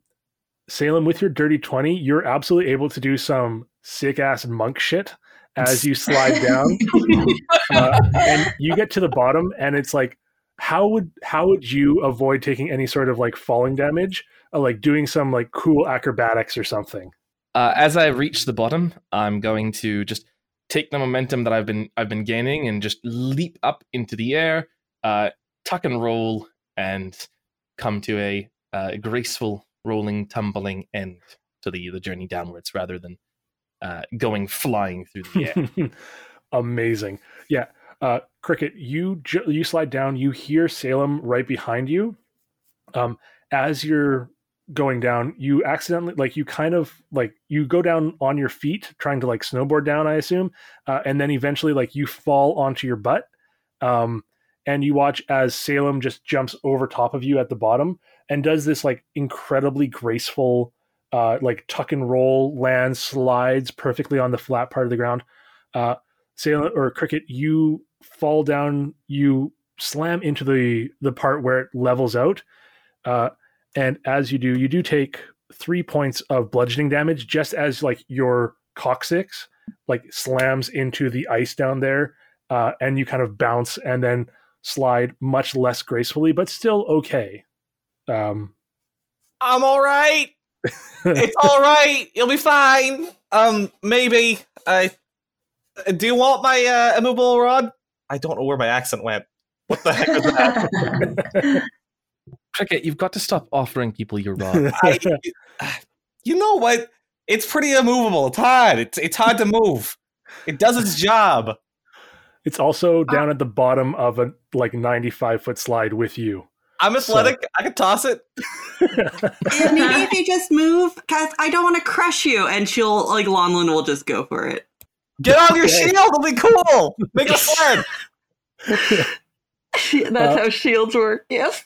Salem, with your dirty twenty, you're absolutely able to do some sick-ass monk shit as you slide down. uh, and you get to the bottom, and it's like, how would how would you avoid taking any sort of like falling damage? Uh, like doing some like cool acrobatics or something. Uh, as I reach the bottom, I'm going to just take the momentum that I've been I've been gaining and just leap up into the air, uh, tuck and roll, and come to a uh, graceful rolling, tumbling end to the, the journey downwards rather than uh, going flying through the air. Amazing. Yeah. Uh, Cricket, you ju- you slide down. You hear Salem right behind you. Um, as you're going down, you accidentally, like, you kind of, like, you go down on your feet, trying to, like, snowboard down, I assume. Uh, and then eventually, like, you fall onto your butt. Um And you watch as Salem just jumps over top of you at the bottom and does this like incredibly graceful, uh, like tuck and roll, lands, slides perfectly on the flat part of the ground. Uh, Salem or Cricket, you fall down, you slam into the the part where it levels out, uh, and as you do, you do take three points of bludgeoning damage just as like your coccyx like slams into the ice down there, uh, and you kind of bounce and then slide much less gracefully, but still okay. Um, I'm all right. It's all right. You'll be fine. Um, maybe. I do you want my uh, immovable rod? I don't know where my accent went. What the heck was that? Cricket, you've got to stop offering people your rod. I, you know what? It's pretty immovable. It's hard. It's it's hard to move. It does its job. It's also down at the bottom of a like ninety-five foot slide with you. I'm athletic. So. I can toss it. Yeah, maybe if you just move, Kath, I don't want to crush you. And she'll, like, Lonlin will just go for it. Get off your shield. It'll be cool. Make a sled. That's uh, how shields work. Yes.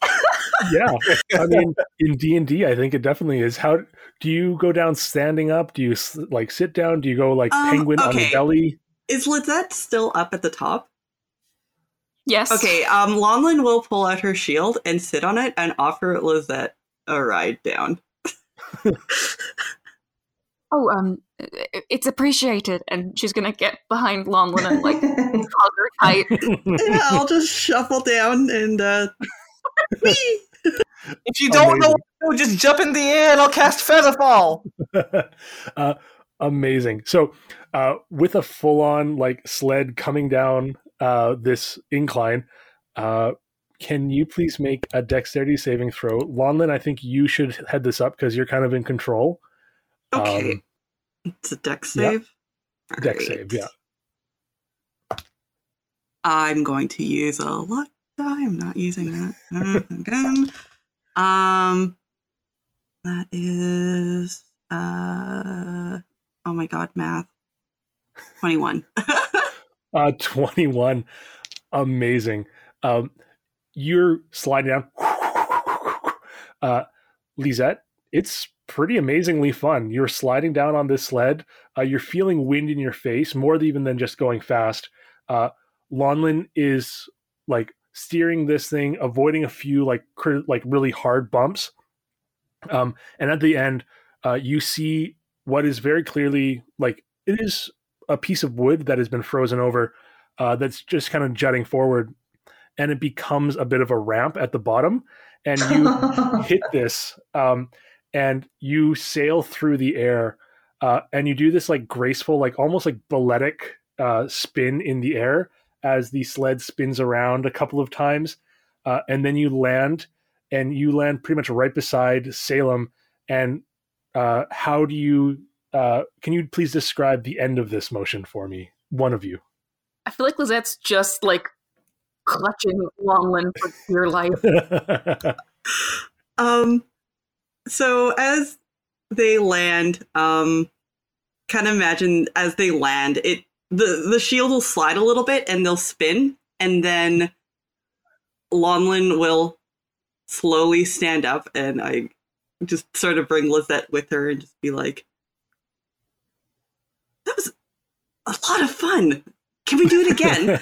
Yeah. I mean, in D and D, I think it definitely is. How do you go down standing up? Do you like sit down? Do you go like um, penguin okay. on the belly? Is Lizette still up at the top? Yes. Okay, um, Longlin will pull out her shield and sit on it and offer Lizette a ride down. Oh, um, it's appreciated. And she's going to get behind Longlin and, like, hug her tight. Yeah, I'll just shuffle down and, uh, wee! If you don't Amazing. know, just jump in the air and I'll cast Featherfall! uh, amazing. So, uh, with a full-on, like, sled coming down uh, this incline, uh, can you please make a dexterity saving throw? Longlin, I think you should head this up because you're kind of in control. Okay. Um, it's a dex save? Yeah. Dex save, yeah. I'm going to use a luck die. I'm not using that again. Um, that is, uh, oh my god, math. twenty-one. uh, twenty-one. Amazing. Um, you're sliding down. uh, Lizette, it's pretty amazingly fun. You're sliding down on this sled. Uh, you're feeling wind in your face, more even than just going fast. Uh, Longlin is like steering this thing, avoiding a few like cr- like really hard bumps. Um, and at the end, uh, you see what is very clearly like it is a piece of wood that has been frozen over, uh, that's just kind of jutting forward, and it becomes a bit of a ramp at the bottom. And you hit this. Um, And you sail through the air, uh, and you do this like graceful, like almost like balletic uh, spin in the air as the sled spins around a couple of times. Uh, and then you land, and you land pretty much right beside Salem. And uh, how do you, uh, can you please describe the end of this motion for me? One of you. I feel like Lizette's just like clutching Longlin for dear life. um. So as they land, um, kind of imagine as they land, it the, the shield will slide a little bit and they'll spin, and then Longlin will slowly stand up, and I just sort of bring Lizette with her and just be like, "That was a lot of fun. Can we do it again?"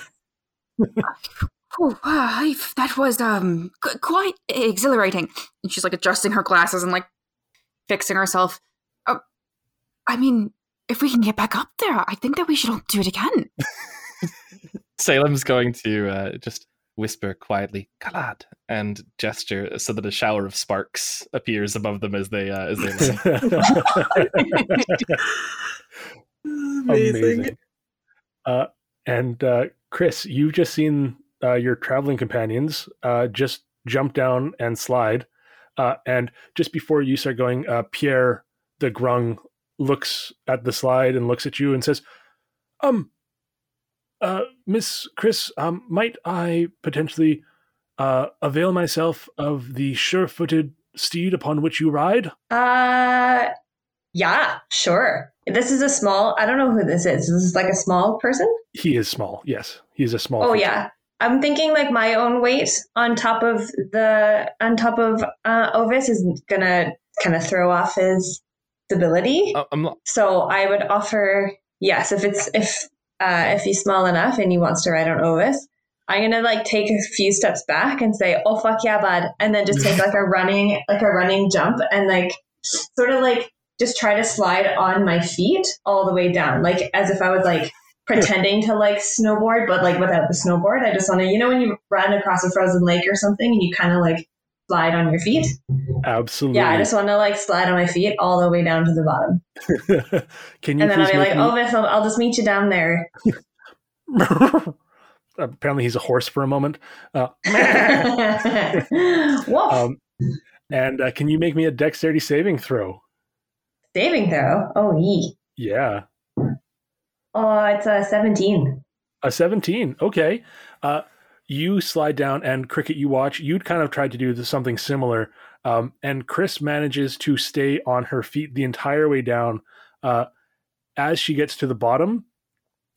Oh, uh, that was um qu- quite exhilarating. And she's like adjusting her glasses and like fixing herself. Uh, I mean, if we can get back up there, I think that we should all do it again. Salem's going to uh, just whisper quietly, "Kalad," and gesture so that a shower of sparks appears above them as they uh, as they listen. Amazing. Amazing. Uh, and uh, Chris, you've just seen. Uh, your traveling companions uh, just jump down and slide. Uh, and just before you start going, uh, Pierre the Grung looks at the slide and looks at you and says, "Um, uh, Miss Chris, um, might I potentially uh, avail myself of the sure-footed steed upon which you ride?" Uh, yeah, sure. This is a small. I don't know who this is. Is this like a small person? He is small. Yes, he's a small. Oh person. Yeah. I'm thinking like my own weight on top of the on top of uh, Ovis is gonna kind of throw off his stability. Uh, I'm not- so I would offer yes if it's if uh, if he's small enough and he wants to ride on Ovis, I'm gonna like take a few steps back and say, "Oh fuck yeah, bud," and then just take like a running like a running jump and like sort of like just try to slide on my feet all the way down, like as if I was like. Pretending to like snowboard, but like without the snowboard. I just want to, you know, when you run across a frozen lake or something and you kind of like slide on your feet. Absolutely. Yeah, I just want to like slide on my feet all the way down to the bottom. Can you? And then I'll be like, me- "Oh, Beth, I'll, I'll just meet you down there." Apparently, he's a horse for a moment. Uh, Woof. Um, and uh, can you make me a dexterity saving throw? Saving throw? Oh, ye. Yeah. Oh, it's a seventeen. A seventeen. Okay. Uh, you slide down, and Cricket, you watch. You'd kind of tried to do something similar. Um, and Chris manages to stay on her feet the entire way down. Uh, as she gets to the bottom,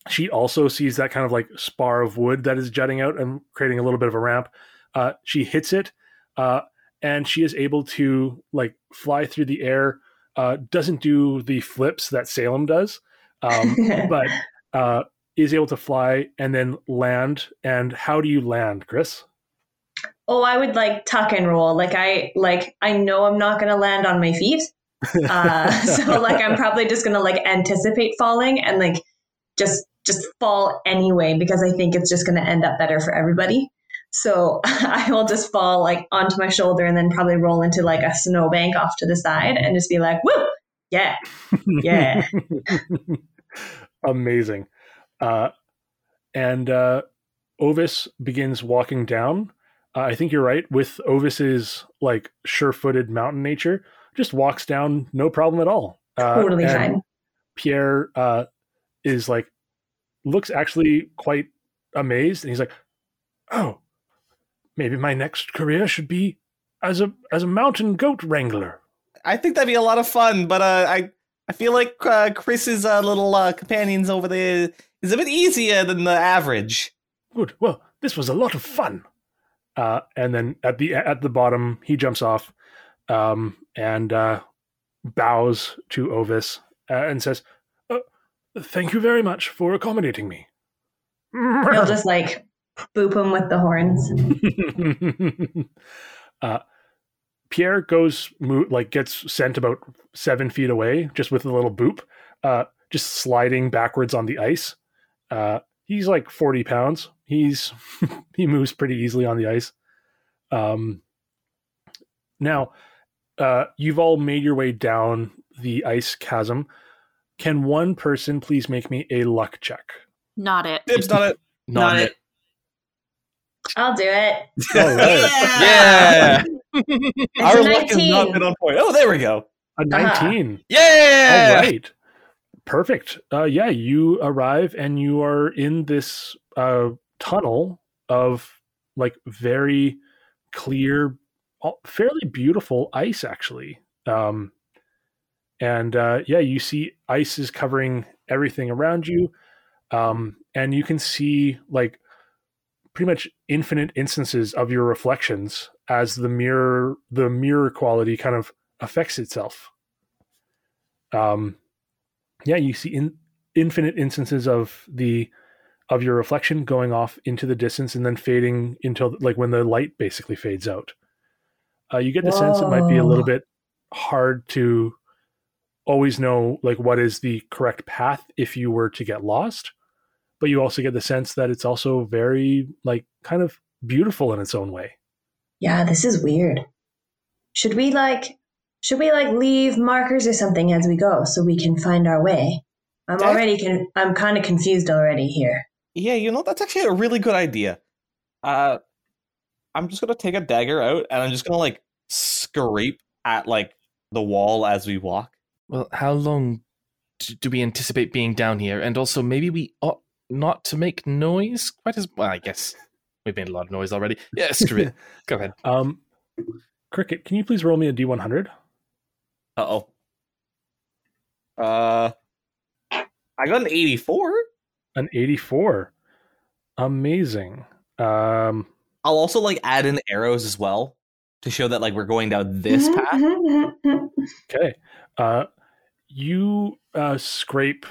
she also sees that kind of like spar of wood that is jutting out and creating a little bit of a ramp. Uh, she hits it. Uh, and she is able to like fly through the air. Uh, doesn't do the flips that Salem does, um, but uh, is able to fly and then land. And how do you land, Chris? Oh, I would like tuck and roll. Like I like I know I'm not going to land on my feet. Uh, so like I'm probably just going to like anticipate falling and like just just fall anyway, because I think it's just going to end up better for everybody. So I will just fall like onto my shoulder and then probably roll into like a snowbank off to the side and just be like, woo, yeah, yeah. Amazing. Uh, and uh, Ovis begins walking down. Uh, I think you're right, with Ovis's like sure-footed mountain nature, just walks down, no problem at all. Uh, totally fine. Pierre uh, is like, looks actually quite amazed, and he's like, oh, maybe my next career should be as a as a mountain goat wrangler. I think that'd be a lot of fun, but uh, I I feel like uh, Chris's uh, little uh, companions over there is a bit easier than the average. Good. Well, this was a lot of fun. Uh, and then at the at the bottom, he jumps off um, and uh, bows to Ovis uh, and says, uh, "Thank you very much for accommodating me." He'll just like boop him with the horns. uh, Pierre goes, like, gets sent about seven feet away, just with a little boop, uh, just sliding backwards on the ice. Uh, he's like forty pounds. He's he moves pretty easily on the ice. Um, now, uh, you've all made your way down the ice chasm. Can one person please make me a luck check? Not it. It's not it. Not, not it. it. I'll do it. All right. Yeah. yeah. Our luck is not been on point. Oh, there we go. A nineteen. Ah. Yeah. All right. Perfect. Uh, yeah, you arrive and you are in this uh, tunnel of like very clear, fairly beautiful ice, actually. Um, and uh, yeah, you see ice is covering everything around you. Um, and you can see like pretty much infinite instances of your reflections as the mirror, the mirror quality kind of affects itself. Um, yeah, you see in, infinite instances of the of your reflection going off into the distance and then fading until like when the light basically fades out. Uh, you get the Whoa. sense it might be a little bit hard to always know like what is the correct path if you were to get lost, but you also get the sense that it's also very like kind of beautiful in its own way. Yeah, this is weird. Should we like? Should we like leave markers or something as we go so we can find our way? I'm that's, already con- I'm kind of confused already here. Yeah, you know, that's actually a really good idea. Uh, I'm just gonna take a dagger out and I'm just gonna like scrape at like the wall as we walk. Well, how long do we anticipate being down here? And also, maybe we ought not to make noise quite as well. I guess we've made a lot of noise already. Yeah, screw it. Go ahead. Um, Cricket, can you please roll me a D one hundred? Uh-oh. Uh, I got an eighty-four. An eighty-four. Amazing. Um, I'll also, like, add in arrows as well to show that, like, we're going down this path. Okay. Uh, you uh, scrape,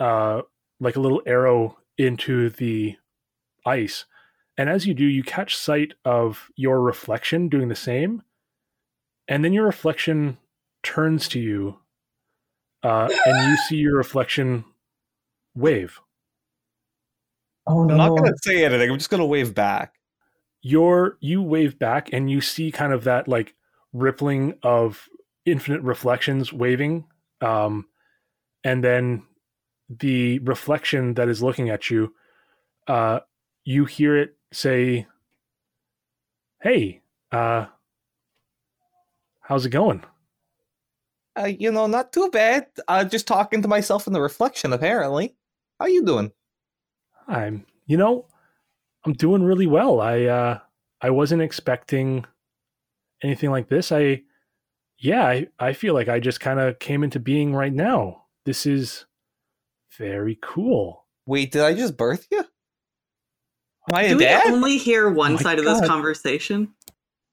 uh, like, a little arrow into the ice. And as you do, you catch sight of your reflection doing the same. And then your reflection turns to you, uh, and you see your reflection wave. Oh, no. I'm not going to say anything. I'm just going to wave back. Your, you wave back, and you see kind of that like rippling of infinite reflections waving, um, and then the reflection that is looking at you, uh, you hear it say, "Hey, uh, how's it going?" Uh, you know, not too bad. Uh, just talking to myself in the reflection, apparently. How you doing? I'm, you know, I'm doing really well. I, uh, I wasn't expecting anything like this. I, yeah, I, I feel like I just kind of came into being right now. This is very cool. Wait, did I just birth you? Am I a dad? Do we only hear one oh side God. of this conversation?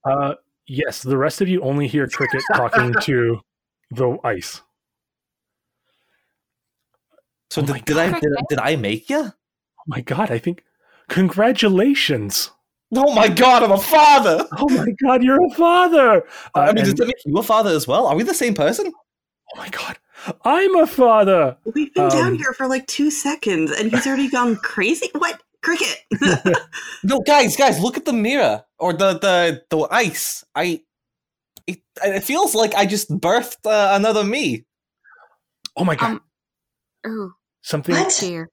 Uh, Yes, the rest of you only hear Cricket talking to the ice. So oh did, did I did, did I make you? Oh my god, I think congratulations. Oh my god, I'm a father. Oh my god, you're a father. Uh, I mean, and, does that make you a father as well? Are we the same person? Oh my god, I'm a father. We've been um, down here for like two seconds and he's already gone crazy. What? Cricket. No, guys, guys, look at the mirror or the the, the ice. I it, it feels like I just birthed uh, another me. Oh my god. Um, Ooh, something here.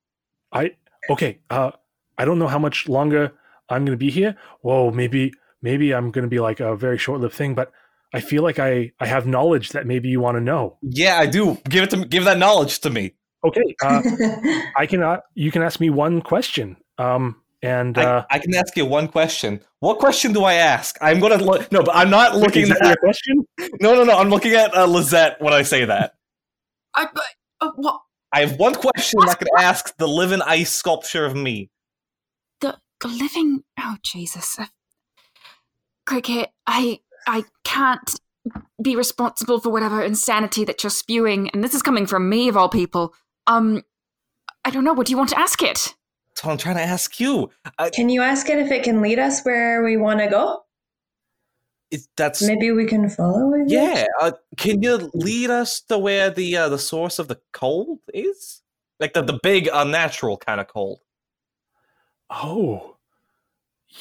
I okay. Uh, I don't know how much longer I'm going to be here. Whoa, maybe maybe I'm going to be like a very short-lived thing. But I feel like I, I have knowledge that maybe you want to know. Yeah, I do. Give it to me, give that knowledge to me. Okay, uh, I can. Uh, you can ask me one question. Um, and uh, I, I can ask you one question. What question do I ask? I'm going to look. No, but I'm not looking at your question. No, no, no. I'm looking at uh, Lizette when I say that. I but uh, what. I have one question I could ask the living ice sculpture of me. The, the living... Oh, Jesus. Uh, Cricket, I I can't be responsible for whatever insanity that you're spewing, and this is coming from me, of all people. Um, I don't know. What do you want to ask it? That's what I'm trying to ask you. I, can you ask it if it can lead us where we want to go? It, that's maybe we can follow it. Yeah, uh, can you lead us to where the uh, the source of the cold is, like the the big unnatural kind of cold? Oh,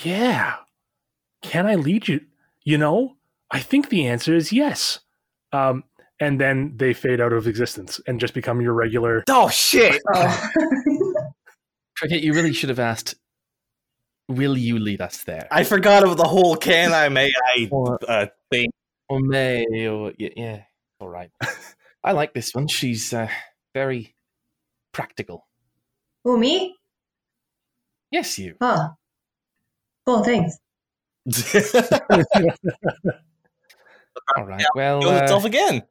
yeah. Can I lead you? You know, I think the answer is yes. Um, and then they fade out of existence and just become your regular. Oh shit! Oh. Cricket, you really should have asked. Will you lead us there? I forgot about the whole can I, may I uh, thing. Or may, or yeah, yeah. All right. I like this one. She's uh, very practical. Who, me? Yes, you. Oh. Cool, thanks. All right, well... Kill yourself uh, again.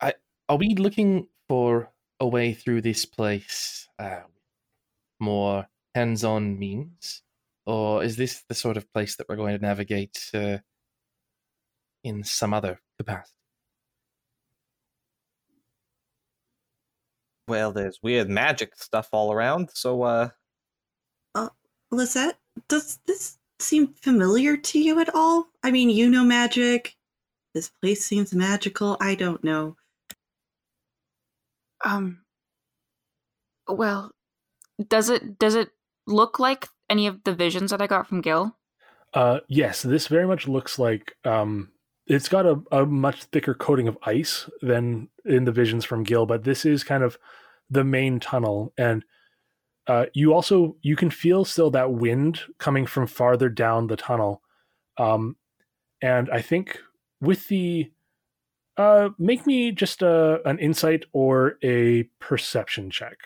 I, are we looking for a way through this place uh, more... hands-on means, or is this the sort of place that we're going to navigate uh, in some other capacity? Well, there's weird magic stuff all around, so... Uh... uh, Lizette, does this seem familiar to you at all? I mean, you know magic. This place seems magical. I don't know. Um. Well, does it does it look like any of the visions that I got from Gil? Uh, yes, this very much looks like um, it's got a, a much thicker coating of ice than in the visions from Gil, but this is kind of the main tunnel. And uh, you also, you can feel still that wind coming from farther down the tunnel. Um, and I think with the, uh, make me just a, an insight or a perception check.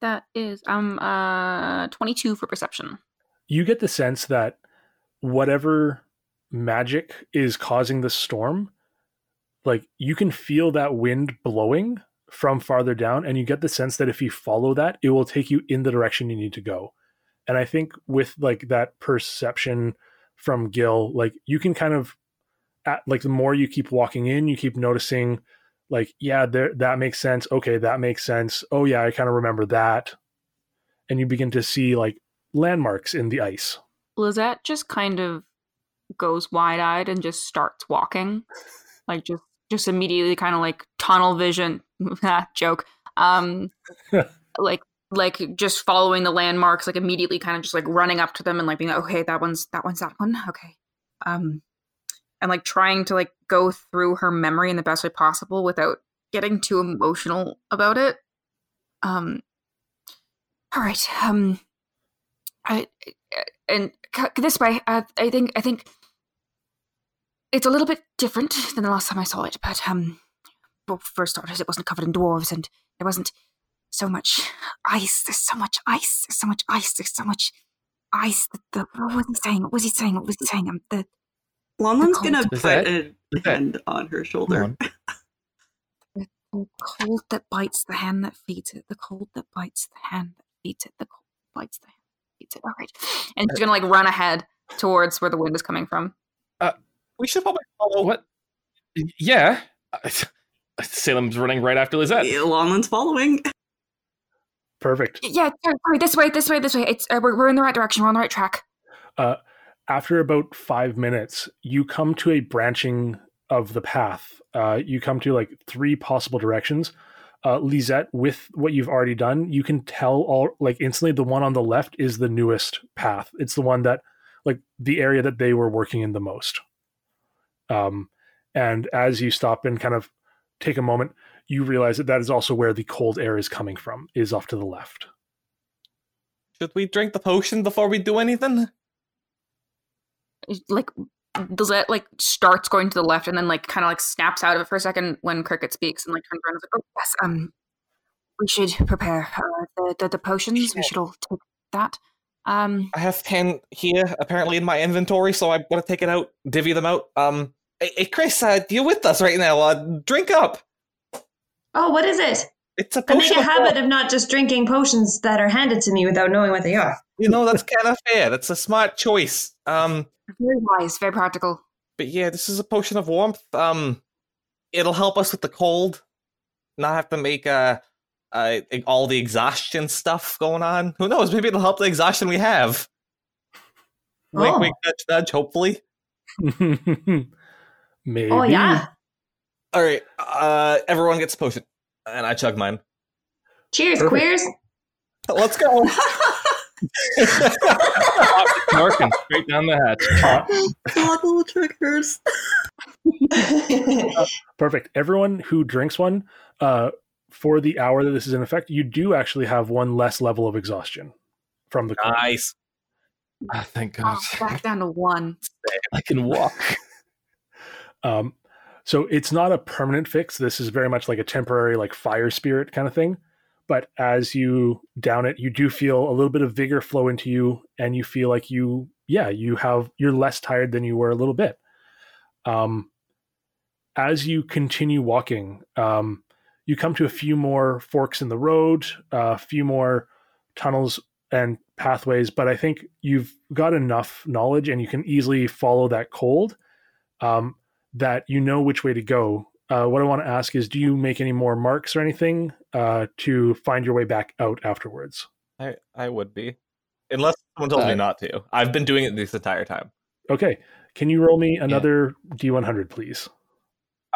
That is um uh twenty-two for perception. You get the sense that whatever magic is causing the storm, like you can feel that wind blowing from farther down, and you get the sense that if you follow that, it will take you in the direction you need to go. And I think with like that perception from Gil, like you can kind of at, like the more you keep walking in, you keep noticing. Like, yeah, there, that makes sense. Okay, that makes sense. Oh, yeah, I kind of remember that. And you begin to see, like, landmarks in the ice. Lizette just kind of goes wide-eyed and just starts walking. Like, just, just immediately kind of, like, tunnel vision. Joke. Um, like, like just following the landmarks, like, immediately kind of just, like, running up to them and, like, being like, okay, that one's that one's that one. Okay. Um... And, like, trying to, like, go through her memory in the best way possible without getting too emotional about it. Um, all right. Um, I, and this way, I, I think, I think it's a little bit different than the last time I saw it. But, um, well, for starters, it wasn't covered in dwarves and there wasn't so much ice. There's so much ice. There's so much ice. There's so much ice. The, the, what was he saying? What was he saying? What was he saying? Um, the... Lonlon's gonna put a hand on her shoulder. The cold that bites the hand that feeds it. The cold that bites the hand that feeds it. The cold bites the hand, eats it. All right. And she's going to, like, run ahead towards where the wind is coming from. Uh, we should probably follow. What? Yeah. Salem's running right after Lizette. Lonlin's following. Perfect. Yeah, sorry, this way, this way, this way. It's uh, we're, we're in the right direction. We're on the right track. Uh, after about five minutes, you come to a branching of the path. Uh, you come to, like, three possible directions. Uh, Lizette, with what you've already done, you can tell all, like, instantly the one on the left is the newest path. It's the one that, like, the area that they were working in the most. Um, and as you stop and kind of take a moment, you realize that that is also where the cold air is coming from, is off to the left. Should we drink the potion before we do anything? Like, does it, like, starts going to the left and then, like, kind of, like, snaps out of it for a second when Cricket speaks and, like, turns around and is like, oh, yes, um, we should prepare uh, the, the, the potions. We should all take that. Um, I have ten here, apparently, in my inventory, so I'm going to take it out, divvy them out. Um, hey, Chris, uh, you're with us right now. Uh, drink up. Oh, what is it? It's a potion. I make a habit of not just drinking potions that are handed to me without knowing what they are. You know, that's kind of fair. That's a smart choice. Um, very wise, very practical. But yeah, this is a potion of warmth. Um, it'll help us with the cold. Not have to make uh, uh all the exhaustion stuff going on. Who knows? Maybe it'll help the exhaustion we have. Oh. Wink, wink, nudge, nudge. Hopefully. Maybe. Oh yeah. All right, uh, everyone gets a potion, and I chug mine. Cheers, perfect. Queers! Let's go. Marking straight down the hatch. Double triggers. uh, perfect. Everyone who drinks one, uh, for the hour that this is in effect, you do actually have one less level of exhaustion from the cold. Nice. Oh, thank God. Oh, back down to one. I can walk. um. So it's not a permanent fix. This is very much like a temporary, like, fire spirit kind of thing. But as you down it, you do feel a little bit of vigor flow into you, and you feel like you, yeah, you have, you're less tired than you were a little bit. Um, as you continue walking, um, you come to a few more forks in the road, a few more tunnels and pathways. But I think you've got enough knowledge, and you can easily follow that cold. Um, that you know which way to go. Uh, what I want to ask is, do you make any more marks or anything uh, to find your way back out afterwards? I, I would be. Unless someone told uh, me not to. I've been doing it this entire time. Okay. Can you roll me another yeah. D one hundred, please?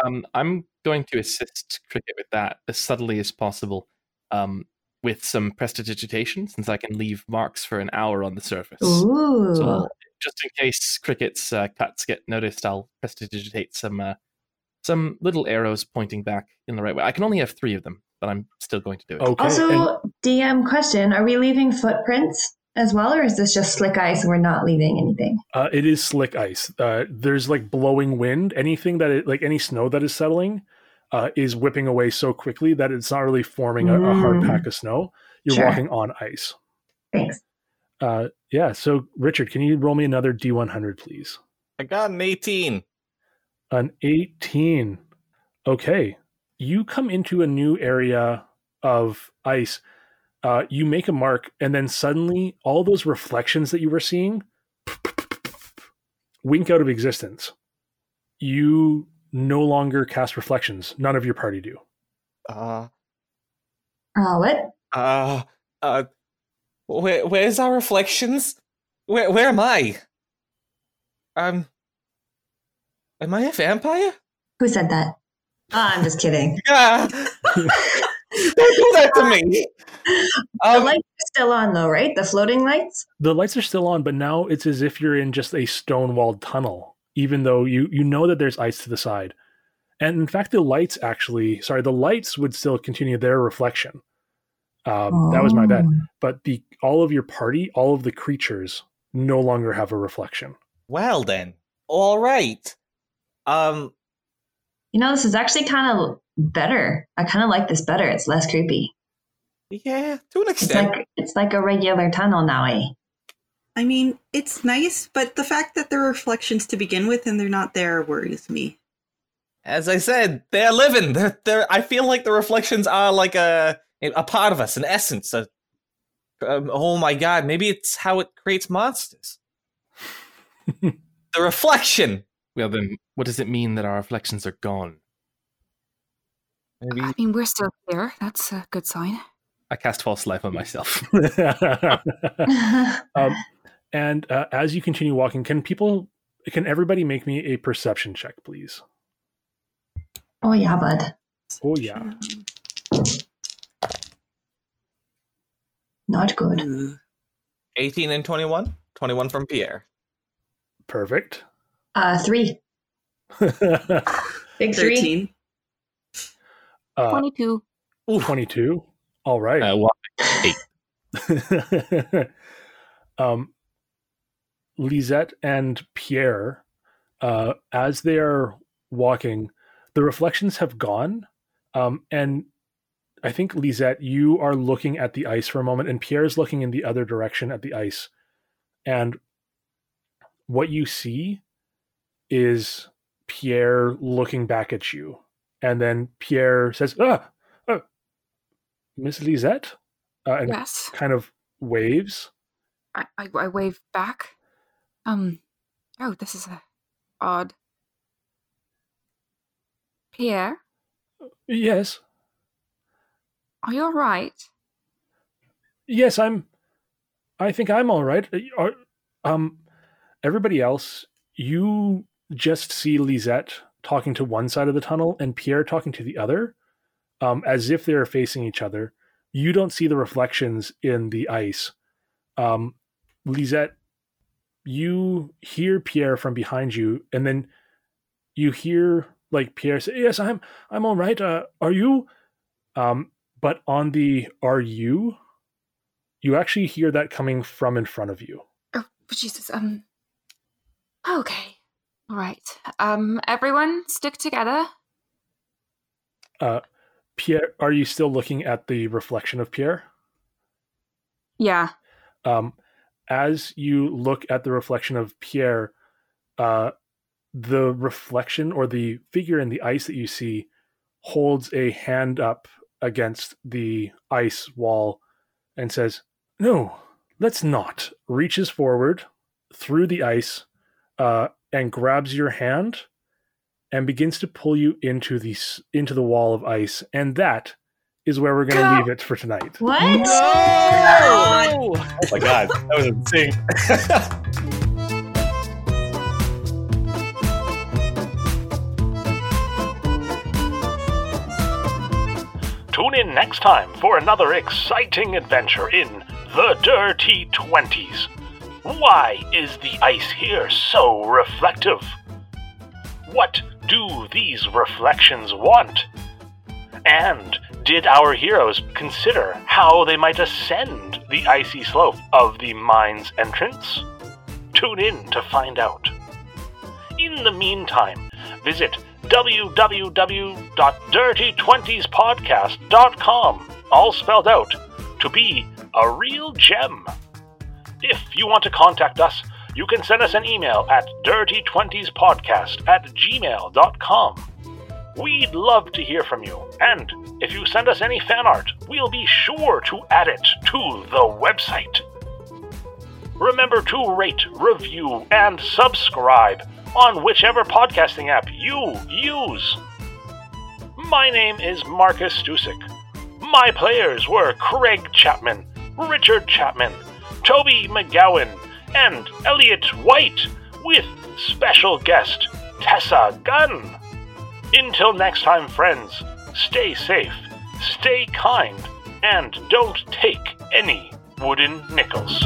Um, I'm going to assist Cricket with that as subtly as possible um, with some prestidigitation, since I can leave marks for an hour on the surface. Ooh. So, just in case Cricket's uh, cuts get noticed, I'll prestidigitate some uh, some little arrows pointing back in the right way. I can only have three of them, but I'm still going to do it. Okay. Also, and- D M question, are we leaving footprints as well, or is this just slick ice and we're not leaving anything? Uh, it is slick ice. Uh, there's, like, blowing wind. Anything that it, like, any snow that is settling uh, is whipping away so quickly that it's not really forming a, mm. a hard pack of snow. You're sure. walking on ice. Thanks. Uh, yeah, so Richard, can you roll me another D one hundred, please? I got an eighteen. An eighteen. Okay. You come into a new area of ice. Uh, you make a mark, and then suddenly all those reflections that you were seeing wink out of existence. You no longer cast reflections. None of your party do. Uh, uh what? Uh, uh, Where, where's our reflections? Where, where am I? Um, am I a vampire? Who said that? Oh, I'm just kidding. Yeah. Don't do that to me. Um, the lights are still on, though, right? The floating lights. The lights are still on, but now it's as if you're in just a stone-walled tunnel, even though you you know that there's ice to the side, and in fact, the lights actually sorry, the lights would still continue their reflection. Um, oh. That was my bad. But the all of your party, all of the creatures no longer have a reflection. Well then, all right. Um, you know, this is actually kind of better. I kind of like this better. It's less creepy. Yeah, to an extent. It's like, it's like a regular tunnel now, eh? I mean, it's nice, but the fact that there are reflections to begin with and they're not there worries me. As I said, they're living. They're, they're, I feel like the reflections are like a... a part of us, an essence, a, Um, oh my God, maybe it's how it creates monsters. The reflection. Well, then what does it mean that our reflections are gone? Maybe. I mean, we're still here. That's a good sign. I cast False Life on myself. um, and uh, as you continue walking, can people, can everybody make me a perception check, please? Oh, yeah, bud. Oh, yeah. Not good. eighteen and twenty-one. twenty-one from Pierre. Perfect. Uh, three. Big three. thirteen. Uh, twenty-two. Ooh, twenty-two. All right. Uh, well, um, Lisette and Pierre, uh, as they are walking, the reflections have gone. Um, and I think, Lisette, you are looking at the ice for a moment, and Pierre's looking in the other direction at the ice. And what you see is Pierre looking back at you. And then Pierre says, ah, Miss Lisette, uh, and yes. Kind of waves. I, I I wave back. Um, oh, this is a odd. Pierre. Yes. Are you all right? Yes, I'm. I think I'm all right. Are, um, everybody else, you just see Lisette talking to one side of the tunnel and Pierre talking to the other. Um, as if they're facing each other. You don't see the reflections in the ice. Um, Lisette, you hear Pierre from behind you, and then you hear like Pierre say, yes, I'm I'm all right. Uh, are you? Um, but on the are you, you actually hear that coming from in front of you. Oh, Jesus. Um. Okay. All right. Um. Everyone stick together. Uh. Pierre, are you still looking at the reflection of Pierre? Yeah. Um, as you look at the reflection of Pierre, uh, the reflection or the figure in the ice that you see holds a hand up against the ice wall and says, no, let's not. Reaches forward through the ice uh, and grabs your hand and begins to pull you into the into the wall of ice, and that is where we're going to leave it for tonight. What? No! No! Oh my God, that was insane. Tune in next time for another exciting adventure in the Dirty Twenties. Why is the ice here so reflective? What do these reflections want? And did our heroes consider how they might ascend the icy slope of the mine's entrance? Tune in to find out. In the meantime, visit w w w dot dirty twenties podcast dot com, all spelled out, to be a real gem. If you want to contact us, you can send us an email at dirty twenties podcast at gmail dot com. We'd love to hear from you, and if you send us any fan art, we'll be sure to add it to the website. Remember to rate, review, and subscribe on whichever podcasting app you use. My name is Marcus Stusik. My players were Craig Chapman, Richard Chapman, Toby McGowan, and Elliot White, with special guest Tessa Gunn. Until next time, friends, stay safe, stay kind, and don't take any wooden nickels.